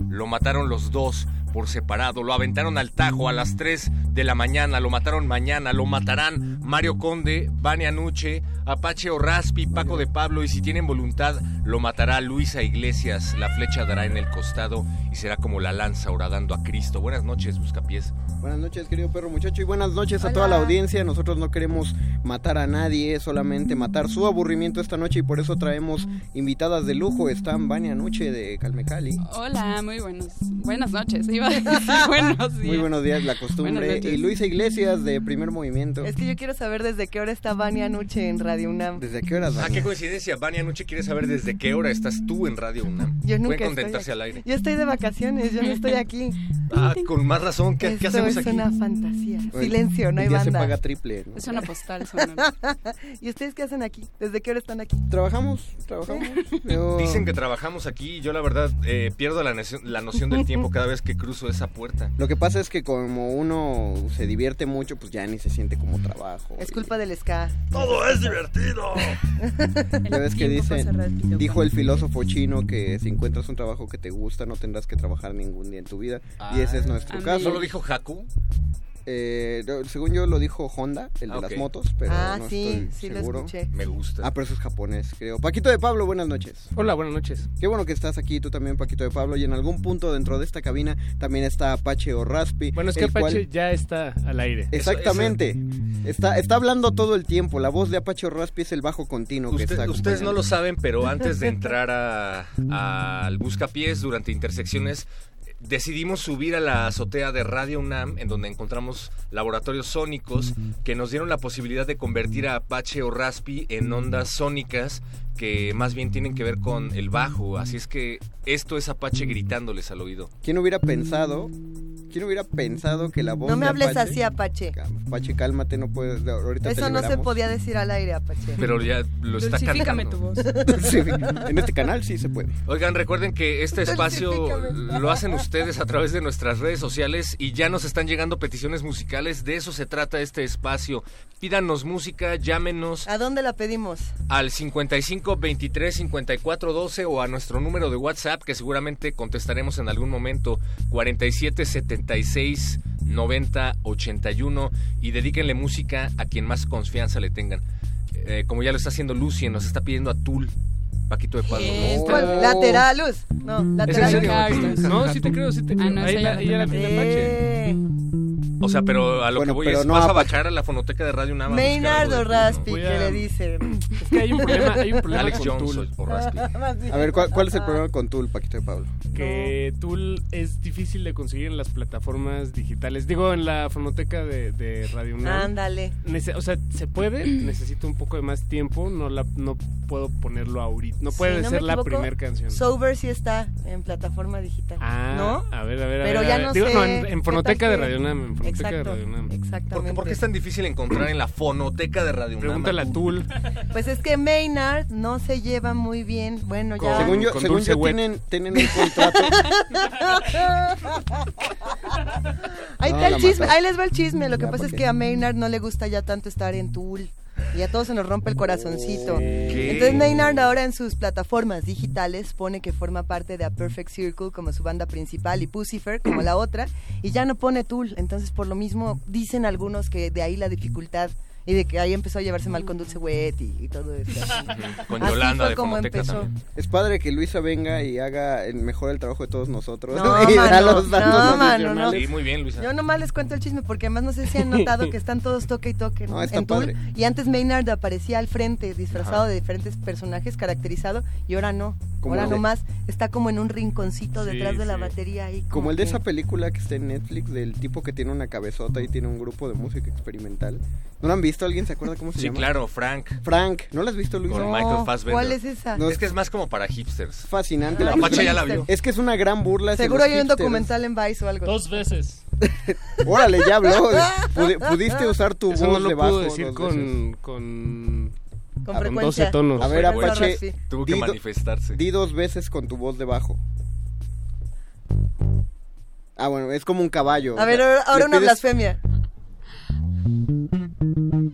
Lo mataron los dos. por separado, lo aventaron al Tajo a las tres de la mañana, lo mataron mañana, lo matarán Mario Conde, Vania Nuche, Apache Orraspi, Paco de Pablo, y si tienen voluntad lo matará Luisa Iglesias, la flecha dará en el costado y será como la lanza horadando a Cristo. Buenas noches, Buscapiés. Buenas noches, querido perro muchacho, y buenas noches. Hola. A toda la audiencia. Nosotros no queremos matar a nadie, solamente matar su aburrimiento esta noche, y por eso traemos invitadas de lujo. Están Vania Nuche de Calmécali. Hola, muy buenos, buenas noches, iba a decir buenos días. Muy buenos días, la costumbre. Y Luisa Iglesias de Primer Movimiento. Es que yo quiero saber desde qué hora está Vania Nuche en Radio UNAM. ¿Desde qué hora, Vania? Ah, qué coincidencia, Vania Nuche quiere saber desde qué hora estás tú en Radio UNAM. Yo nunca Pueden contentarse al aire. Yo estoy de vacaciones, yo no estoy aquí. Ah, con más razón, ¿qué, ¿qué hacemos aquí? Es una fantasía. Bueno, silencio, no hay banda. Ya se paga triple, ¿no? Es una postal sonora. ¿Y ustedes qué hacen aquí? ¿Desde qué hora están aquí? Trabajamos, trabajamos. Yo... Dicen que trabajamos aquí y yo la verdad eh, pierdo la noción, la noción del tiempo cada vez que cruzo esa puerta. Lo que pasa es que como uno se divierte mucho, pues ya ni se siente como trabajo. Es y... culpa del ska. ¡Todo es divertido! ¿Ya ves que dicen? Dijo el filósofo chino que si encuentras un trabajo que te gusta no tendrás que trabajar ningún día en tu vida. Ah, y ese es nuestro caso. ¿No lo dijo Haku? Eh, según yo lo dijo Honda, el de okay. las motos, pero ah, no sí, estoy sí, seguro. Lo escuché. Me gusta. Ah, pero eso es japonés, creo. Paquito de Pablo, buenas noches. Hola, buenas noches. Qué bueno que estás aquí, tú también, Paquito de Pablo. Y en algún punto dentro de esta cabina también está Apache Orraspi. Bueno, es que Apache cual... ya está al aire. Exactamente. Eso, eso. Está, está hablando todo el tiempo. La voz de Apache Orraspi es el bajo continuo. Usted, que está Ustedes no lo saben, pero antes de entrar a, a al Buscapiés durante Intersecciones, decidimos subir a la azotea de Radio UNAM, en donde encontramos laboratorios sónicos que nos dieron la posibilidad de convertir a Apache Orraspi en ondas sónicas que más bien tienen que ver con el bajo. Así es que esto es Apache gritándoles al oído. ¿Quién hubiera pensado? ¿Quién hubiera pensado que la voz de Apache... No me hables Apache, así, Apache. Apache, cálmate, no puedes... Ahorita Eso no se podía decir al aire, Apache. Pero ya lo está cantando. Tu voz. Sí, en este canal sí se puede. Oigan, recuerden que este espacio lo hacen ustedes a través de nuestras redes sociales y ya nos están llegando peticiones musicales. De eso se trata este espacio. Pídanos música, llámenos. ¿A dónde la pedimos? Al cincuenta y cinco veintitrés cincuenta y cuatro doce o a nuestro número de WhatsApp, que seguramente contestaremos en algún momento, cuarenta y siete setenta y seis noventa ochenta y uno, y dedíquenle música a quien más confianza le tengan. Eh, como ya lo está haciendo Lucy, nos está pidiendo a Tool, Paquito de Pablo. No. Lateralus. No, lateralus. No, sí te creo, sí te creo. Ah, no, ahí la, ahí la tiene Pache. O sea, pero a lo bueno, que voy es, no, vas a bachar a la fonoteca de Radio UNAM. Maynard o Raspi, que a... le dicen. Es que hay un problema, hay un problema Alex con Jones Tool. O Raspi. A ver, ¿cuál, ¿cuál es el problema con Tool, Paquito de Pablo? Que Tool es difícil de conseguir en las plataformas digitales. Digo, en la fonoteca de, de Radio UNAM. Ándale. Nece- o sea, se puede, necesito un poco de más tiempo, no la, no puedo ponerlo ahorita. No puede sí, no ser la primera canción. Sober sí está en plataforma digital. Ah, ¿no? A ver, a ver, a pero ver. Ya no Digo, sé. No, en, en fonoteca de Radio UNAM, en fonoteca. Exacto, exactamente. ¿Por qué, ¿Por qué es tan difícil encontrar en la fonoteca de Radio UNAM? Pregúntale a Tool. Pues es que Maynard no se lleva muy bien. Bueno, con, ya. Según yo, según yo tienen, tienen un contrato. Ahí está no, el chisme, ahí les va el chisme. Lo que ya, pasa es que a Maynard no le gusta ya tanto estar en Tool. Y a todos se nos rompe el corazoncito. ¿Qué? Entonces Maynard ahora en sus plataformas digitales pone que forma parte de A Perfect Circle como su banda principal y Pucifer como la otra, y ya no pone Tool. Entonces por lo mismo dicen algunos que de ahí la dificultad y de que ahí empezó a llevarse mal con Dulce Wet y, y todo eso. Con Yolanda de Fonoteca también. Es padre que Luisa venga y haga el mejor el trabajo de todos nosotros. No, y mano, los no, mano, no. Sí, muy bien, Luisa. Yo nomás les cuento el chisme porque además no sé si han notado que están todos toque y toque, ¿no? No, está en padre. Tool. Y antes Maynard aparecía al frente disfrazado, ajá, de diferentes personajes, caracterizado, y ahora no. Como ahora nomás está como en un rinconcito detrás, sí, de la, sí, batería ahí. Como, como el de que... esa película que está en Netflix del tipo que tiene una cabezota y tiene un grupo de música experimental. ¿No la han visto? ¿Alguien se acuerda cómo se sí, llama? Sí, claro, Frank. Frank, ¿no la has visto, Luis? Con no, Michael Fassbender. ¿Cuál es esa? No, es que es más como para hipsters. Fascinante. Ah, la Apache ya la vio. Es que es una gran burla. Seguro hay hipsters. Un documental en Vice o algo. Dos veces. Órale, ya habló. Pudiste usar tu Eso voz no lo de bajo. Puedo decir con... con... con frecuencia. doce tonos. A ver, Apache, sí, tuvo que di manifestarse. Di dos veces con tu voz de bajo. Ah, bueno, es como un caballo. A ver, ahora, ahora una pides... blasfemia.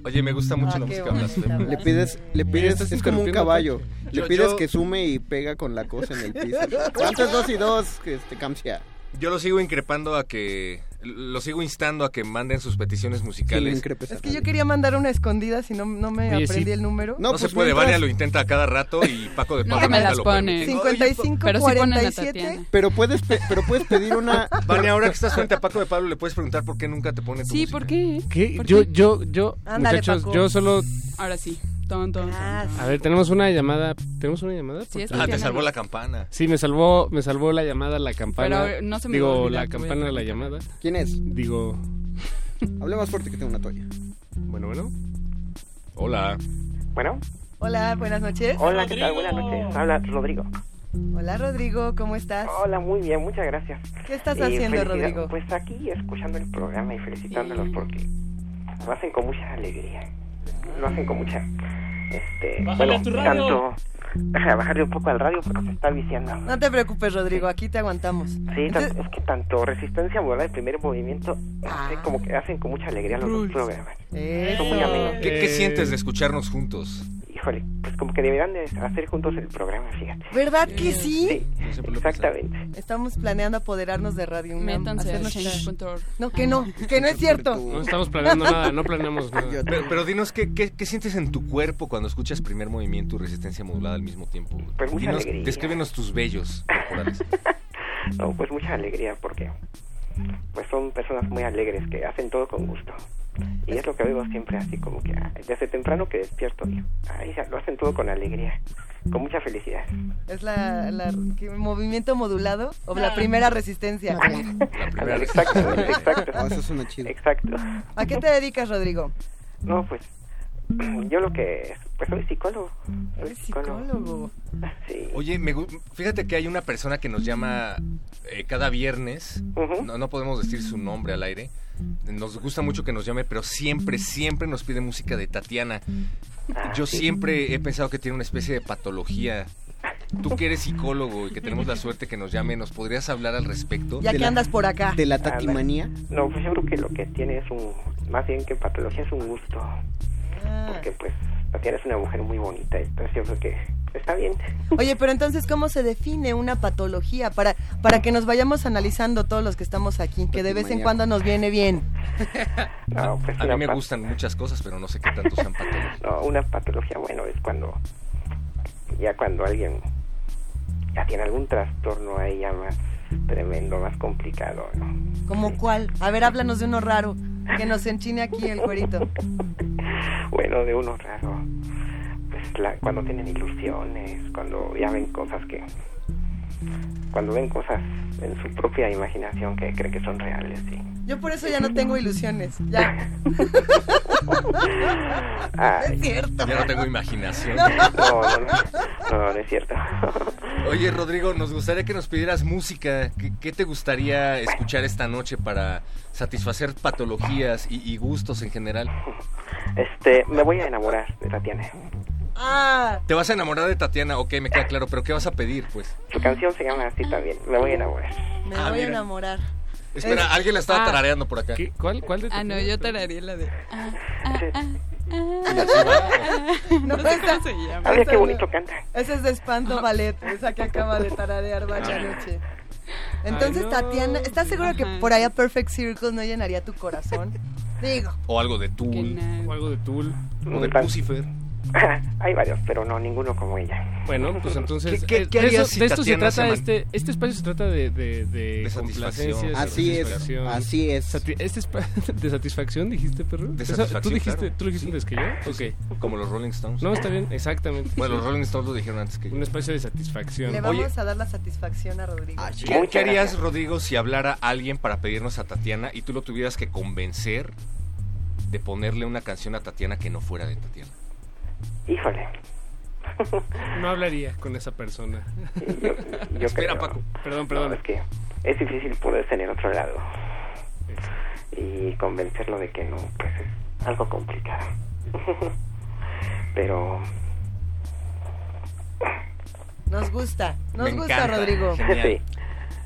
Oye, me gusta mucho ah, la música blasfemia. Le pides, le pides, es, es como un caballo. Yo, le pides yo... que sume y pega con la cosa en el piso. ¿Cuánto es dos y dos? Este, Camsia. Yo lo sigo increpando a que... Lo sigo instando a que manden sus peticiones musicales. Sí, es que yo quería mandar una escondida, si no, no me Oye, aprendí sí. el número. No, no pues se puede, mientras... Vania lo intenta cada rato y Paco de Pablo no, me las lo pone. cincuenta y cinco, cuarenta y siete Pero puedes, pe- pero puedes pedir una... Vania, ahora que estás frente a Paco de Pablo, le puedes preguntar por qué nunca te pone tu sí, música. Sí, ¿por qué? ¿Qué? ¿Por yo, qué? Yo, yo, Ándale, muchachos, Paco. Yo solo... Ahora sí. Tom, tom, ah, tom, tom. A ver, tenemos una llamada. ¿Tenemos una llamada? Sí, ah, te salvó la campana. Sí, me salvó, me salvó la llamada, la campana. Pero no se me Digo, olvidar, la campana de la llamada. ¿Quién es? Digo. Hable más fuerte que tengo una toalla. Bueno, bueno. Hola. Bueno. Hola, buenas noches. Hola, Rodrigo. ¿Qué tal? Buenas noches. Habla Rodrigo. Hola, Rodrigo, ¿cómo estás? Hola, muy bien, muchas gracias. ¿Qué estás eh, haciendo, felicita- Rodrigo? Pues aquí escuchando el programa y felicitándolos sí. porque lo hacen con mucha alegría. Lo hacen con mucha este bueno, tu radio. Tanto deja de bajarle un poco al radio porque se está viciando. No te preocupes, Rodrigo, aquí te aguantamos. Sí, tanto, Entonces... es que tanto Resistencia Modulada y Primer Movimiento ah. hace como que hacen con mucha alegría los dos programas. Eh. Son muy amigos. ¿Qué, ¿Qué sientes de escucharnos juntos? Híjole, pues como que deberían de hacer juntos el programa, fíjate. ¿Verdad que sí? Sí, exactamente. Estamos planeando apoderarnos de Radio UNAM. No, que no, que no es cierto. No estamos planeando nada, no planeamos nada. Pero, pero dinos, ¿qué, qué, ¿qué sientes en tu cuerpo cuando escuchas Primer Movimiento y Resistencia Modulada al mismo tiempo? Pues mucha dinos, alegría. Descríbenos tus vellos corporales. No, pues mucha alegría, porque pues son personas muy alegres que hacen todo con gusto. Y es lo que veo siempre, así como que desde temprano que despierto, ahí lo hacen todo con alegría, con mucha felicidad. ¿Es la, la movimiento modulado o la primera resistencia? La primera, la primera exacto, resistencia. Exacto. Oh, eso suena chido. Exacto. ¿A qué te dedicas, Rodrigo? No, pues yo lo que pues soy psicólogo. Soy psicólogo. psicólogo. Sí. Oye, me, fíjate que hay una persona que nos llama eh, cada viernes. Uh-huh. No, no podemos decir su nombre al aire. Nos gusta mucho que nos llame, pero siempre, siempre nos pide música de Tatiana. Ah, Yo sí. siempre he pensado que tiene una especie de patología. Tú que eres psicólogo y que tenemos la suerte que nos llame, ¿nos podrías hablar al respecto? Ya que la, andas por acá. ¿De la tatimanía? No, pues yo creo que lo que tiene es un... Más bien que patología es un gusto. Ah. Porque pues Tatiana es una mujer muy bonita, entonces yo creo que está bien. Oye, pero entonces, ¿cómo se define una patología? Para para que nos vayamos analizando todos los que estamos aquí, que de vez en cuando nos viene bien. No, pues a mí me pat- gustan muchas cosas, pero no sé qué tanto sean patologías. No, una patología, bueno, es cuando ya cuando alguien ya tiene algún trastorno ahí ya más tremendo, más complicado, ¿no? ¿Cómo cuál? A ver, háblanos de uno raro, que nos enchine aquí el cuerito. Bueno, de uno raro, pues la, cuando tienen ilusiones, cuando ya ven cosas que, cuando ven cosas en su propia imaginación que creen que son reales, sí. Yo por eso ya no tengo ilusiones, ya. Ay, es cierto. Ya no tengo imaginación. No, no, no, no, no es cierto. Oye, Rodrigo, nos gustaría que nos pidieras música. ¿Qué, qué te gustaría escuchar esta noche para satisfacer patologías y, y gustos en general? Este, me voy a enamorar de Tatiana. Ah. Te vas a enamorar de Tatiana, ok, me queda claro, pero ¿qué vas a pedir, pues? Su canción se llama así también, Me voy a enamorar. Me ah, voy mira. a enamorar. Espera, es... alguien la estaba ah. tarareando por acá. ¿Qué? ¿Cuál? ¿Cuál de Tatiana? Ah, no, yo tarareé la de... Ah, ah, ah, ah. No, no sé esa... cómo se llama. Oye, qué bonito canta. Esa es de Espanto Ballet, esa que acaba de tararear Vania Nuche. Entonces, Ay, no. Tatiana, ¿estás segura Ajá. que por allá Perfect Circle no llenaría tu corazón? Digo. O algo de Tool. O algo de Tool. O de Lucifer. Hay varios, pero no, ninguno como ella. Bueno, pues entonces ¿Qué, qué, qué de, eso, si de esto se trata, se man... este este espacio se trata de, de, de, de satisfacción. Así es, así es. Sati- este es ¿De satisfacción dijiste, perro? De satisfacción, ¿Tú dijiste, claro. ¿Tú lo dijiste antes que yo? Okay. Como los Rolling Stones. No, está bien, exactamente. Bueno, los Rolling Stones lo dijeron antes que yo. Un espacio de satisfacción. Le vamos Oye, a dar la satisfacción a Rodrigo. Ah, ¿Qué, ¿Qué harías, gracias. Rodrigo, si hablara alguien para pedirnos a Tatiana y tú lo tuvieras que convencer de ponerle una canción a Tatiana que no fuera de Tatiana? Híjole. No hablaría con esa persona. Yo, yo Espera, creo, Paco. Perdón, perdón. No, es que es difícil poderse en el otro lado. Es. Y convencerlo de que no, pues es algo complicado. Pero... Nos gusta, nos Me gusta, encanta. Rodrigo. Sí.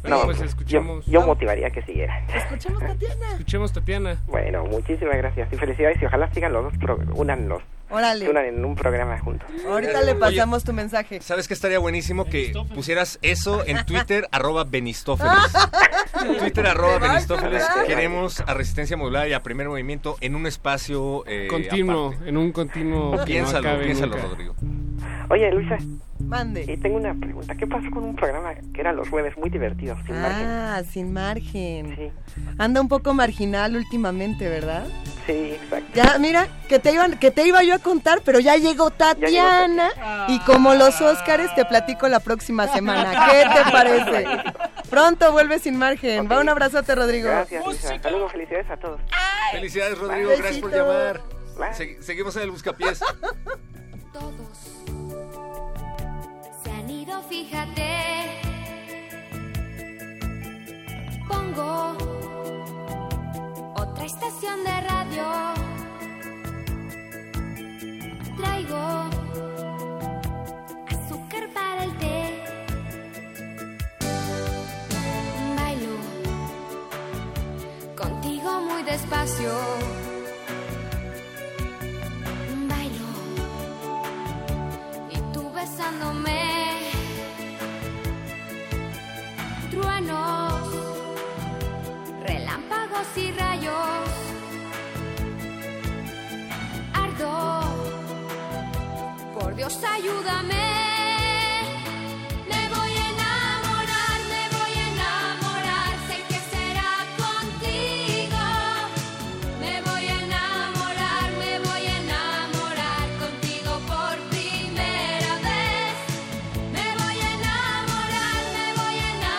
Bueno, no, pues escuchemos. Yo, yo motivaría que siguieran. Escuchemos Tatiana. Escuchemos Tatiana. Bueno, muchísimas gracias y felicidades y ojalá sigan los dos, pro... unan los Órale. Se unan en un programa juntos. Ahorita le pasamos Oye, tu mensaje. ¿Sabes qué estaría buenísimo? Que pusieras eso en Twitter, arroba Benistófeles. Twitter, arroba Benistófeles. Queremos a Resistencia Modulada y a Primer Movimiento en un espacio... Eh, continuo, aparte. En un continuo... Piénsalo, no piénsalo, nunca. Rodrigo. Oye, Luisa. Mande. Y tengo una pregunta. ¿Qué pasó con un programa que era los jueves muy divertido, sin ah, margen? Ah, sin margen. Sí. Anda un poco marginal últimamente, ¿verdad? Sí, exacto. Ya, mira, que te iban, que te iba yo a contar, pero ya llegó Tatiana, ya llegó. Y como los Óscares te platico la próxima semana. ¿Qué te parece? Pronto vuelve sin margen. Okay. Va, un abrazote, Rodrigo. Gracias, Luisa. Hasta luego, felicidades a todos. Ay. Felicidades, Rodrigo. Bye. Gracias por llamar. Se- seguimos en el Buscapiés. Todos. Fíjate, pongo otra estación de radio, traigo azúcar para el té, bailo contigo muy despacio, bailo y tú besándome. Truenos, relámpagos y rayos, ardo, por Dios ayúdame, me voy a enamorar, me voy a enamorar, sé que será contigo, me voy a enamorar, me voy a enamorar, contigo por primera vez, me voy a enamorar, me voy a enamorar.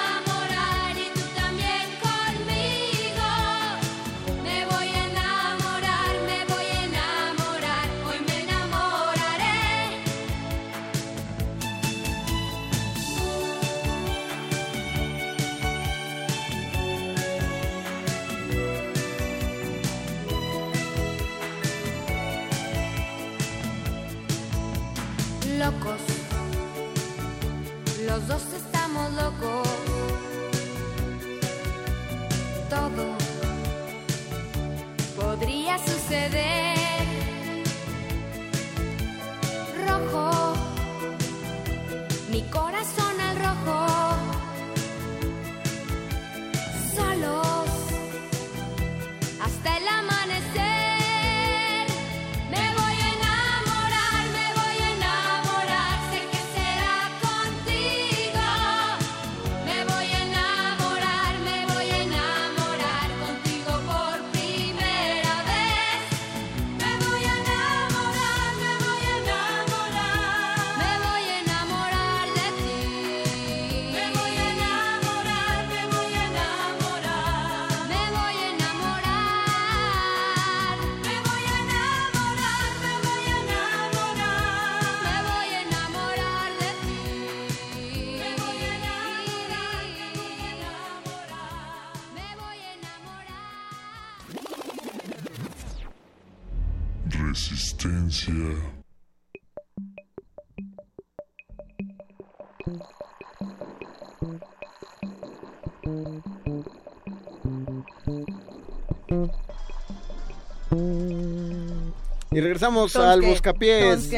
Locos, los dos estamos locos, todo podría suceder, rojo, mi corazón al rojo, solos, hasta el amanecer. Y regresamos al Buscapiés,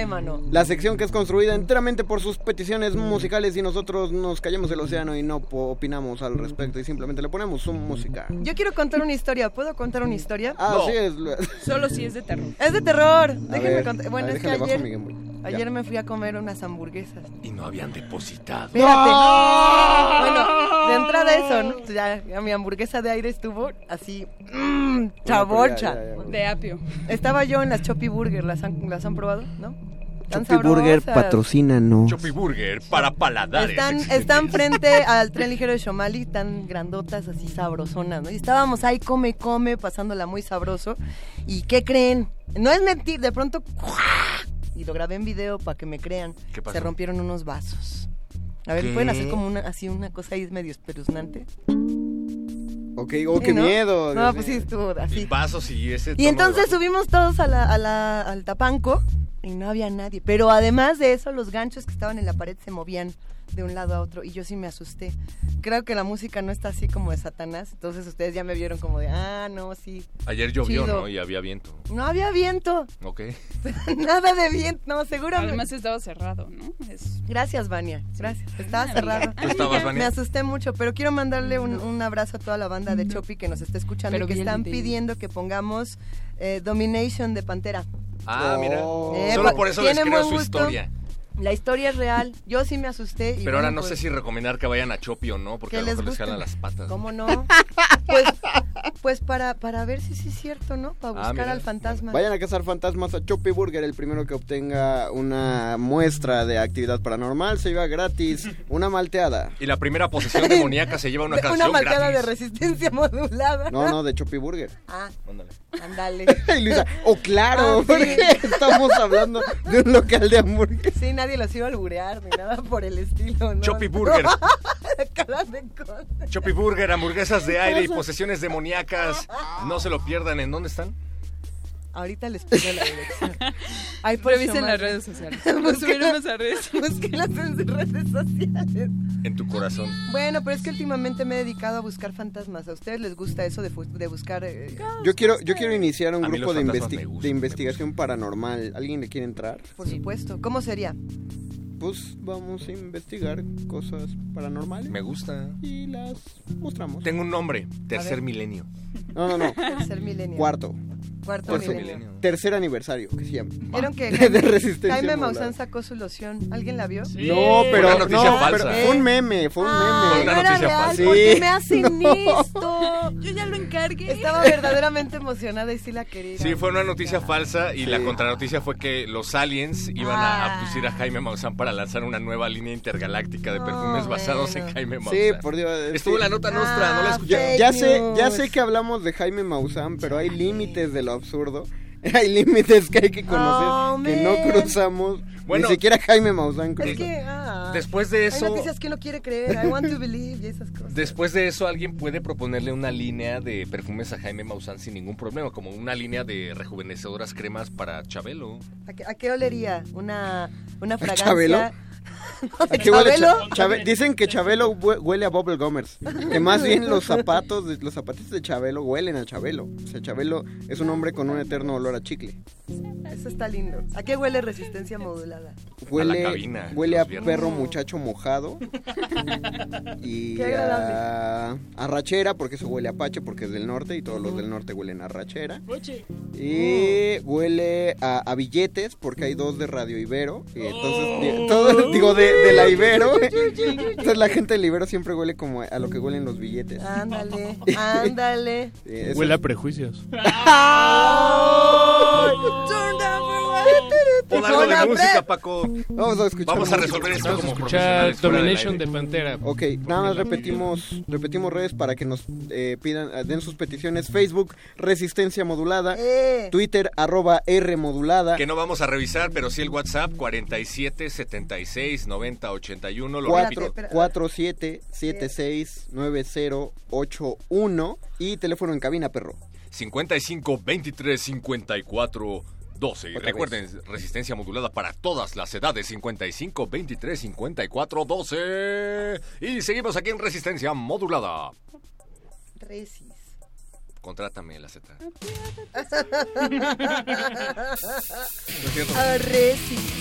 la sección que es construida enteramente por sus peticiones musicales y nosotros nos callamos el océano y no po- opinamos al respecto y simplemente le ponemos su música. Yo quiero contar una historia, ¿puedo contar una historia? Ah, no. Sí es. Solo si es de terror. Es de terror. Déjenme contar. Bueno, ver, es que ayer, ayer me fui a comer unas hamburguesas. Y no habían depositado. Fíjate. ¡No! Bueno, de entrada eso, ¿no? Ya, ya mi hamburguesa de aire estuvo así... Mmm, chabocha. De apio. Estaba yo en las Choppy Burger, ¿las han, las han probado? ¿No? Choppy Burger, patrocínanos. Choppy Burger para paladares. Están, están frente al tren ligero de Xomali, tan grandotas, así sabrosonas, ¿no? Y estábamos ahí, come, come, pasándola muy sabroso. ¿Y qué creen? No es mentir, de pronto... Y lo grabé en video para que me crean. ¿Qué pasó? Se rompieron unos vasos. A ver, ¿qué? ¿Pueden hacer como una, así una cosa ahí medio espeluznante? Ok, oh, sí, qué ¿no? miedo. No, pues sí, estuvo así. Y vasos y ese... Y entonces de... subimos todos a la, a la, al tapanco y no había nadie. Pero además de eso, los ganchos que estaban en la pared se movían de un lado a otro y yo sí me asusté. creo que la música no está así como de Satanás, entonces ustedes ya me vieron como de, ah, no, sí. Ayer llovió, chido. ¿No? Y había viento. No había viento. Ok. Nada de viento, no, seguramente. Además estaba cerrado, ¿no? Es... Gracias, Vania, gracias. Sí. Estaba Vania. Cerrado. ¿Tú estabas, Vania? Me asusté mucho, pero quiero mandarle un, un abrazo a toda la banda de Chopi que nos está escuchando pero y que están de... pidiendo que pongamos eh, Domination de Pantera. Ah, oh. Mira. Eh, Solo por eso les creo su historia. La historia es real, yo sí me asusté. Y pero bueno, ahora no pues, sé si recomendar que vayan a Chopi o no, porque a lo mejor les jalan las patas. ¿Cómo no? Pues, pues para, para ver si sí es cierto, ¿no? Para buscar ah, mira, al fantasma. Vayan a cazar fantasmas a Chopi Burger, el primero que obtenga una muestra de actividad paranormal se lleva gratis una malteada. Y la primera posesión demoníaca se lleva una canción gratis. Una malteada gratis. De resistencia modulada. No, no, de Chopi Burger. Ah, ándale. Ándale. Y Luisa, oh claro, ah, sí. Porque estamos hablando de un local de hamburguesas. Sí, nadie los iba a alburear ni nada por el estilo, ¿no? Chopi Burger. Chopi Burger, hamburguesas de aire y posesiones demoníacas. No se lo pierdan. ¿En dónde están? Ahorita les pido la dirección. Ay, revisen las redes sociales. Subirnos a redes. Búsquenlas en redes sociales. En tu corazón. Bueno, pero es que últimamente me he dedicado a buscar fantasmas. ¿A ustedes les gusta eso de, fu- de buscar? Eh, yo quiero yo quiero iniciar un a grupo de, investi- gustan, de investigación paranormal. ¿Alguien le quiere entrar? Por sí. Supuesto. ¿Cómo sería? Pues vamos a investigar cosas paranormales. Me gusta. Y las mostramos. Tengo un nombre. Tercer milenio. No, no, no. Tercer milenio. Cuarto. Cuarto tercer, milenio. Tercer aniversario, que se llama. ¿Vieron que Jaime, de Resistencia Jaime Maussan sacó su loción? ¿Alguien la vio? Sí. No, pero, no, pero fue un meme, fue un ah, meme. Fue una no noticia era real, falsa. ¿Por qué me hacen no. esto? Yo ya lo encargué. Estaba verdaderamente emocionada y sí la quería. Sí, fue una noticia falsa y sí. La contranoticia fue que los aliens iban ah. a abducir a Jaime Maussan para lanzar una nueva línea intergaláctica de perfumes no, basados bueno. en Jaime Maussan. Sí, por Dios. Estuvo sí. la nota nostra, ah, no la escuché. Ya, ya, sé, ya sé que hablamos de Jaime Maussan, pero hay límites de lo absurdo, hay límites que hay que conocer, oh, que no cruzamos, bueno, ni siquiera Jaime Maussan cruzó. Es que, ah, después de eso... Hay noticias que no quiere creer, I want to believe y esas cosas. Después de eso alguien puede proponerle una línea de perfumes a Jaime Maussan sin ningún problema, como una línea de rejuvenecedoras cremas para Chabelo. ¿A qué, a qué olería? ¿Una, una fragancia? ¿Chabelo? Chabelo? Chab- dicen que Chabelo huele a Bubble Gummers. Que más bien los zapatos, los zapatitos de Chabelo huelen a Chabelo. O sea, Chabelo es un hombre con un eterno olor a chicle. Eso está lindo. ¿A qué huele Resistencia Modulada? Huele a, la cabina, huele a perro muchacho mojado. Y a, a rachera, porque eso huele a Apache, porque es del norte y todos los del norte huelen a rachera. Y huele a, a billetes, porque hay dos de Radio Ibero. Y entonces, todo, digo, de, de la Ibero. Entonces la gente del Ibero siempre huele como a lo que huelen los billetes. Ándale, ándale. Eso. Huele a prejuicios. Turn down for what? Pon algo de música, Paco. Vamos a escuchar. Vamos a resolver esto. Vamos a escuchar Domination de Pantera. Ok, nada más repetimos repetimos redes para que nos eh, pidan, den sus peticiones. Facebook, Resistencia Modulada. Eh. Twitter, arroba R Modulada. Que no vamos a revisar, pero sí el WhatsApp, cuarenta y siete, setenta y seis, noventa, ochenta y uno. Lo repito. cuatro siete siete seis nueve cero ocho uno. Y teléfono en cabina, perro. cincuenta y cinco, veintitrés, cincuenta y cuatro, doce. Otra Recuerden, vez. Resistencia Modulada para todas las edades. cincuenta y cinco, veintitrés, cincuenta y cuatro, doce. Y seguimos aquí en Resistencia Modulada. Resis. Contrátame la Z. A Resis.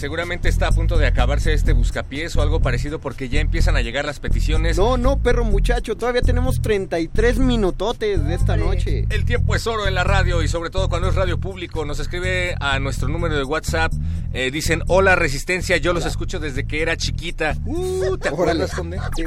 Seguramente está a punto de acabarse este Buscapiés o algo parecido porque ya empiezan a llegar las peticiones. No, no, perro muchacho, todavía tenemos treinta y tres minutotes de esta noche. El tiempo es oro en la radio y sobre todo cuando es radio público. Nos escribe a nuestro número de WhatsApp, eh, dicen, hola Resistencia, yo hola. Los escucho desde que era chiquita. Uh, ¿Te acuerdas, Conde? Sí,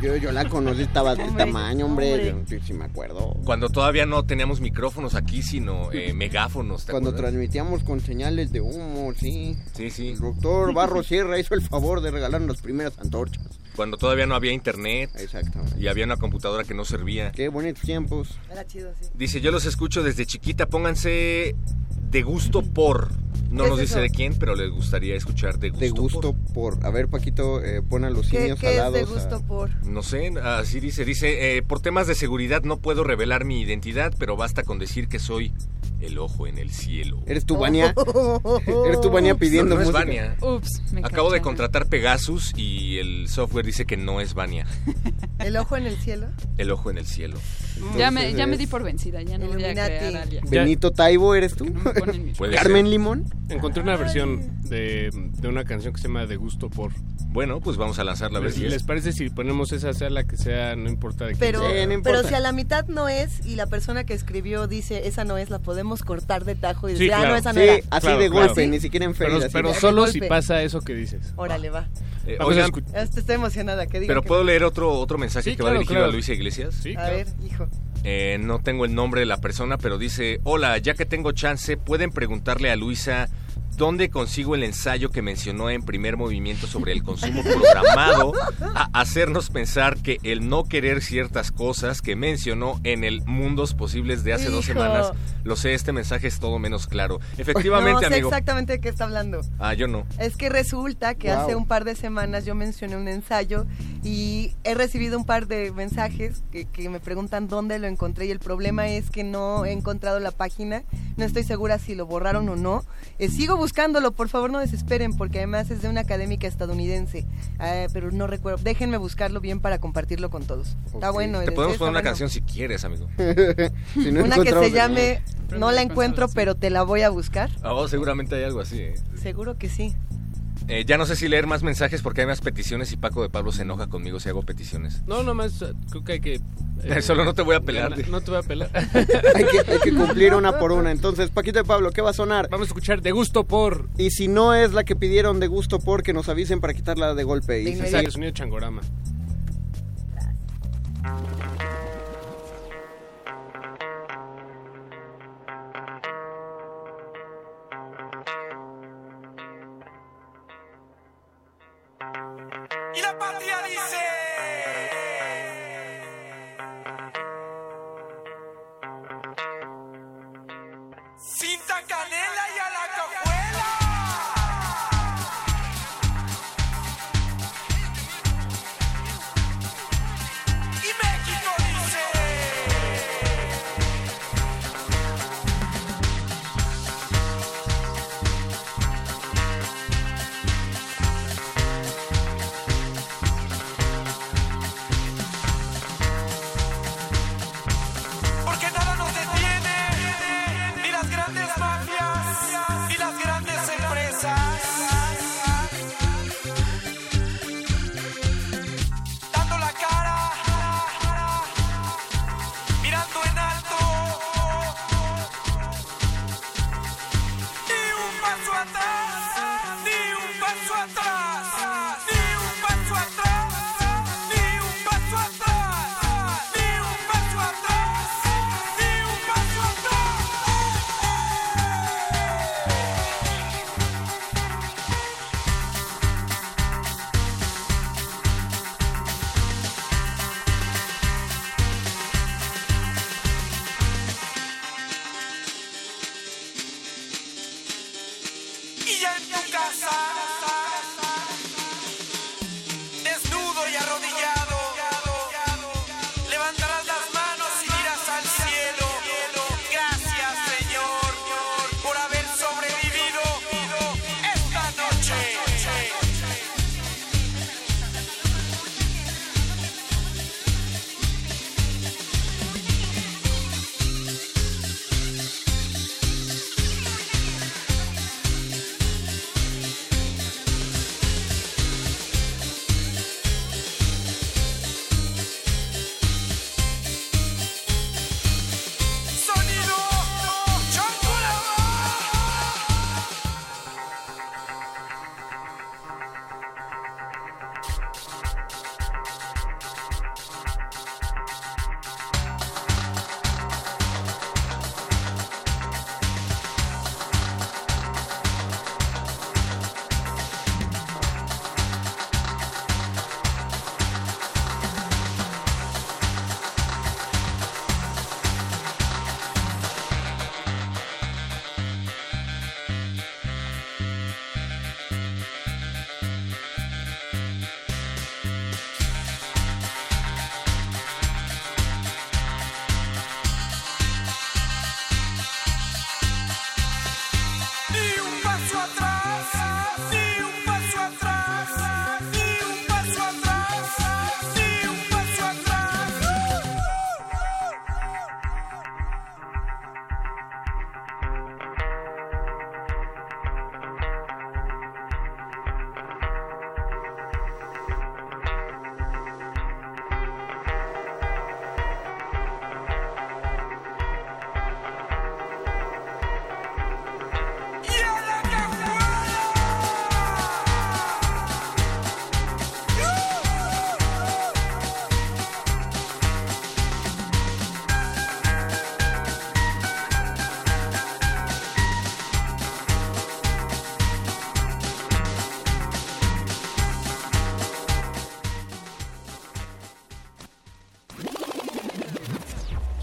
yo, yo la conocí, estaba del tamaño, hombre, hombre. Yo, sí, sí me acuerdo. Cuando todavía no teníamos micrófonos aquí, sino eh, megáfonos. ¿Te Cuando acuerdas? Transmitíamos con señales de humo, sí. Sí. Sí. El doctor Barro Sierra hizo el favor de regalarnos las primeras antorchas. Cuando todavía no había internet. Exactamente. Y había una computadora que no servía. Qué bonitos tiempos. Era chido, sí. Dice, yo los escucho desde chiquita, pónganse de gusto por. No nos dice de quién, pero les gustaría escuchar de gusto por. De gusto por. por. A ver, Paquito, eh, pon a los simios alados. ¿Qué es de gusto a... por? No sé, así dice. Dice, eh, por temas de seguridad no puedo revelar mi identidad, pero basta con decir que soy... El ojo en el cielo. Eres tu Vania. Oh, oh, oh, oh. Eres tu Vania pidiendo no, no música. No es Vania. Ups, me Acabo cacharon. de contratar Pegasus y el software dice que no es Vania. ¿El ojo en el cielo? El ojo en el cielo. Entonces, ya me ya me di por vencida, ya no voy a crear a alguien. Benito Taibo, ¿eres tú? No me Carmen ser. Limón. Encontré una versión de, de una canción que se llama De Gusto por. Bueno, pues vamos a lanzarla a ver si les, les parece si ponemos esa, sea la que sea, no importa de quién pero, sea. No importa. Pero si a la mitad no es y la persona que escribió dice esa no es, la podemos cortar de tajo y decir, sí, ah, claro. no, esa no sí, era. Así claro, de golpe, claro. ni siquiera en feria. Pero, pero solo si pasa eso que dices. Órale, va. Eh, oigan, estoy emocionada. Que diga pero que ¿puedo me... leer otro, otro mensaje sí, que claro, va dirigido claro. a Luisa Iglesias? Sí, a claro. ver, hijo. Eh, no tengo el nombre de la persona, pero dice, hola, ya que tengo chance, ¿pueden preguntarle a Luisa ¿Dónde consigo el ensayo que mencionó en Primer Movimiento sobre el consumo programado a hacernos pensar que el no querer ciertas cosas que mencionó en el Mundos Posibles de hace Hijo. dos semanas? Lo sé, este mensaje es todo menos claro. Efectivamente, no, amigo. No sé exactamente de qué está hablando. Ah, yo no. Es que resulta que wow. hace un par de semanas yo mencioné un ensayo y he recibido un par de mensajes que, que me preguntan dónde lo encontré, y el problema es que no he encontrado la página. No estoy segura si lo borraron o no. Eh, sigo buscando buscándolo, por favor no desesperen, porque además es de una académica estadounidense, eh, pero no recuerdo, déjenme buscarlo bien para compartirlo con todos. Okay. Está bueno. Te podemos poner una bueno. canción si quieres, amigo. Si no, una que se llame no, no la encuentro, pero te la voy a buscar. Oh, seguramente hay algo así. ¿Eh? Seguro que sí. Eh, ya no sé si leer más mensajes porque hay más peticiones y Paco de Pablo se enoja conmigo si hago peticiones. No, nomás creo que hay que... Eh, Solo no te voy a pelar. No, no te voy a pelar. hay, que, hay que cumplir una por una. Entonces, Paquito de Pablo, ¿qué va a sonar? Vamos a escuchar De Gusto Por. Y si no es la que pidieron De Gusto Por, que nos avisen para quitarla de golpe. Y sí, el sonido changorama. Y la patria dice... Cinta, canela y a la cajuela. Y México dice. Porque nada nos detiene. Las grandes mafias.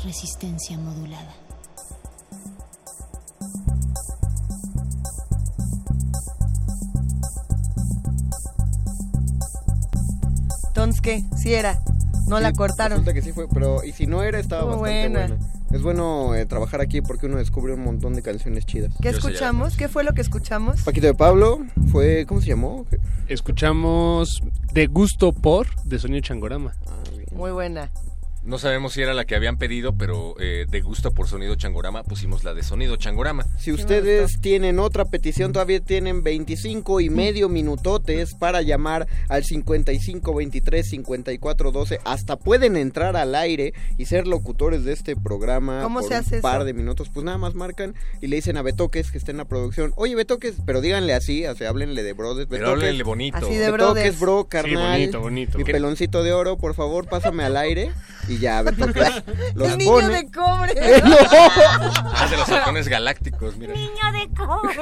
Resistencia modulada. Entonces, ¿qué? Sí era. No sí, la cortaron. Resulta que sí fue, pero y si no era, estaba oh, bastante buena. buena. Es bueno eh, trabajar aquí porque uno descubre un montón de canciones chidas. ¿Qué escuchamos? ¿Qué fue lo que escuchamos? Paquito de Pablo, fue, ¿cómo se llamó? ¿Qué? Escuchamos De Gusto Por, de Sonia Changorama. Ah, muy buena. No sabemos si era la que habían pedido, pero eh, De Gusto Por Sonido Changorama, pusimos la de Sonido Changorama. Si ustedes tienen otra petición, todavía tienen veinticinco y medio minutotes para llamar al cincuenta y cinco veintitrés cincuenta y cuatro doce. Hasta pueden entrar al aire y ser locutores de este programa. ¿Cómo por se hace un par eso? De minutos. Pues nada más marcan y le dicen a Betoques, que está en la producción. Oye, Betoques, pero díganle así, o sea, háblenle de brothers. Pero háblenle bonito. Así de brothers. Betoques, bro, carnal. Sí, bonito, bonito. Mi peloncito de oro, por favor, pásame al aire. Y ya, Betoques los el niño pone. De cobre. Eh, no. Ah, de los halcones galácticos, mira. Niño de cobre.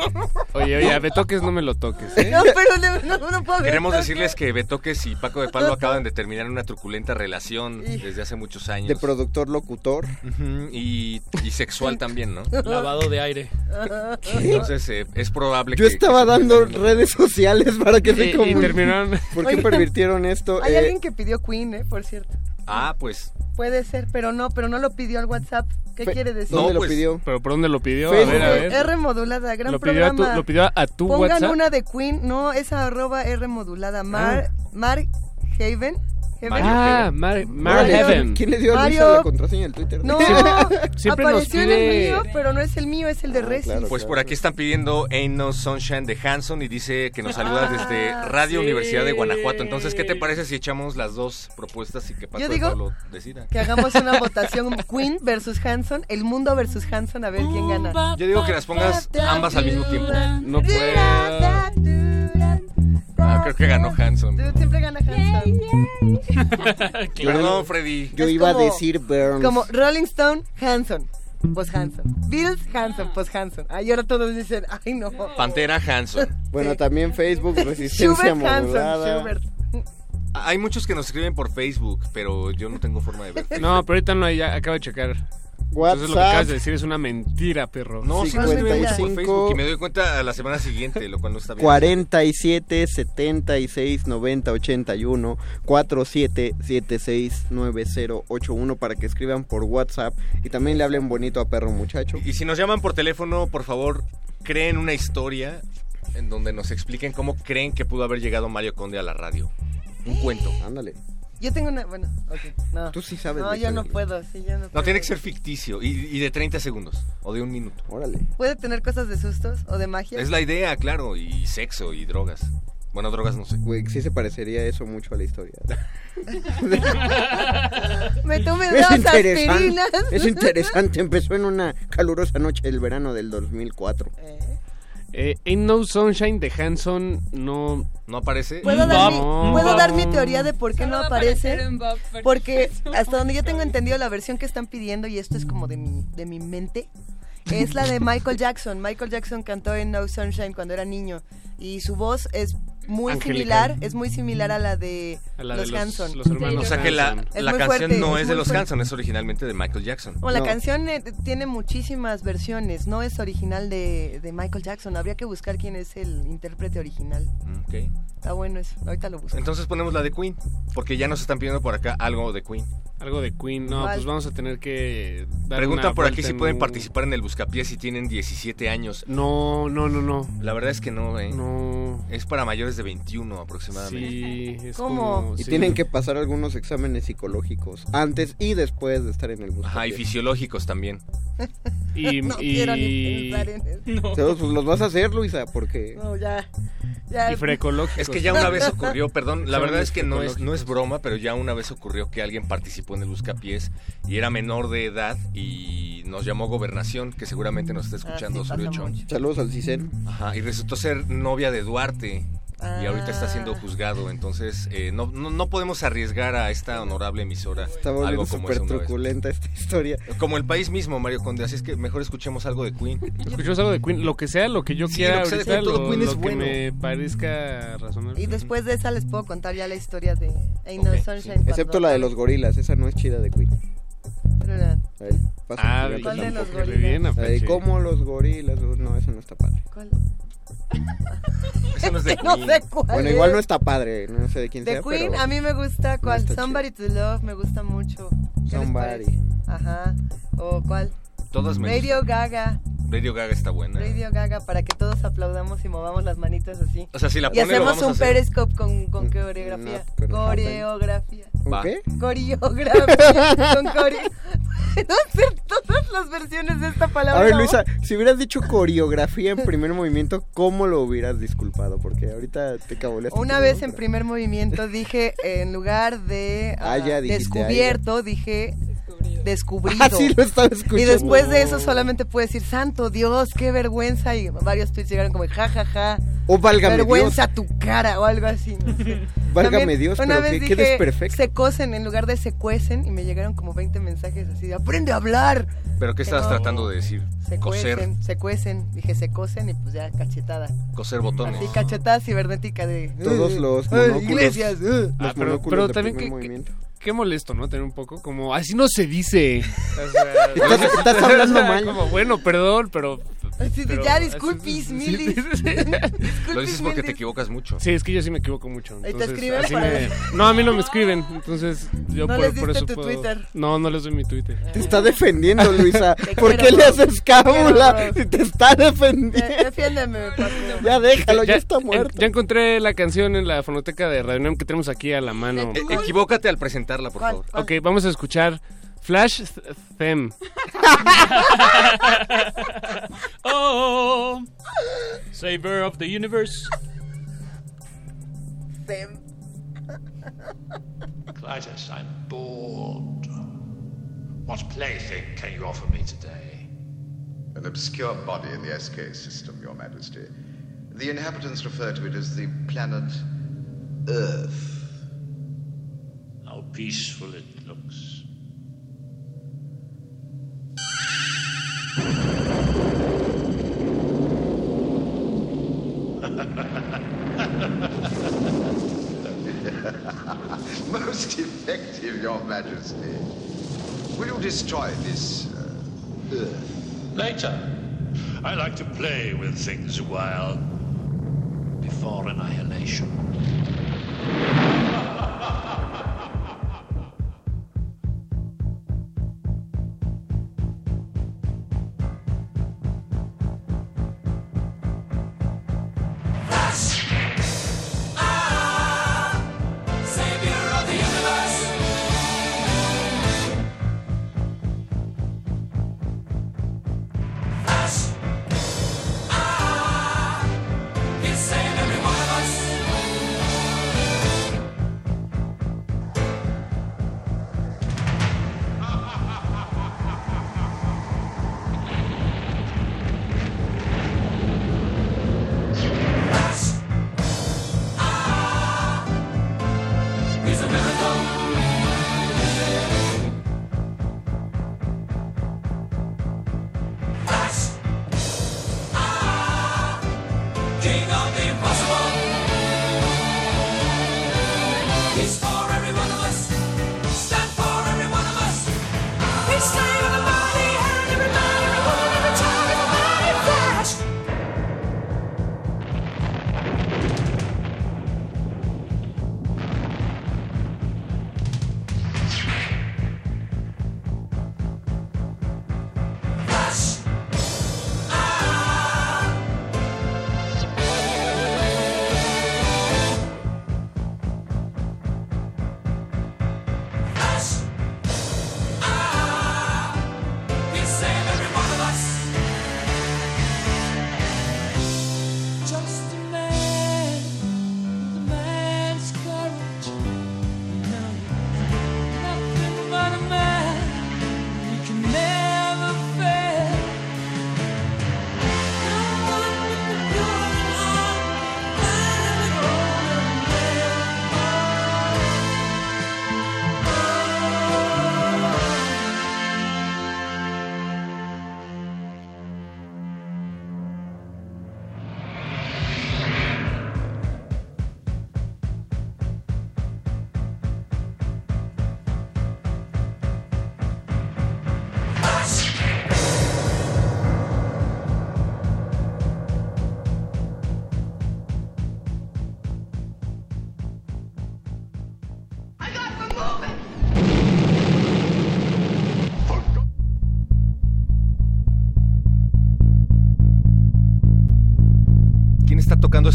Oye, oye, a Betoques no me lo toques, ¿eh? No, pero le, no, no puedo. Queremos Betoques. Decirles que Betoques y Paco de Pablo acaban de terminar una truculenta relación desde hace muchos años. De productor-locutor. Uh-huh, y, y sexual también, ¿no? Lavado de aire. ¿Qué? Entonces, eh, es probable Yo que... Yo estaba dando redes sociales para que se comuniquen. Y terminaron... ¿Por qué oye, pervirtieron esto? Hay eh, alguien que pidió Queen, ¿eh? Por cierto. Ah, pues... Puede ser, pero no, pero no lo pidió al WhatsApp. ¿Qué Pe- quiere decir? ¿Dónde no, pues, lo pidió? ¿Pero por dónde lo pidió? Facebook. A ver, a ver. R modulada, gran lo programa. Pidió tu, lo pidió a tu Pongan WhatsApp. Pongan una de Queen, no, esa arroba R modulada. Mar, ah. Mar Haven. Heaven. Ah, Mar, Mar Mario, Heaven. ¿Quién le dio Mario, la contraseña del Twitter? No, siempre apareció nos pide... en el mío, pero no es el mío, es el de ah, Resi. Claro, pues claro. Por aquí están pidiendo Ain't No Sunshine de Hanson y dice que nos saluda ah, desde Radio sí. Universidad de Guanajuato. Entonces, ¿qué te parece si echamos las dos propuestas y que Paco de Pablo decida? Que hagamos una votación Queen versus Hanson, el mundo versus Hanson, a ver quién gana. Yo digo que las pongas ambas al mismo tiempo. No puedo. Ah, creo que ganó Hanson. Siempre gana Hanson. Yeah, yeah. Perdón, Freddy. Yo es iba como, a decir Burns. Como Rolling Stone, Hanson. Pues Hanson. Bills, Hanson. Pues Hanson. Ay, ahora todos dicen, ay no. Pantera, Hanson. Bueno, también Facebook, Resistencia Modulada. Schubert, Hanson. Hay muchos que nos escriben por Facebook, pero yo no tengo forma de ver. No, pero ahorita no hay, ya acabo de checar. WhatsApp. Entonces lo que acabas de decir es una mentira, perro. No, cincuenta y cinco, y me doy cuenta a la semana siguiente, lo cual no está bien. cuarenta y siete, setenta y seis, noventa, ochenta y uno, cuarenta y siete, setenta y seis, noventa, cero ochenta y uno para que escriban por WhatsApp y también le hablen bonito a perro muchacho. Y si nos llaman por teléfono, por favor, creen una historia en donde nos expliquen cómo creen que pudo haber llegado Mario Conde a la radio. Un cuento. Ándale. Yo tengo una... Bueno, ok, no. Tú sí sabes. No, yo no, puedo, sí, yo no puedo. No, tiene que ser ficticio y, y de treinta segundos o de un minuto. Órale. ¿Puede tener cosas de sustos o de magia? Es la idea, claro, y sexo y drogas. Bueno, drogas no sé. Güey, sí se parecería eso mucho a la historia. Me tomé dos aspirinas. Es interesante, empezó en una calurosa noche del verano del dos mil cuatro. ¿Eh? Eh, Ain't No Sunshine de Hanson no, no aparece. ¿Puedo dar, mi, ¿puedo dar mi teoría de por qué Solo no aparece? Porque hasta donde yo tengo entendido la versión que están pidiendo, y esto es como de mi, de mi mente, es la de Michael Jackson. Michael Jackson cantó Ain't No Sunshine cuando era niño y su voz es... muy Angelical. similar, es muy similar a la de, a la los, de los Hanson. Los hermanos. O sea que la, la canción fuerte, no es, es de los fuerte. Hanson, es originalmente de Michael Jackson. Bueno, no. La canción eh, tiene muchísimas versiones, no es original de, de Michael Jackson. Habría que buscar quién es el intérprete original. Okay. Está bueno eso, ahorita lo busco. Entonces ponemos la de Queen, porque ya nos están pidiendo por acá algo de Queen. Algo de Queen, no, vale. Pues vamos a tener que dar Preguntan por aquí si en... pueden participar en el Buscapiés si tienen diecisiete años. No, no, no, no. La verdad es que no, ¿eh? No. Es para mayores de veintiuno aproximadamente. Sí, es ¿Cómo? Como... Y sí. Tienen que pasar algunos exámenes psicológicos antes y después de estar en el Buscapiés. Ajá, y fisiológicos también. y, no y... quiero ni pensar en eso. No. O sea, pues, los vas a hacer, Luisa, porque... No, ya... ya... Y frecológicos. Es que ya una vez ocurrió, perdón, la verdad es que no es, no es broma, pero ya una vez ocurrió que alguien participó en el Buscapiés y era menor de edad y nos llamó Gobernación, que seguramente nos está escuchando. Ah, sí, saludos al Cicen. Ajá, y resultó ser novia de Duarte. Ah. Y ahorita está siendo juzgado, entonces eh, no, no no podemos arriesgar a esta honorable emisora. Está volviendo súper truculenta esta historia. Como el país mismo, Mario Conde, así es que mejor escuchemos algo de Queen. Escuchemos algo de Queen, lo que sea, lo que yo sí, quiera, lo que, ahorita, sea, todo lo, Queen lo es que bueno. Me parezca razonable. Y después de esa les puedo contar ya la historia de Ain't No Sunshine. Excepto la de los gorilas, esa no es chida de Queen. Ahí, ah, ¿cuál tampoco de los gorilas? Ahí, como los gorilas. No, eso no está padre. ¿Cuál? Eso no es de este Queen. No sé cuál. Bueno, igual no está padre. No sé de quién sea. De Queen, pero a mí me gusta. ¿Cuál? No, Somebody chido. To Love me gusta mucho. Somebody. Ajá. ¿O cuál? Todas me Radio gustan. Gaga. Radio Gaga está buena. Radio Gaga, para que todos aplaudamos y movamos las manitas así. O sea, si la ponen, y hacemos un periscope con, con coreografía. No, no, coreografía. ¿Con qué? Coreografía. Con core... No sé todas las versiones de esta palabra. A ver, Luisa, ¿no? Si hubieras dicho coreografía en Primer Movimiento, ¿cómo lo hubieras disculpado? Porque ahorita te caboleaste. Una vez en Primer Movimiento dije, eh, en lugar de uh, ah, ya dijiste, descubierto, ah, ya. dije... descubrido. Ah, sí, lo estaba escuchando. Y después de eso solamente puede decir, santo Dios, qué vergüenza. Y varios tweets llegaron como, ja, ja, ja. O válgame vergüenza Dios. Tu cara o algo así. No sé. Válgame también, Dios, pero que dije, quedes perfecto. Se cosen en lugar de se cuecen y me llegaron como veinte mensajes así de, aprende a hablar. ¿Pero qué estabas no, tratando de decir? Se coser. Cuecen, se cuecen. Dije, se cosen y pues ya cachetada. Coser botones. Así cachetada cibernética de... Todos los monóculos. Iglesias. Los ah, pero, pero también que... Movimiento. Qué molesto, ¿no? Tener un poco como, así no se dice. O sea, ¿Estás, no, estás hablando mal. Como, bueno, perdón, pero... Sí, pero ya disculpis, milis. Lo dices porque te equivocas mucho. Sí, es que yo sí me equivoco mucho. Entonces, ¿te escriben? Así me... No, a mí no me escriben. Entonces, yo ¿No por, les por eso tu puedo... Twitter? No, no les doy mi Twitter. Te está defendiendo, Luisa. Te ¿Por quiero, qué bro. le haces cábula? Si te está defendiendo. Ya, defiéndeme, papá. Ya déjalo, ya, ya está muerto. En, ya encontré la canción en la fonoteca de Radio UNAM que tenemos aquí a la mano. E- equivócate al presentar. Por ¿Cuál, favor. ¿Cuál? Ok, vamos a escuchar Flash Them. Oh, Saber of the Universe. Them. Clytus, I'm bored. What plaything can you offer me today? An obscure body in the S K system, Your Majesty. The inhabitants refer to it as the planet Earth. How peaceful it looks. Most effective, Your Majesty. Will you destroy this uh, earth? Later. I like to play with things a while before annihilation.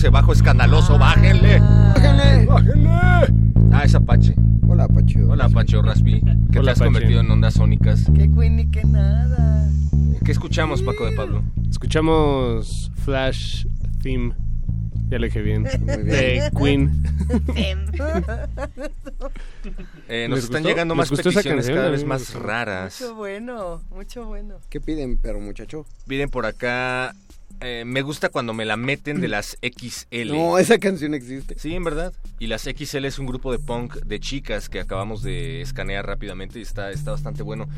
ese bajo escandaloso. ¡Bájenle! ¡Bájenle! ¡Bájenle! Ah, es Apache. Hola, Apache. Hola, Apache Orraspi. ¿Qué Hola, te has Apache. convertido en ondas sónicas? ¡Qué güey ni qué nada! ¿Qué escuchamos, Paco de Pablo? Escuchamos Flash Theme. Ya lo dije bien. Muy bien. De Queen. eh, nos están gustó? llegando más peticiones canción, cada vez más raras. Mucho bueno, mucho bueno. ¿Qué piden, pero muchacho? Piden por acá... Eh, me gusta cuando me la meten de las equis ele. No, esa canción existe. Sí, en verdad. Y las equis ele es un grupo de punk de chicas que acabamos de escanear rápidamente y está, está bastante bueno.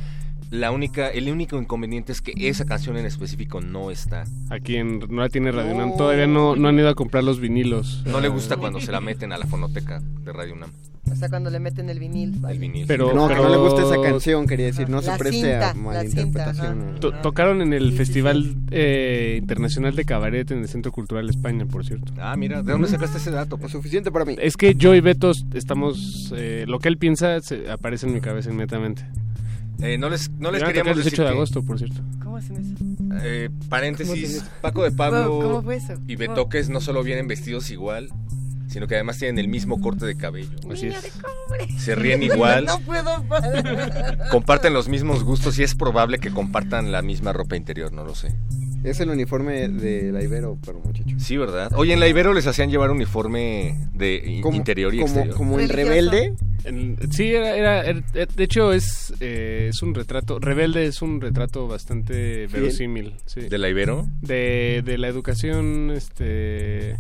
La única, el único inconveniente es que esa canción en específico no está. Aquí en, no la tiene Radio UNAM. No. Todavía no, no han ido a comprar los vinilos. No le gusta cuando se la meten a la fonoteca de Radio UNAM. O sea, cuando le meten el vinil. Vale. El vinil. Pero, no, pero... que no le gusta esa canción, quería decir. No la se preste cinta, a malinterpretación. To- tocaron en el sí, Festival sí, sí. Eh, Internacional de Cabaret en el Centro Cultural España, por cierto. Ah, mira, ¿de dónde sacaste ese dato? Pues suficiente para mí. Es que yo y Beto estamos... Eh, lo que él piensa se aparece en mi cabeza inmediatamente. Eh, no les, no les queríamos decir el dieciocho de agosto, por cierto. ¿Cómo hacen eso? Eh, paréntesis, eso? Paco de Pablo ¿Cómo fue eso? y Betoques no solo vienen vestidos igual... sino que además tienen el mismo corte de cabello. Así es. Se ríen igual. No puedo parar. Comparten los mismos gustos y es probable que compartan la misma ropa interior, no lo sé. Es el uniforme de la Ibero, pero muchacho. Sí, ¿verdad? Oye, en la Ibero les hacían llevar uniforme de como, interior y como, exterior. Como en Rebelde. En, sí, era, era, era, de hecho es eh, es un retrato, Rebelde es un retrato bastante verosímil. Sí. ¿De la Ibero? De, de la educación este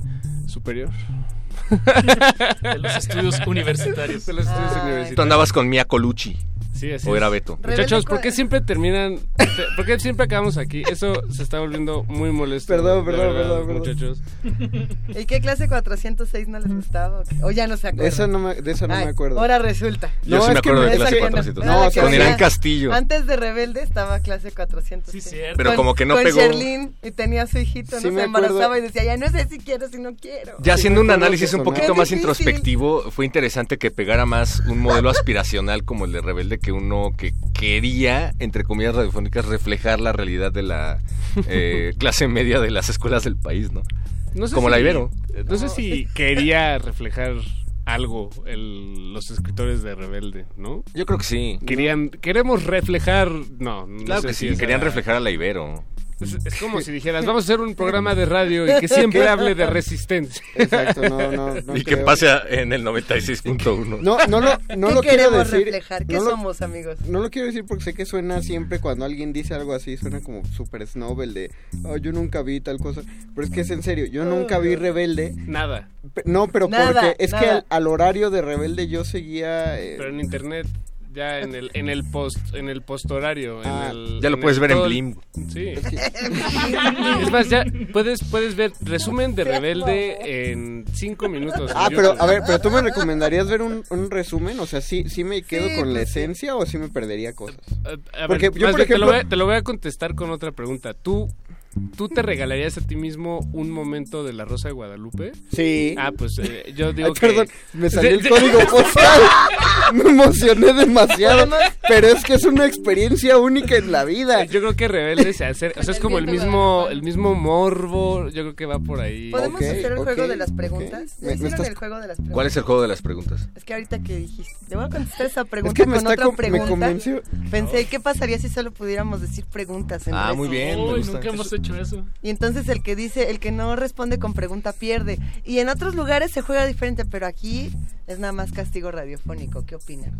superior. De los estudios universitarios. De los estudios Ay. universitarios. Tú andabas con Mia Colucci. Sí, así o era Beto. Muchachos, ¿por qué siempre terminan? ¿Por qué siempre acabamos aquí? Eso se está volviendo muy molesto. Perdón, perdón, verdad, perdón, muchachos. ¿Y qué clase cuatrocientos seis no les gustaba? ¿O ya no se acuerdan? Eso no me, de eso no Ay, me acuerdo. Ahora resulta. Yo no, sí me acuerdo de clase cuatrocientos seis. No, no, no, con Irán Castillo. Antes de Rebelde estaba clase cuatrocientos seis. Sí, cierto. Pero con, como que no con pegó. Con Sherlyn y tenía a su hijito, sí, no se embarazaba y decía, ya no sé si quiero, si no quiero. Ya haciendo sí, un análisis un poquito más introspectivo, fue interesante que pegara más un modelo aspiracional como el de Rebelde, que uno que quería, entre comillas radiofónicas, reflejar la realidad de la eh, clase media de las escuelas del país, ¿no? no sé Como si, la Ibero. No, no sé si quería reflejar algo el, los escritores de Rebelde, ¿no? Yo creo que sí. Querían, queremos reflejar... No, no claro sé que sí, si querían era... reflejar a la Ibero. Es, es como si dijeras, vamos a hacer un programa de radio y que siempre hable de resistencia. Exacto, no, no, no y creo. Que pase en el noventa y seis punto uno. No, no lo, no ¿Qué lo quiero decir. Reflejar? ¿Qué no somos, lo, amigos? No lo quiero decir porque sé que suena siempre cuando alguien dice algo así, suena como súper snob el de, oh, yo nunca vi tal cosa. Pero es que es en serio, yo nunca vi Rebelde. Nada. No, pero nada, porque es nada. que al, al horario de Rebelde yo seguía... Eh, pero en internet... Ya en el en el post en el post horario ah, en el, ya lo en puedes el ver todo, en Blim. Sí. Es más, ya puedes puedes ver resumen de Rebelde en cinco minutos. Ah, pero a ver, pero tú me recomendarías ver un, un resumen, o sea, sí sí me quedo sí, con la esencia o sí me perdería cosas. A, a Porque ver, yo por ejemplo... te, lo voy a, te lo voy a contestar con otra pregunta. Tú ¿Tú te regalarías a ti mismo un momento de La Rosa de Guadalupe? Sí. Ah, pues eh, yo digo Ay, que... Perdón, me salió el código postal. Me emocioné demasiado, pero es que es una experiencia única en la vida. Yo creo que Rebelde se hace... O sea, es como el mismo el mismo morbo, yo creo que va por ahí. ¿Podemos okay, hacer el okay, juego de las preguntas? Okay. ¿Me estás... el juego de las preguntas? ¿Cuál es el juego de las preguntas? Es que ahorita que dijiste... Te voy a contestar esa pregunta es que me con otra com- pregunta. Me convenció... Pensé, ¿qué pasaría si solo pudiéramos decir preguntas? En ah, resto? Muy bien. Uy, me nunca hemos hecho eso. Y entonces el que dice, el que no responde con pregunta pierde. Y en otros lugares se juega diferente, pero aquí es nada más castigo radiofónico. ¿Qué opinan?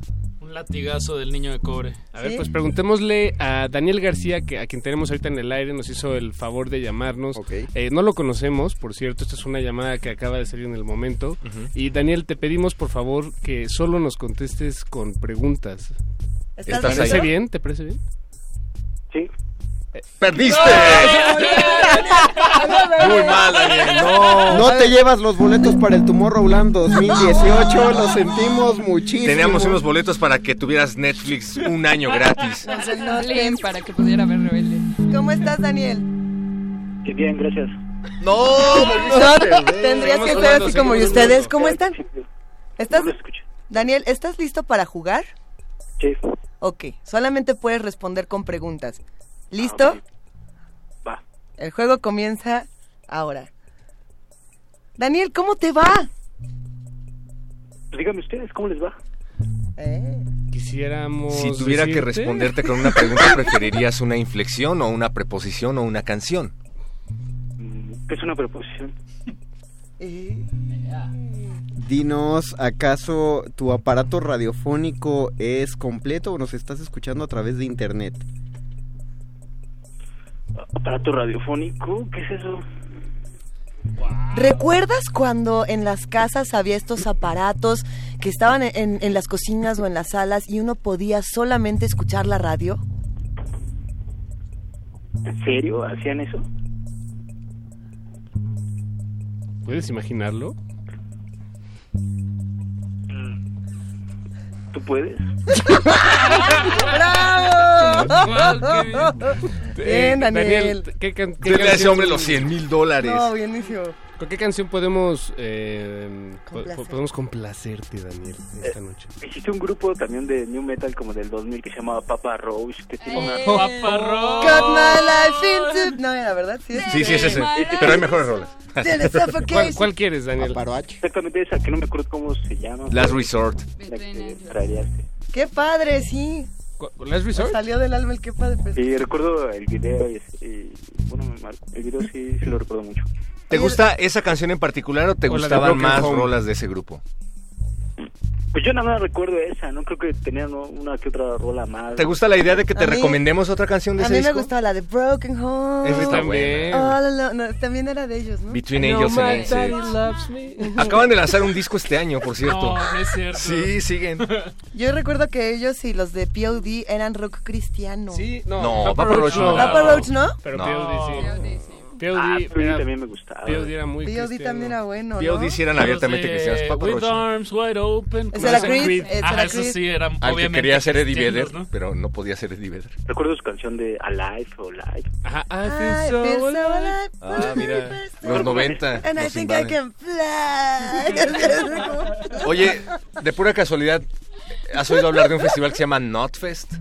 Un latigazo del niño de cobre. A ¿Sí? ver, pues preguntémosle a Daniel García, que a quien tenemos ahorita en el aire, nos hizo el favor de llamarnos. Okay. Eh, no lo conocemos, por cierto, esta es una llamada que acaba de salir en el momento. Uh-huh. Y Daniel, te pedimos por favor que solo nos contestes con preguntas. ¿Estás ¿Te parece bien? ¿Te parece bien? Sí. ¡Perdiste! ¡No! Muy mal, Daniel, no. No te llevas los boletos para el Tomorrowland dos mil dieciocho, lo sentimos muchísimo. Teníamos unos boletos para que tuvieras Netflix un año gratis. No leen para que pudiera ver Rebelde. ¿Cómo estás, Daniel? Sí, bien, gracias. No, no tendrías que estar así como y ustedes, ¿cómo están? ¿Estás? Daniel, ¿estás listo para jugar? Sí. Ok, solamente puedes responder con preguntas. ¿Listo? Va. El juego comienza ahora. Daniel, ¿cómo te va? Díganme ustedes, ¿cómo les va? Eh. Quisiéramos Si tuviera decirte... que responderte con una pregunta, ¿preferirías una inflexión o una preposición o una canción? ¿Qué es una preposición? Eh. Dinos, ¿acaso tu aparato radiofónico es completo o nos estás escuchando a través de internet? ¿Aparato radiofónico? ¿Qué es eso? Wow. ¿Recuerdas cuando en las casas había estos aparatos que estaban en, en, en las cocinas o en las salas y uno podía solamente escuchar la radio? ¿En serio? ¿Hacían eso? ¿Puedes imaginarlo? ¿Tú puedes? ¡Bravo! Bien, eh, Daniel. ¿Qué, qué, qué Dele a ese hombre los cien mil dólares. No, bienísimo. ¿Con qué canción podemos eh, Complacer. po- podemos complacerte, Daniel, esta eh, noche? Existe un grupo también de new metal como del dos mil que se llamaba Papa Roach. Que tiene una... ¡Papa Roach! Got my life into... No, la verdad, sí es. Sí, sí, es ese. Pero hay mejores rolas. ¿Cuál, ¿Cuál quieres, Daniel? Papa Roach. Exactamente esa, que no me acuerdo cómo se llama. Last Resort. La que traeríaste. ¡Qué padre, sí! ¿Last Resort? Salió del alma el que padre. Pero... Sí, recuerdo el video y, y... Bueno, me marco. El video sí, sí lo recuerdo mucho. ¿Te gusta esa canción en particular o te gustaban más rolas de ese grupo? Pues yo nada más recuerdo esa, no creo que tenían una que otra rola más. ¿Te gusta la idea de que te recomendemos otra canción de ese disco? A mí me gustaba la de Broken Home. Esa está buena. También era de ellos, ¿no? Between Angels and Aces. Acaban de lanzar un disco este año, por cierto. No, es cierto. Sí, siguen. Yo recuerdo que ellos y los de P O D eran rock cristiano. Sí, no. Papa Roach no. Papa Roach no. Pero P O D sí. P O D, ah, era, también me gustaba. P O D era muy P O D también era bueno, ¿no? P O D sí eran abiertamente cristianos. Papa Roach. With arms wide open. Esa era Creed. Ah, eso sí, eran obviamente. Aunque quería ser Eddie Vedder, ¿no? Pero no podía ser Eddie Vedder. ¿Recuerdas su canción de Alive o Live? Ajá, I feel so alive. Ah, mira, los noventa. And I think I can fly. Oye, de pura casualidad, ¿has oído hablar de un festival que se llama Knotfest?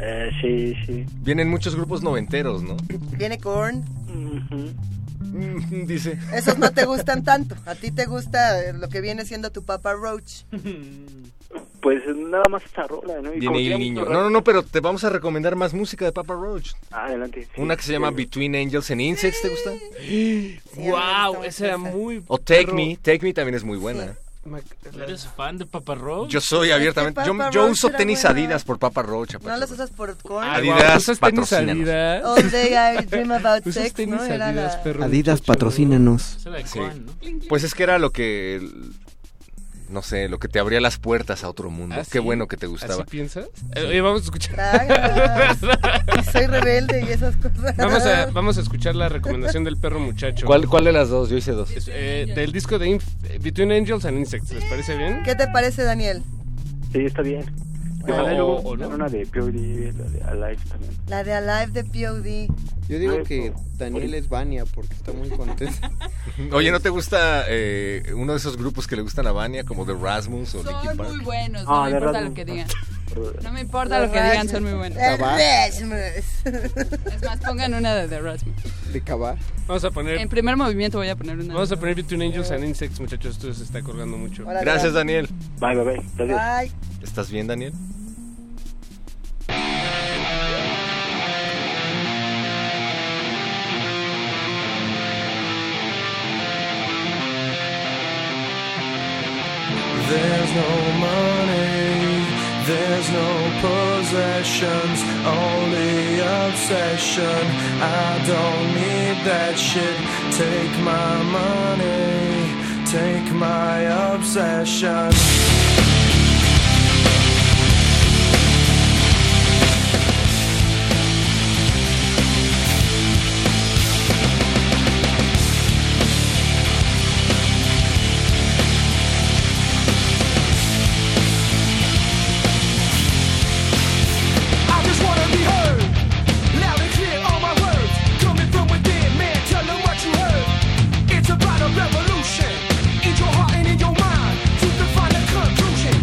Eh, sí, sí. Vienen muchos grupos noventeros, ¿no? Viene Korn. Uh-huh. Dice. Esos no te gustan tanto. A ti te gusta lo que viene siendo tu Papa Roach. Pues nada más esta rola, ¿no? Y viene el niño. No, no, no, pero te vamos a recomendar más música de Papa Roach. Ah, adelante. Sí, una que sí, se llama sí. Between Angels and Insects, ¿te gusta? Sí, wow, esa era muy... O Take Me, Take Me también es muy buena. Sí. ¿Eres fan de Papa Roach? Yo soy abiertamente. Yo, yo uso tenis buena. Adidas por Papa Roach. Patrón. ¿No las usas por Korn? Adidas, ¿usas tenis Adidas? All day I dream about sex, tenis, ¿no? Era Adidas, la... perro, Adidas, patrocínanos. Sí. Pues es que era lo que... No sé, lo que te abría las puertas a otro mundo. ¿Ah, sí? Qué bueno que te gustaba. ¿Así piensas? Oye, vamos a escuchar. Soy rebelde y esas cosas. Vamos a, vamos a escuchar la recomendación del perro muchacho. ¿Cuál, cuál de las dos? Yo hice dos. Eh, del disco de Inf- Between Angels and Insects. ¿Les parece bien? ¿Qué te parece, Daniel? Sí, está bien. Bueno, o, luego, o no. Una de P O D, la de Alive también. La de Alive de P O D. Yo digo que Daniel es Vania porque está muy contento. Oye, ¿no te gusta eh, uno de esos grupos que le gustan a Vania, como The Rasmus o Linkin Park? Son muy buenos, no ah, me importa Rasmus. Lo que digan. No me importa lo que digan, son muy buenos. The Rasmus. Es más, pongan una de The Rasmus. De Cabá. Vamos a poner. En primer movimiento voy a poner una. Vamos a poner Between Angels and Insects, muchachos. Esto se está colgando mucho. Hola, gracias, Daniel. Bye, bye, bye. Gracias. Bye. ¿Estás bien, Daniel? There's no money, there's no possessions, only obsession. I don't need that shit. Take my money, take my obsession. Revolution, in your heart and in your mind, to define a conclusion.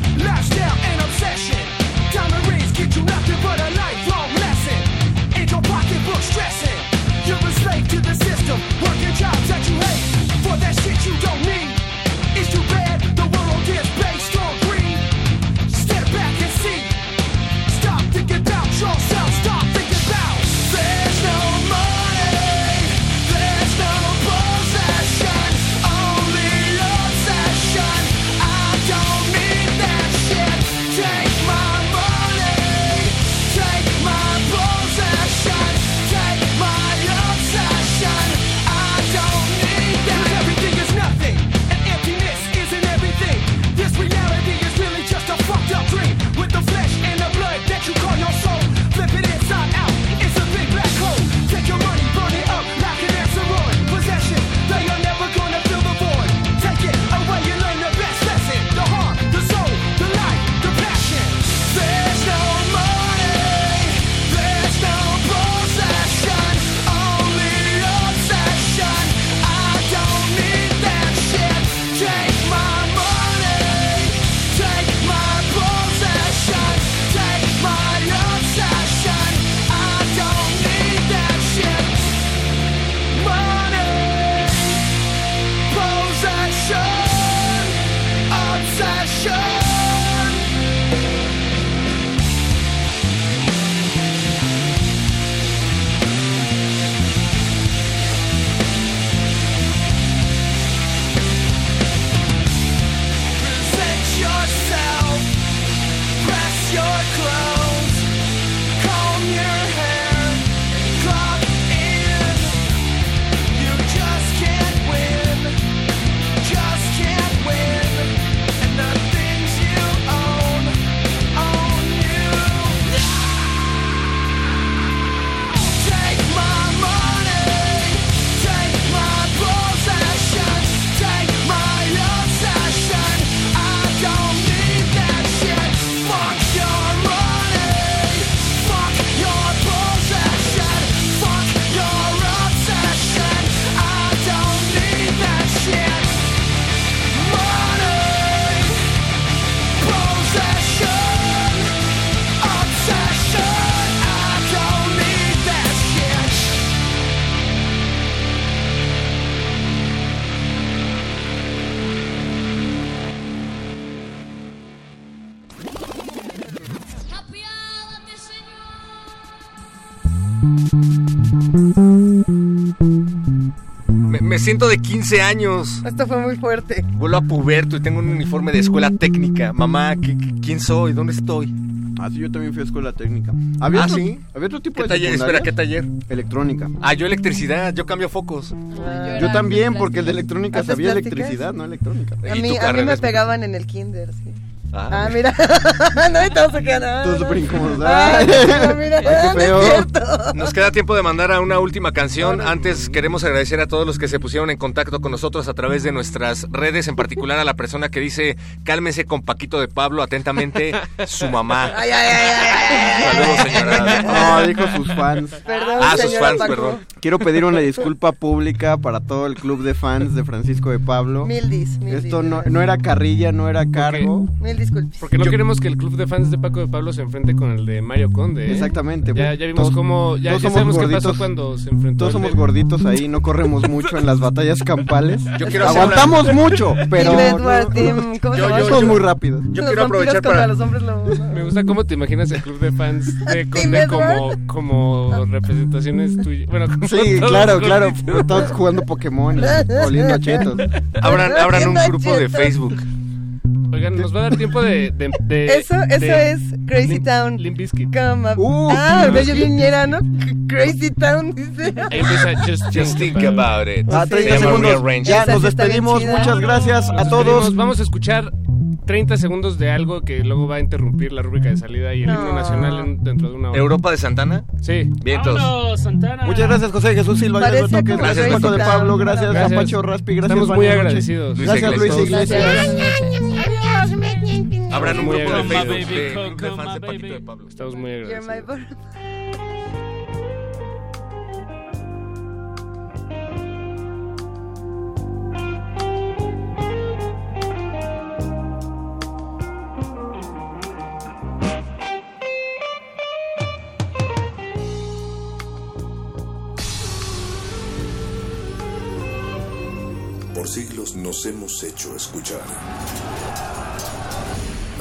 Me, me siento de quince años. Esto fue muy fuerte. Vuelvo a puberto y tengo un uniforme de escuela técnica. Mamá, ¿qu- ¿quién soy? ¿Dónde estoy? Ah, sí, yo también fui a escuela técnica. ¿Había ¿Ah, otro, sí? ¿Había otro tipo de taller? Espera, ¿qué taller? Electrónica. Ah, yo electricidad, yo cambio focos. Ah, yo yo también, porque el de electrónica sabía electricidad, no electrónica. A mí, a mí me pegaban en el kinder, sí. Ah, ah, mira. No estamos acá, no. Todo súper incómodo. Ay, no, mira, qué feo. Nos queda tiempo de mandar a una última canción. Antes queremos agradecer a todos los que se pusieron en contacto con nosotros a través de nuestras redes, en particular a la persona que dice: cálmese con Paquito de Pablo, atentamente, su mamá. Ay, ay, ay, ay. Saludos, señora. No, dijo sus fans. Perdón, ah, sus fans, Paco. Perdón. Quiero pedir una disculpa pública para todo el club de fans de Francisco de Pablo. Mildis, mildis. Esto no, no era carrilla, no era cargo. Mildis. Disculpes. Porque no Yo, queremos que el club de fans de Paco de Pablo se enfrente con el de Mario Conde, ¿eh? Exactamente. Ya, ya vimos todos, cómo, ya, ya sabemos gorditos, qué pasó cuando se enfrentó. Todos somos de... gorditos ahí, no corremos mucho en las batallas campales. Yo quiero Aguantamos una... mucho, pero no, ¿cómo yo, yo, somos yo, muy rápidos. Yo los quiero aprovechar para... Los hombres lo... Me gusta cómo te imaginas el club de fans de Conde como, como representaciones tuyas. Bueno, sí, claro, claro. Todos jugando Pokémon, oliendo chetos. Abran, abran un grupo de Facebook. Oigan, nos va a dar tiempo de... de, de eso eso de, es Crazy Lim, Town. Limp Bizkit. Come up. Uh, ah, no, yo viniera, ¿no? Crazy Town, dice. Ahí empieza Just, just Think About It. Ah, treinta segundos. Ya nos despedimos. Muchas gracias a todos. Vamos a escuchar treinta segundos de algo que luego va a interrumpir la rúbrica de salida y el no. himno nacional en, dentro de una hora. ¿Europa de Santana? Sí. Vientos. ¡Vámonos, Santana! Muchas gracias, José Jesús Silva. Gracias, Paco de Pablo. Gracias, gracias. Apache Orraspi. Gracias, Estamos muy agradecidos. Gracias, Luis Iglesias. Habrán un grupo de Facebook de fans de Paquito de Pablo. Estamos muy agradecidos. Por siglos nos hemos hecho escuchar.